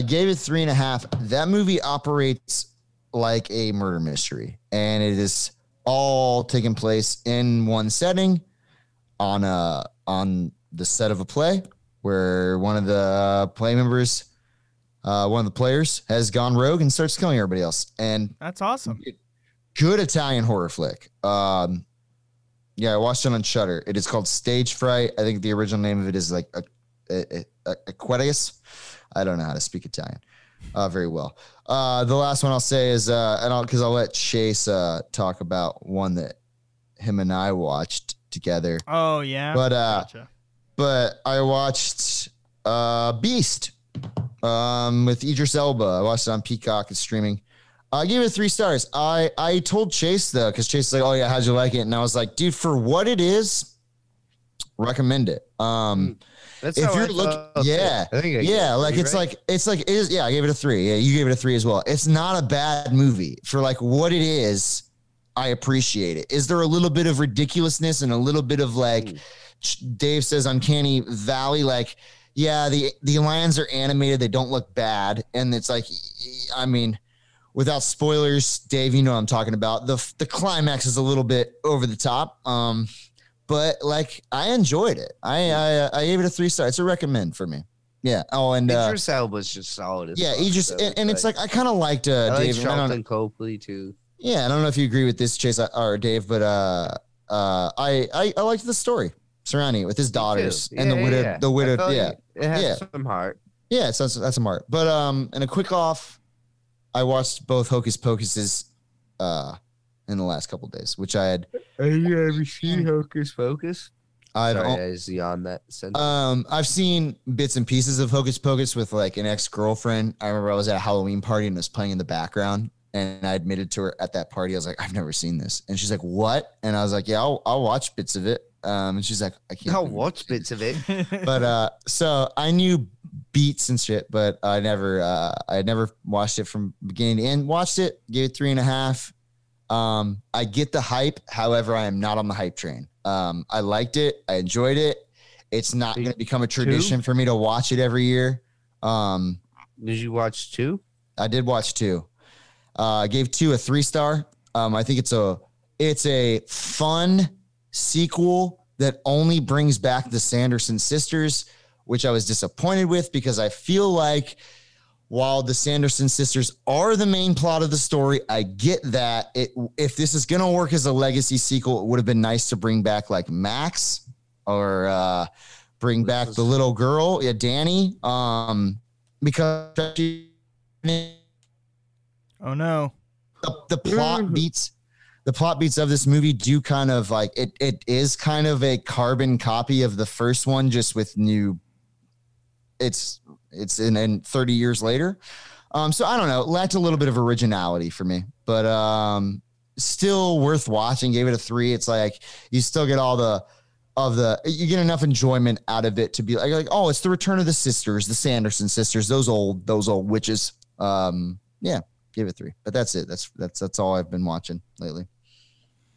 gave it 3.5. That movie operates like a murder mystery, and it is all taking place in one setting on the set of a play where one of the players has gone rogue and starts killing everybody else. And that's awesome. Good Italian horror flick. I watched it on Shudder. It is called Stage Fright. I think the original name of it is like Aquarius. I don't know how to speak Italian very well. The last one I'll say is, because I'll let Chase talk about one that him and I watched together. Oh yeah, but I watched Beast with Idris Elba. I watched it on Peacock. It's streaming. I gave it 3 stars. I told Chase though, because Chase was like, "Oh yeah, how'd you like it?" And I was like, "Dude, for what it is, recommend it." That's if you're looking, yeah, yeah, like it's right? like I gave it a 3. Yeah, you gave it a 3 as well. It's not a bad movie for like what it is. I appreciate it. Is there a little bit of ridiculousness and a little bit of like Dave says, uncanny valley? Like, yeah, the lions are animated; they don't look bad, and it's like, I mean, without spoilers, Dave, you know what I'm talking about. The climax is a little bit over the top. But like, I enjoyed it. I gave it a 3 star. It's a recommend for me. Yeah. Oh, and Idris Elba's just solid. As yeah, well, Idris, so and it's like I kind of liked Dave. Like Charlton Copley too. Yeah, I don't know if you agree with this, Chase or Dave, but I liked the story surrounding it with his daughters and the widow. Yeah, it has some heart. Yeah, it's that's some heart. But and a quick off, I watched both Hocus Pocuses. In the last couple of days, which I had. Have you ever seen Hocus Pocus? I've seen bits and pieces of Hocus Pocus with like an ex-girlfriend. I remember I was at a Halloween party and it was playing in the background, and I admitted to her at that party, I was like, I've never seen this, and she's like, what? And I was like, yeah, I'll watch bits of it. And she's like, I can't. I'll watch bits of it. But so I knew beats and shit, but I never watched it from beginning to end. Watched it, gave it 3.5. I get the hype. However, I am not on the hype train. I liked it. I enjoyed it. It's not going to become a tradition for me to watch it every year. Did you watch 2? I did watch 2. I gave 2 a 3 star. I think it's a fun sequel that only brings back the Sanderson sisters, which I was disappointed with because I feel like while the Sanderson sisters are the main plot of the story, I get that. If this is going to work as a legacy sequel, it would have been nice to bring back like Max or bring back the little girl, Danny, because oh no, the plot beats of this movie do kind of like it is kind of a carbon copy of the first one, just with new. It's in 30 years later. So I don't know. Lacked a little bit of originality for me, but still worth watching. Gave it a 3. It's like you still get all you get enough enjoyment out of it to be like, oh, it's the return of the sisters, the Sanderson sisters, those old witches. Yeah, gave it 3, but that's it. That's all I've been watching lately.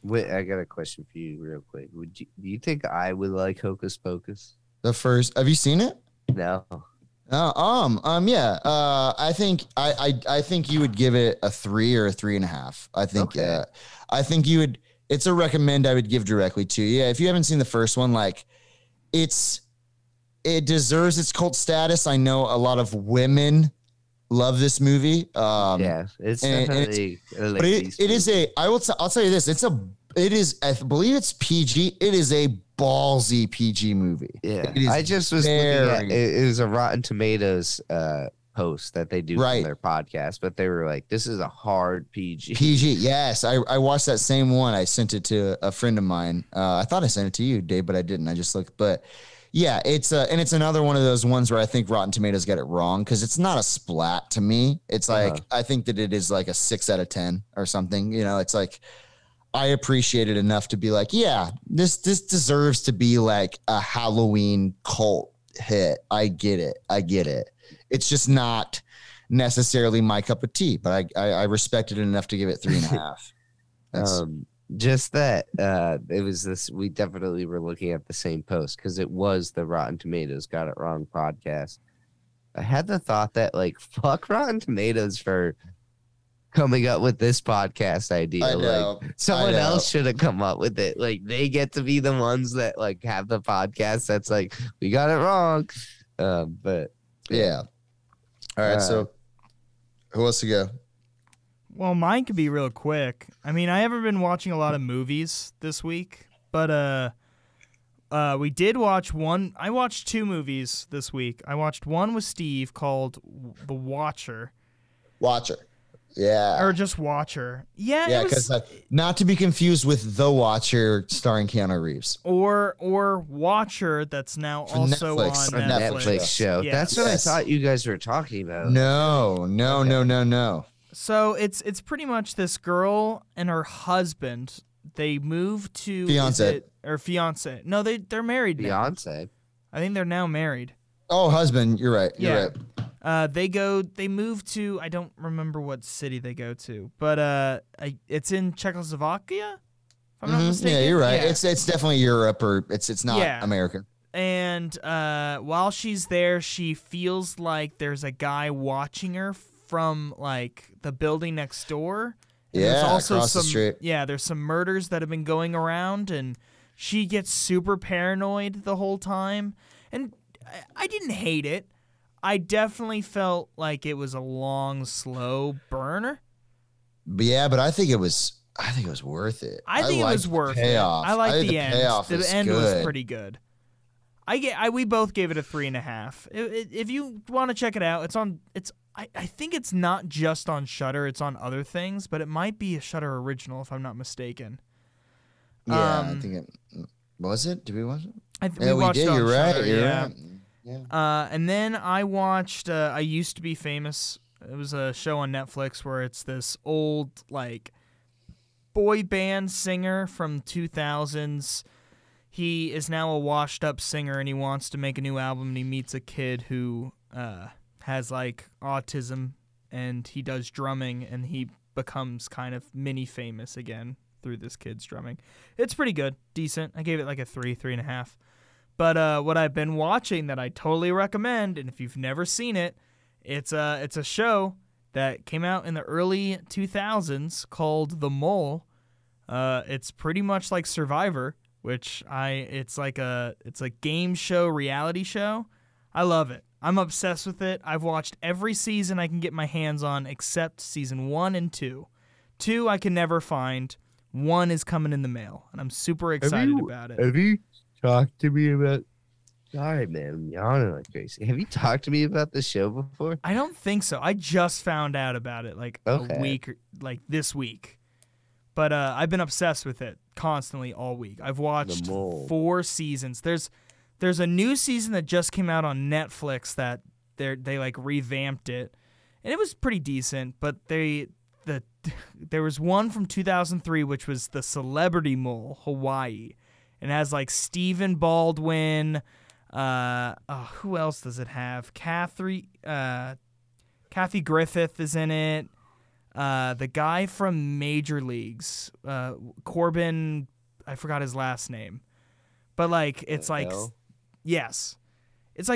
Wait, I got a question for you real quick. Do you think I would like Hocus Pocus? The first, have you seen it? No. Yeah. I think you would give it a 3 or a 3.5. I think, okay. I think you would, it's a recommend I would give directly to you. Yeah, if you haven't seen the first one, like it deserves its cult status. I know a lot of women love this movie. Yeah, it's definitely. But it is a. I'll tell you this. It is. I believe it's PG. It is a ballsy PG movie. Yeah. I just was looking at it was a Rotten Tomatoes post that they do on their podcast, but they were like, "This is a hard PG." PG. Yes, I watched that same one. I sent it to a friend of mine. I thought I sent it to you, Dave, but I didn't. I just looked, but. Yeah, it's another one of those ones where I think Rotten Tomatoes got it wrong because it's not a splat to me. It's like I think that it is like a 6 out of 10 or something. You know, it's like I appreciate it enough to be like, yeah, this deserves to be like a Halloween cult hit. I get it. It's just not necessarily my cup of tea, but I respected it enough to give it 3.5. That's, just that it was this. We definitely were looking at the same post because it was the Rotten Tomatoes Got It Wrong podcast. I had the thought that like fuck Rotten Tomatoes for coming up with this podcast idea. I know. Like someone else should have come up with it. Like they get to be the ones that like have the podcast that's like we got it wrong. But yeah. All right. So who else to go? Well, mine could be real quick. I mean, I haven't been watching a lot of movies this week, but we did watch one. I watched 2 movies this week. I watched one with Steve called The Watcher. Yeah. Or just Watcher. Yeah. Yeah, because not to be confused with The Watcher starring Keanu Reeves. Or Watcher that's now also Netflix, on Netflix. Netflix show. Yeah. That's what I thought you guys were talking about. No. So it's pretty much this girl and her husband. They move to fiance. No, they're married now. Fiance. I think they're now married. Oh, husband. You're right. You're right. They move to, I don't remember what city they go to, but it's in Czechoslovakia. If I'm not mistaken. Yeah, you're right. Yeah. It's definitely Europe or it's not America. And while she's there, she feels like there's a guy watching her from like the building next door. And there's also across the street. Yeah, there's some murders that have been going around, and she gets super paranoid the whole time. And I didn't hate it. I definitely felt like it was a long, slow burner. Yeah, but I think it was worth it. I think it was worth it. I like the end. The end was pretty good. We both gave it a 3.5. If you want to check it out, it's on. I think it's not just on Shudder, it's on other things, but it might be a Shudder original if I'm not mistaken. Yeah, I think it was it. Did we watch it? We did. You're right. Shudder, you're right. Yeah. And then I watched I Used to Be Famous. It was a show on Netflix where it's this old like boy band singer from 2000s. He is now a washed up singer and he wants to make a new album and he meets a kid who has like autism and he does drumming and he becomes kind of mini famous again through this kid's drumming. It's pretty good, decent. I gave it like a 3.5. But what I've been watching that I totally recommend, and if you've never seen it, it's a show that came out in the early 2000s called The Mole. It's pretty much like Survivor, which it's a game show, reality show. I love it. I'm obsessed with it. I've watched every season I can get my hands on except season 1 and 2. 2 I can never find. 1 is coming in the mail, and I'm super excited about it. Have you talked to me about... Sorry, man. I'm yawning like crazy. Have you talked to me about this show before? I don't think so. I just found out about it a week, this week. But I've been obsessed with it constantly all week. I've watched 4 seasons. There's a new season that just came out on Netflix that they revamped it, and it was pretty decent. But there was one from 2003 which was the Celebrity Mole Hawaii, and it has Stephen Baldwin. Who else does it have? Kathy Griffith is in it. The guy from Major Leagues, Corbin. I forgot his last name, but yes, it's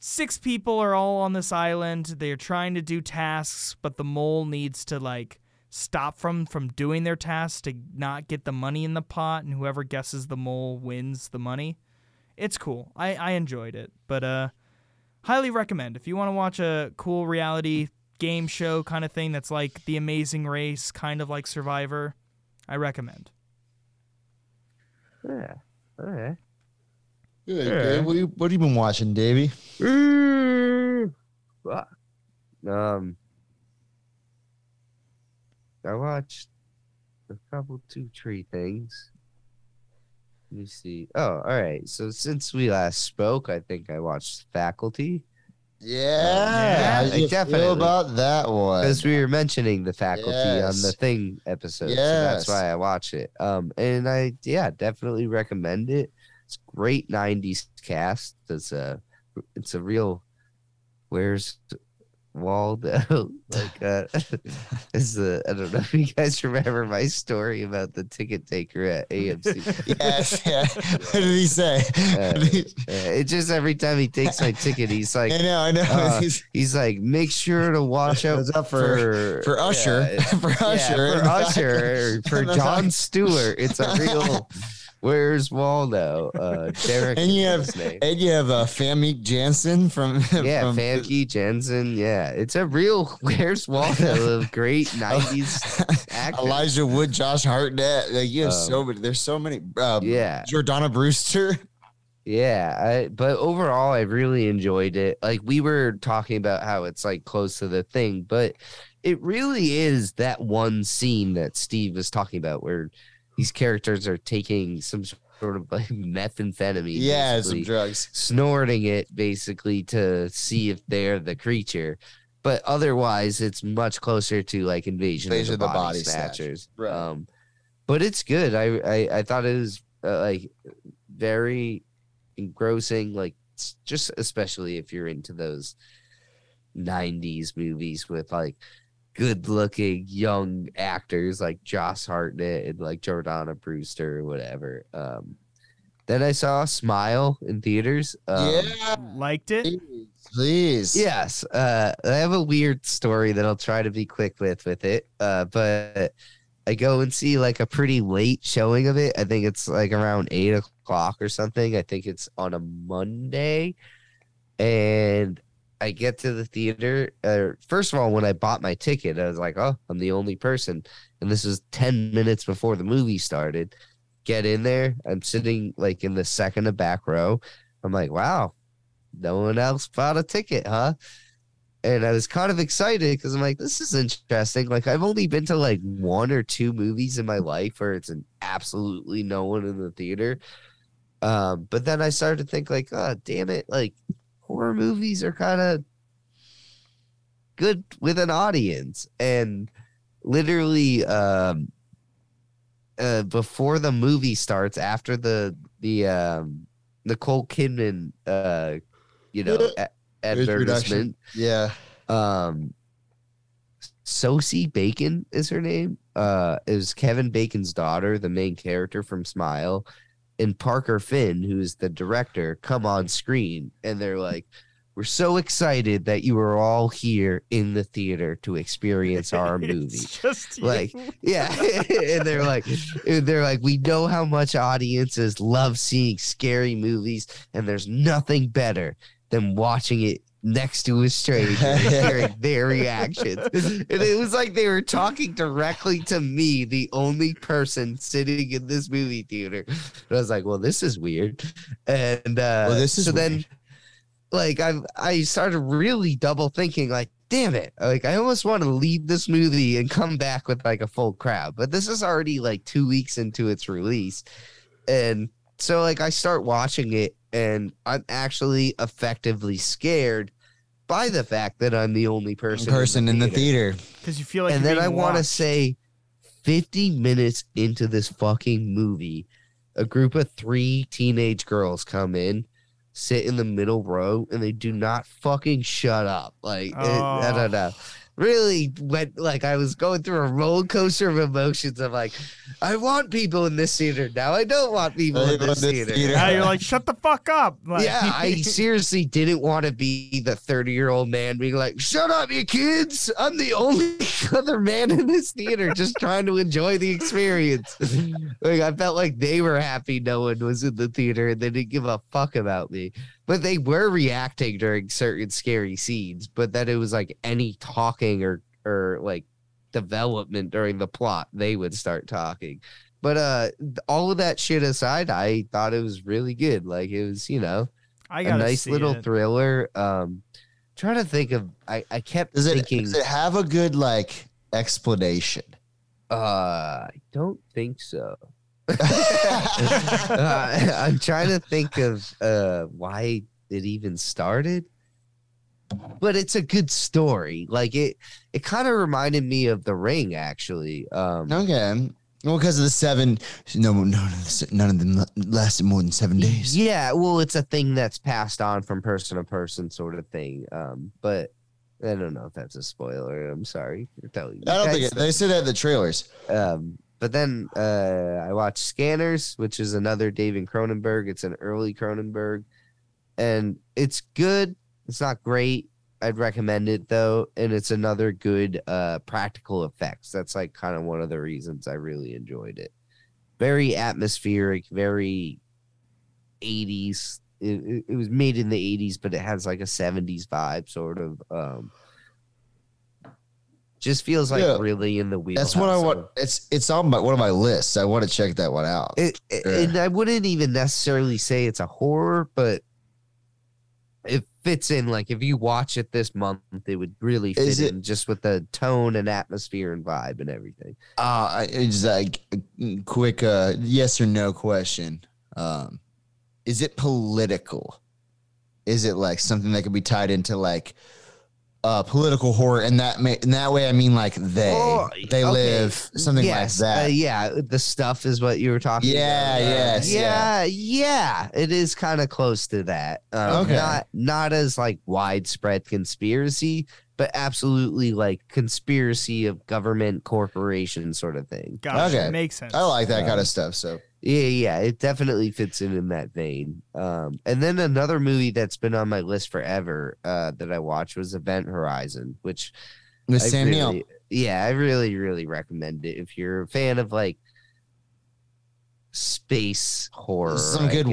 6 people are all on this island. They're trying to do tasks, but the mole needs to stop from doing their tasks to not get the money in the pot, and whoever guesses the mole wins the money. It's cool. I enjoyed it, but highly recommend. If you want to watch a cool reality game show kind of thing that's like The Amazing Race, kind of like Survivor, I recommend. Yeah. All right. Yeah, okay. What have you been watching, Davey? I watched a couple 2-3 things. Let me see. Oh, all right. So since we last spoke, I think I watched Faculty. Yeah. How do you feel about that one? Because we were mentioning the Faculty on the Thing episode. Yes. So that's why I watch it. And I definitely recommend it. It's a great 90s cast. It's a real Where's Waldo? I don't know if you guys remember my story about the ticket taker at AMC. Yes, yeah. What did he say? It's just every time he takes my ticket, he's like, I know. He's like, make sure to watch out for Usher, for John Stewart. It's a real. Where's Waldo? Derek. And you have Famke Janssen from Famke Janssen. Yeah, it's a real Where's Waldo of great 90s actors. Elijah Wood, Josh Hartnett. You have so many. There's so many. Jordana Brewster. Yeah, but overall, I really enjoyed it. We were talking about how it's close to The Thing, but it really is that one scene that Steve was talking about where these characters are taking some sort of methamphetamine. Yeah, some drugs. Snorting it, basically, to see if they're the creature. But otherwise, it's much closer to, Invasion of the Body Snatchers. Right. But it's good. I thought it was, very engrossing, just especially if you're into those 90s movies with, good-looking young actors like Josh Hartnett and Jordana Brewster or whatever. Then I saw Smile in theaters. Liked it. Please. Yes. I have a weird story that I'll try to be quick with it. But I go and see a pretty late showing of it. I think it's around 8:00 or something. I think it's on a Monday, and I get to the theater. First of all, when I bought my ticket, I was like, oh, I'm the only person. And this was 10 minutes before the movie started. Get in there. I'm sitting in the second to back row. I'm like, wow, no one else bought a ticket, huh? And I was kind of excited because I'm like, this is interesting. I've only been to 1 or 2 movies in my life where it's an absolutely no one in the theater. But then I started to think oh, damn it. Horror movies are kind of good with an audience. And literally before the movie starts, after the Nicole Kidman, advertisement. Yeah. Sosie Bacon is her name. It was Kevin Bacon's daughter, the main character from Smile. And Parker Finn, who's the director, come on screen, and they're We're so excited that you are all here in the theater to experience our movie. Just like, you. Yeah. And they're like, we know how much audiences love seeing scary movies, and there's nothing better than watching it next to a stranger and hearing their reactions. And it was like they were talking directly to me, the only person sitting in this movie theater. And I was like, well, this is weird. And then like I started really double thinking, like, damn it. Like, I almost want to leave this movie and come back with like a full crowd, but this is already like 2 weeks into its release. And so like I start watching it and I'm actually effectively scared by the fact that I'm the only person in the theater. Because you feel like, and then I want to say 50 minutes into this fucking movie, a group of 3 teenage girls come in, sit in the middle row, and they do not fucking shut up. Like, I don't know. Really went, like, I was going through a roller coaster of emotions. I'm like, I want people in this theater now. I don't want people in this theater. Now you're like, shut the fuck up. Like, yeah, I seriously didn't want to be the 30-year-old man being like, shut up, you kids. I'm the only other man in this theater just trying to enjoy the experience. Like, I felt like they were happy no one was in the theater and they didn't give a fuck about me. But they were reacting during certain scary scenes, but that it was like any talking or like development during the plot, they would start talking. But all of that shit aside, I thought it was really good. Like, it was, you know, a nice little thriller. Trying to think of, I kept thinking. Does it have a good like explanation? I don't think so. I'm trying to think of why it even started, but it's a good story. Like, it kind of reminded me of The Ring, actually. Okay, well, because of the seven, none of them lasted more than 7 days. Yeah, well, it's a thing that's passed on from person to person, sort of thing. But I don't know if that's a spoiler. I'm sorry for telling you. I don't think they said that in the trailers. But then I watched Scanners, which is another David Cronenberg. It's an early Cronenberg. And it's good. It's not great. I'd recommend it, though. And it's another good practical effects. That's like kind of one of the reasons I really enjoyed it. Very atmospheric, very 80s. It was made in the 80s, but it has like a 70s vibe, sort of. Just feels like really in the wheelhouse. That's what I want. It's on one of my lists. I want to check that one out. And I wouldn't even necessarily say it's a horror, but it fits in. Like, if you watch it this month, it would really fit in just with the tone and atmosphere and vibe and everything. It's like a quick yes or no question. Is it political? Is it like something that could be tied into like political horror, and that way I mean like they live something like that. The Stuff is what you were talking about. It is kind of close to that. Not as like widespread conspiracy, but absolutely like conspiracy of government corporation sort of thing. Gosh, okay, it makes sense. I like that kind of stuff. So yeah, it definitely fits in that vein. And then another movie that's been on my list forever that I watched was Event Horizon, which with Sam Neill. Yeah, I really, really recommend it if you're a fan of like space horror. There's some good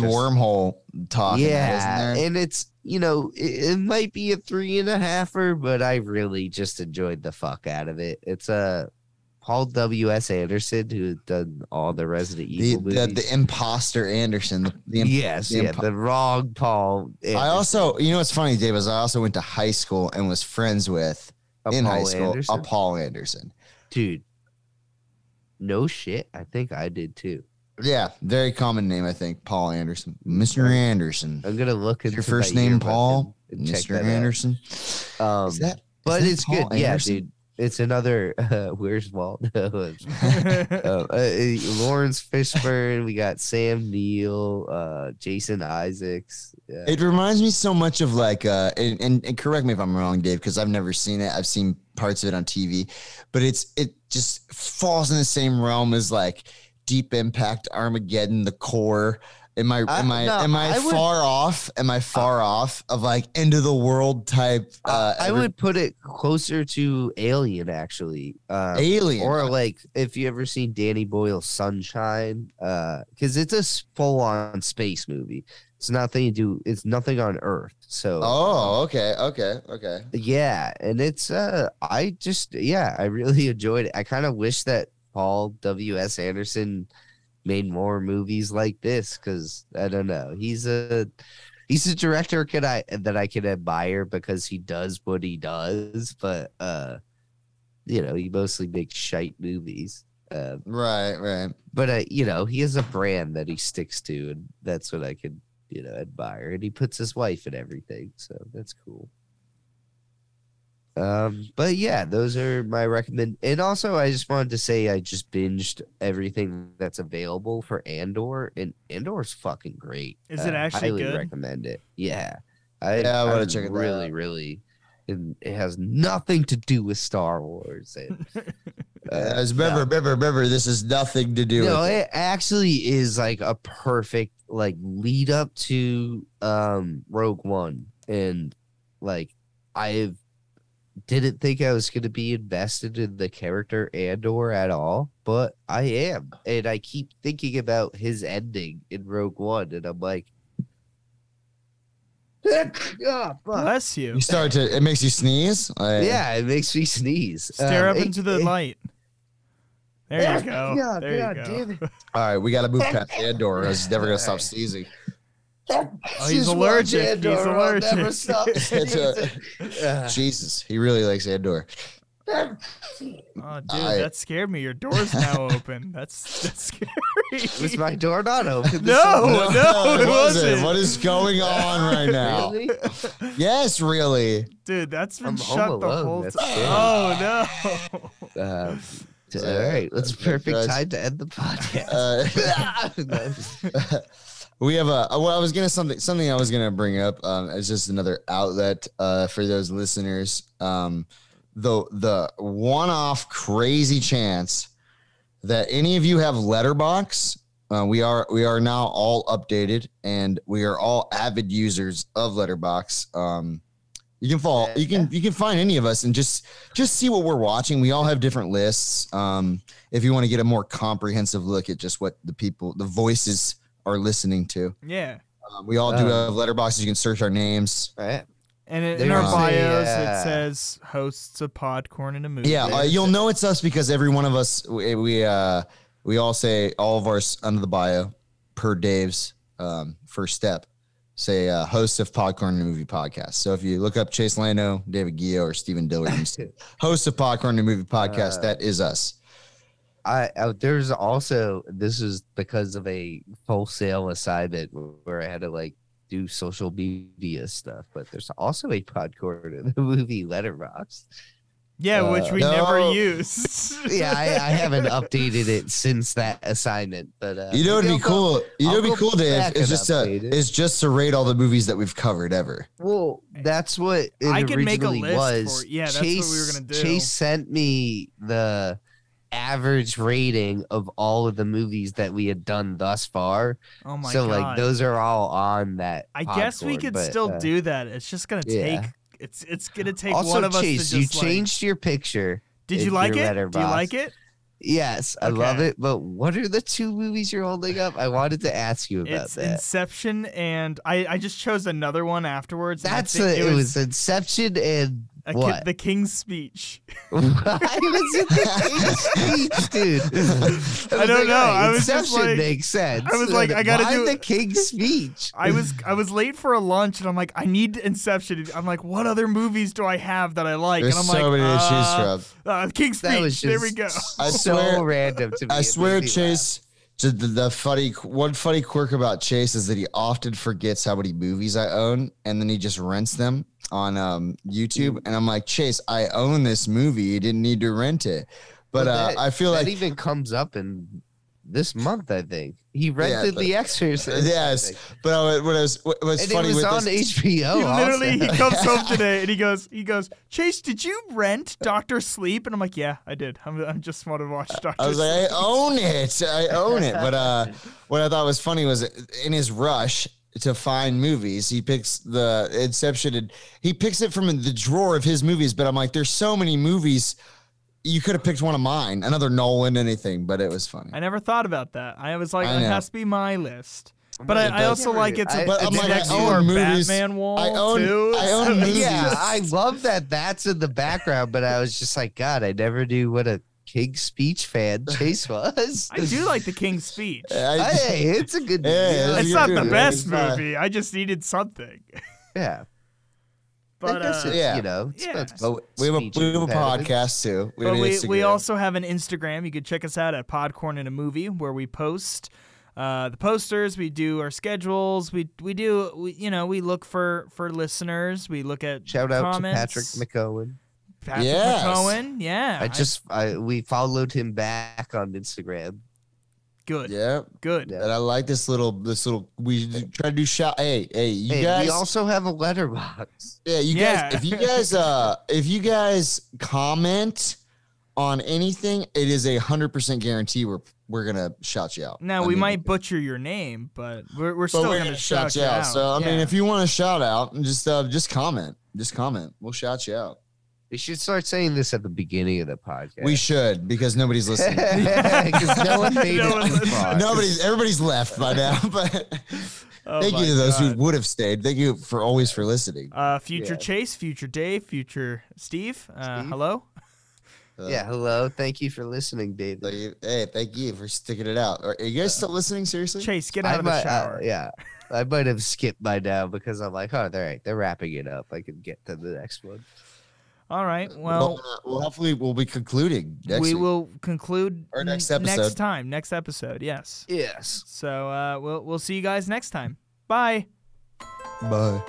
wormhole talk. Yeah, and it's, you know, it might be a 3.5-er, but I really just enjoyed the fuck out of it. It's a Paul W.S. Anderson, who done all the Resident Evil movies. The imposter Anderson. The wrong Paul Anderson. I also, you know what's funny, Dave, is I also went to high school and was friends with, a Paul Anderson. Dude, no shit. I think I did too. Yeah, very common name, I think, Paul Anderson. Mr. Anderson. I'm going to look at your first name, Paul. Mr. Anderson. It's good. Anderson? Yeah, dude. It's another Where's Waldo? Lawrence Fishburne. We got Sam Neill, Jason Isaacs. Yeah. It reminds me so much of like, and correct me if I'm wrong, Dave, because I've never seen it. I've seen parts of it on TV, but it just falls in the same realm as like Deep Impact, Armageddon, The Core, Am I far off? Am I far off of like end of the world type? I would put it closer to Alien, actually. Alien, or like if you ever seen Danny Boyle's Sunshine, because it's a full on space movie. It's nothing you do. It's nothing on Earth. So. Oh, okay. Yeah, and it's I really enjoyed it. I kind of wish that Paul W.S. Anderson made more movies like this, because I don't know, he's a director that I can admire because he does what he does, but he mostly makes shite movies. Right. But he has a brand that he sticks to, and that's what I can admire. And he puts his wife in everything, so that's cool. But yeah, those are my recommend. And also, I just wanted to say I just binged everything that's available for Andor, and Andor's fucking great. Is it actually highly good? Recommend it. Yeah, I want to check it really, out. Really, and it has nothing to do with Star Wars. And, remember, this is nothing to do. No, it actually is like a perfect like lead up to Rogue One, and like I've. Didn't think I was going to be invested in the character Andor at all, but I am. And I keep thinking about his ending in Rogue One, and I'm like, bless you. You start to, it makes you sneeze? Yeah, it makes me sneeze. Stare up into the light. There you go. Yeah, there you go. All right, we got to move past Andor. He's never going to stop sneezing. He's allergic. Andor, he's allergic. Never stop. Jesus, he really likes Andor. Oh, dude, that scared me. Your door's now open. That's scary. Was my door not open? No, it wasn't. What is going on right now? Really? Yes, really. Dude, that's been shut the whole time. Oh, no. All right, that's perfect time to end the podcast. We have something I was gonna bring up as just another outlet for those listeners. The one-off crazy chance that any of you have Letterboxd. We are now all updated, and we are all avid users of Letterboxd. You can follow. You can find any of us and just see what we're watching. We all have different lists. If you want to get a more comprehensive look at just what the voices are listening to. Yeah. We all do have Letterboxd. You can search our names. Right. And in our bios, it says hosts of Podcorn in a Movie. Yeah, you'll know it's us because every one of us, we all say all of ours under the bio per Dave's first step. Say hosts of Podcorn in a Movie podcast. So if you look up Chase Lano, David Gio, or Stephen Dillard, hosts of Podcorn in a Movie podcast, that is us. There's also, this is because of a wholesale assignment where I had to like do social media stuff, but there's also a Podcorn in the Movie Letterboxd. Yeah, which we never used. Yeah, I haven't updated it since that assignment. But it'd be cool, Dave, is just to rate all the movies that we've covered ever. Well, that's what it I can make a list was. For, yeah, that's Chase, what we were gonna do. Chase sent me the average rating of all of the movies that we had done thus far. Oh my god! So like those are all on that. I guess we could still do that. It's just gonna take. It's gonna take also, one of Chase, us. To just you like, changed your picture. Did you like it? Letterboxd. Do you like it? Yes, I love it. But what are the two movies you're holding up? I wanted to ask you about that. Inception, and I just chose another one afterwards. It was Inception and. The King's Speech. Why was it The King's Speech, dude? I don't know. I was just like, makes sense. I was like, I gotta do The King's Speech. I was late for a lunch, and I'm like, I need Inception. I'm like, what other movies do I have that I like? There's and I'm so like, many issues, Rob. King's Speech. Just, there we go. So random to me. I swear, Chase. The funny quirk about Chase is that he often forgets how many movies I own, and then he just rents them on YouTube. And I'm like, Chase, I own this movie. You didn't need to rent it. But I feel like that even comes up in this month. I think he rented The Exorcist. Yes, but what was funny it was on this, HBO. He comes home today and he goes, Chase, did you rent Dr. Sleep? And I'm like, yeah, I did. I just want to watch Dr. Sleep. I was like, I own it. But what I thought was funny was in his rush to find movies, he picks the Inception and he picks it from the drawer of his movies. But I'm like, there's so many movies. You could have picked one of mine, another Nolan, anything, but it was funny. I never thought about that. I was like, it has to be my list. But I also like it's a own movies. Batman wall too. I own movies. Yeah, I love that that's in the background, but I was just like, God, I never knew what a King's Speech fan Chase was. I do like the King's Speech. Hey, it's a good movie. Yeah, it's not the best movie. I just needed something. Yeah. But, I guess it's, you know, we have a podcast too. We also have an Instagram. You can check us out at Podcorn in a Movie, where we post the posters. We do our schedules. We look for listeners. We look at comments. Shout out to Patrick McCowan. McCowan, yeah. We followed him back on Instagram. Good. Yeah. Good. And I like this little, we try to do guys. We also have a Letterboxd. Yeah. You guys, if you guys comment on anything, it is 100% guarantee we're going to shout you out. Now we might butcher your name, but we're still going to shout you out. So, I mean, if you want to shout out, just comment, We'll shout you out. We should start saying this at the beginning of the podcast. We should, because nobody's listening. Because no one made it. Everybody's left by now. But thank you to those who would have stayed. Thank you for listening. Future Chase, future Dave, future Steve. Hello. Yeah, hello. Thank you for listening, Dave. Hey, thank you for sticking it out. Are you guys still listening? Seriously, Chase, get out of the shower. I might have skipped by now because I'm like, all right, they're wrapping it up. I can get to the next one. All right. Well, hopefully we'll be concluding next week. We will conclude our next episode. Next episode, yes. So we'll see you guys next time. Bye. Bye.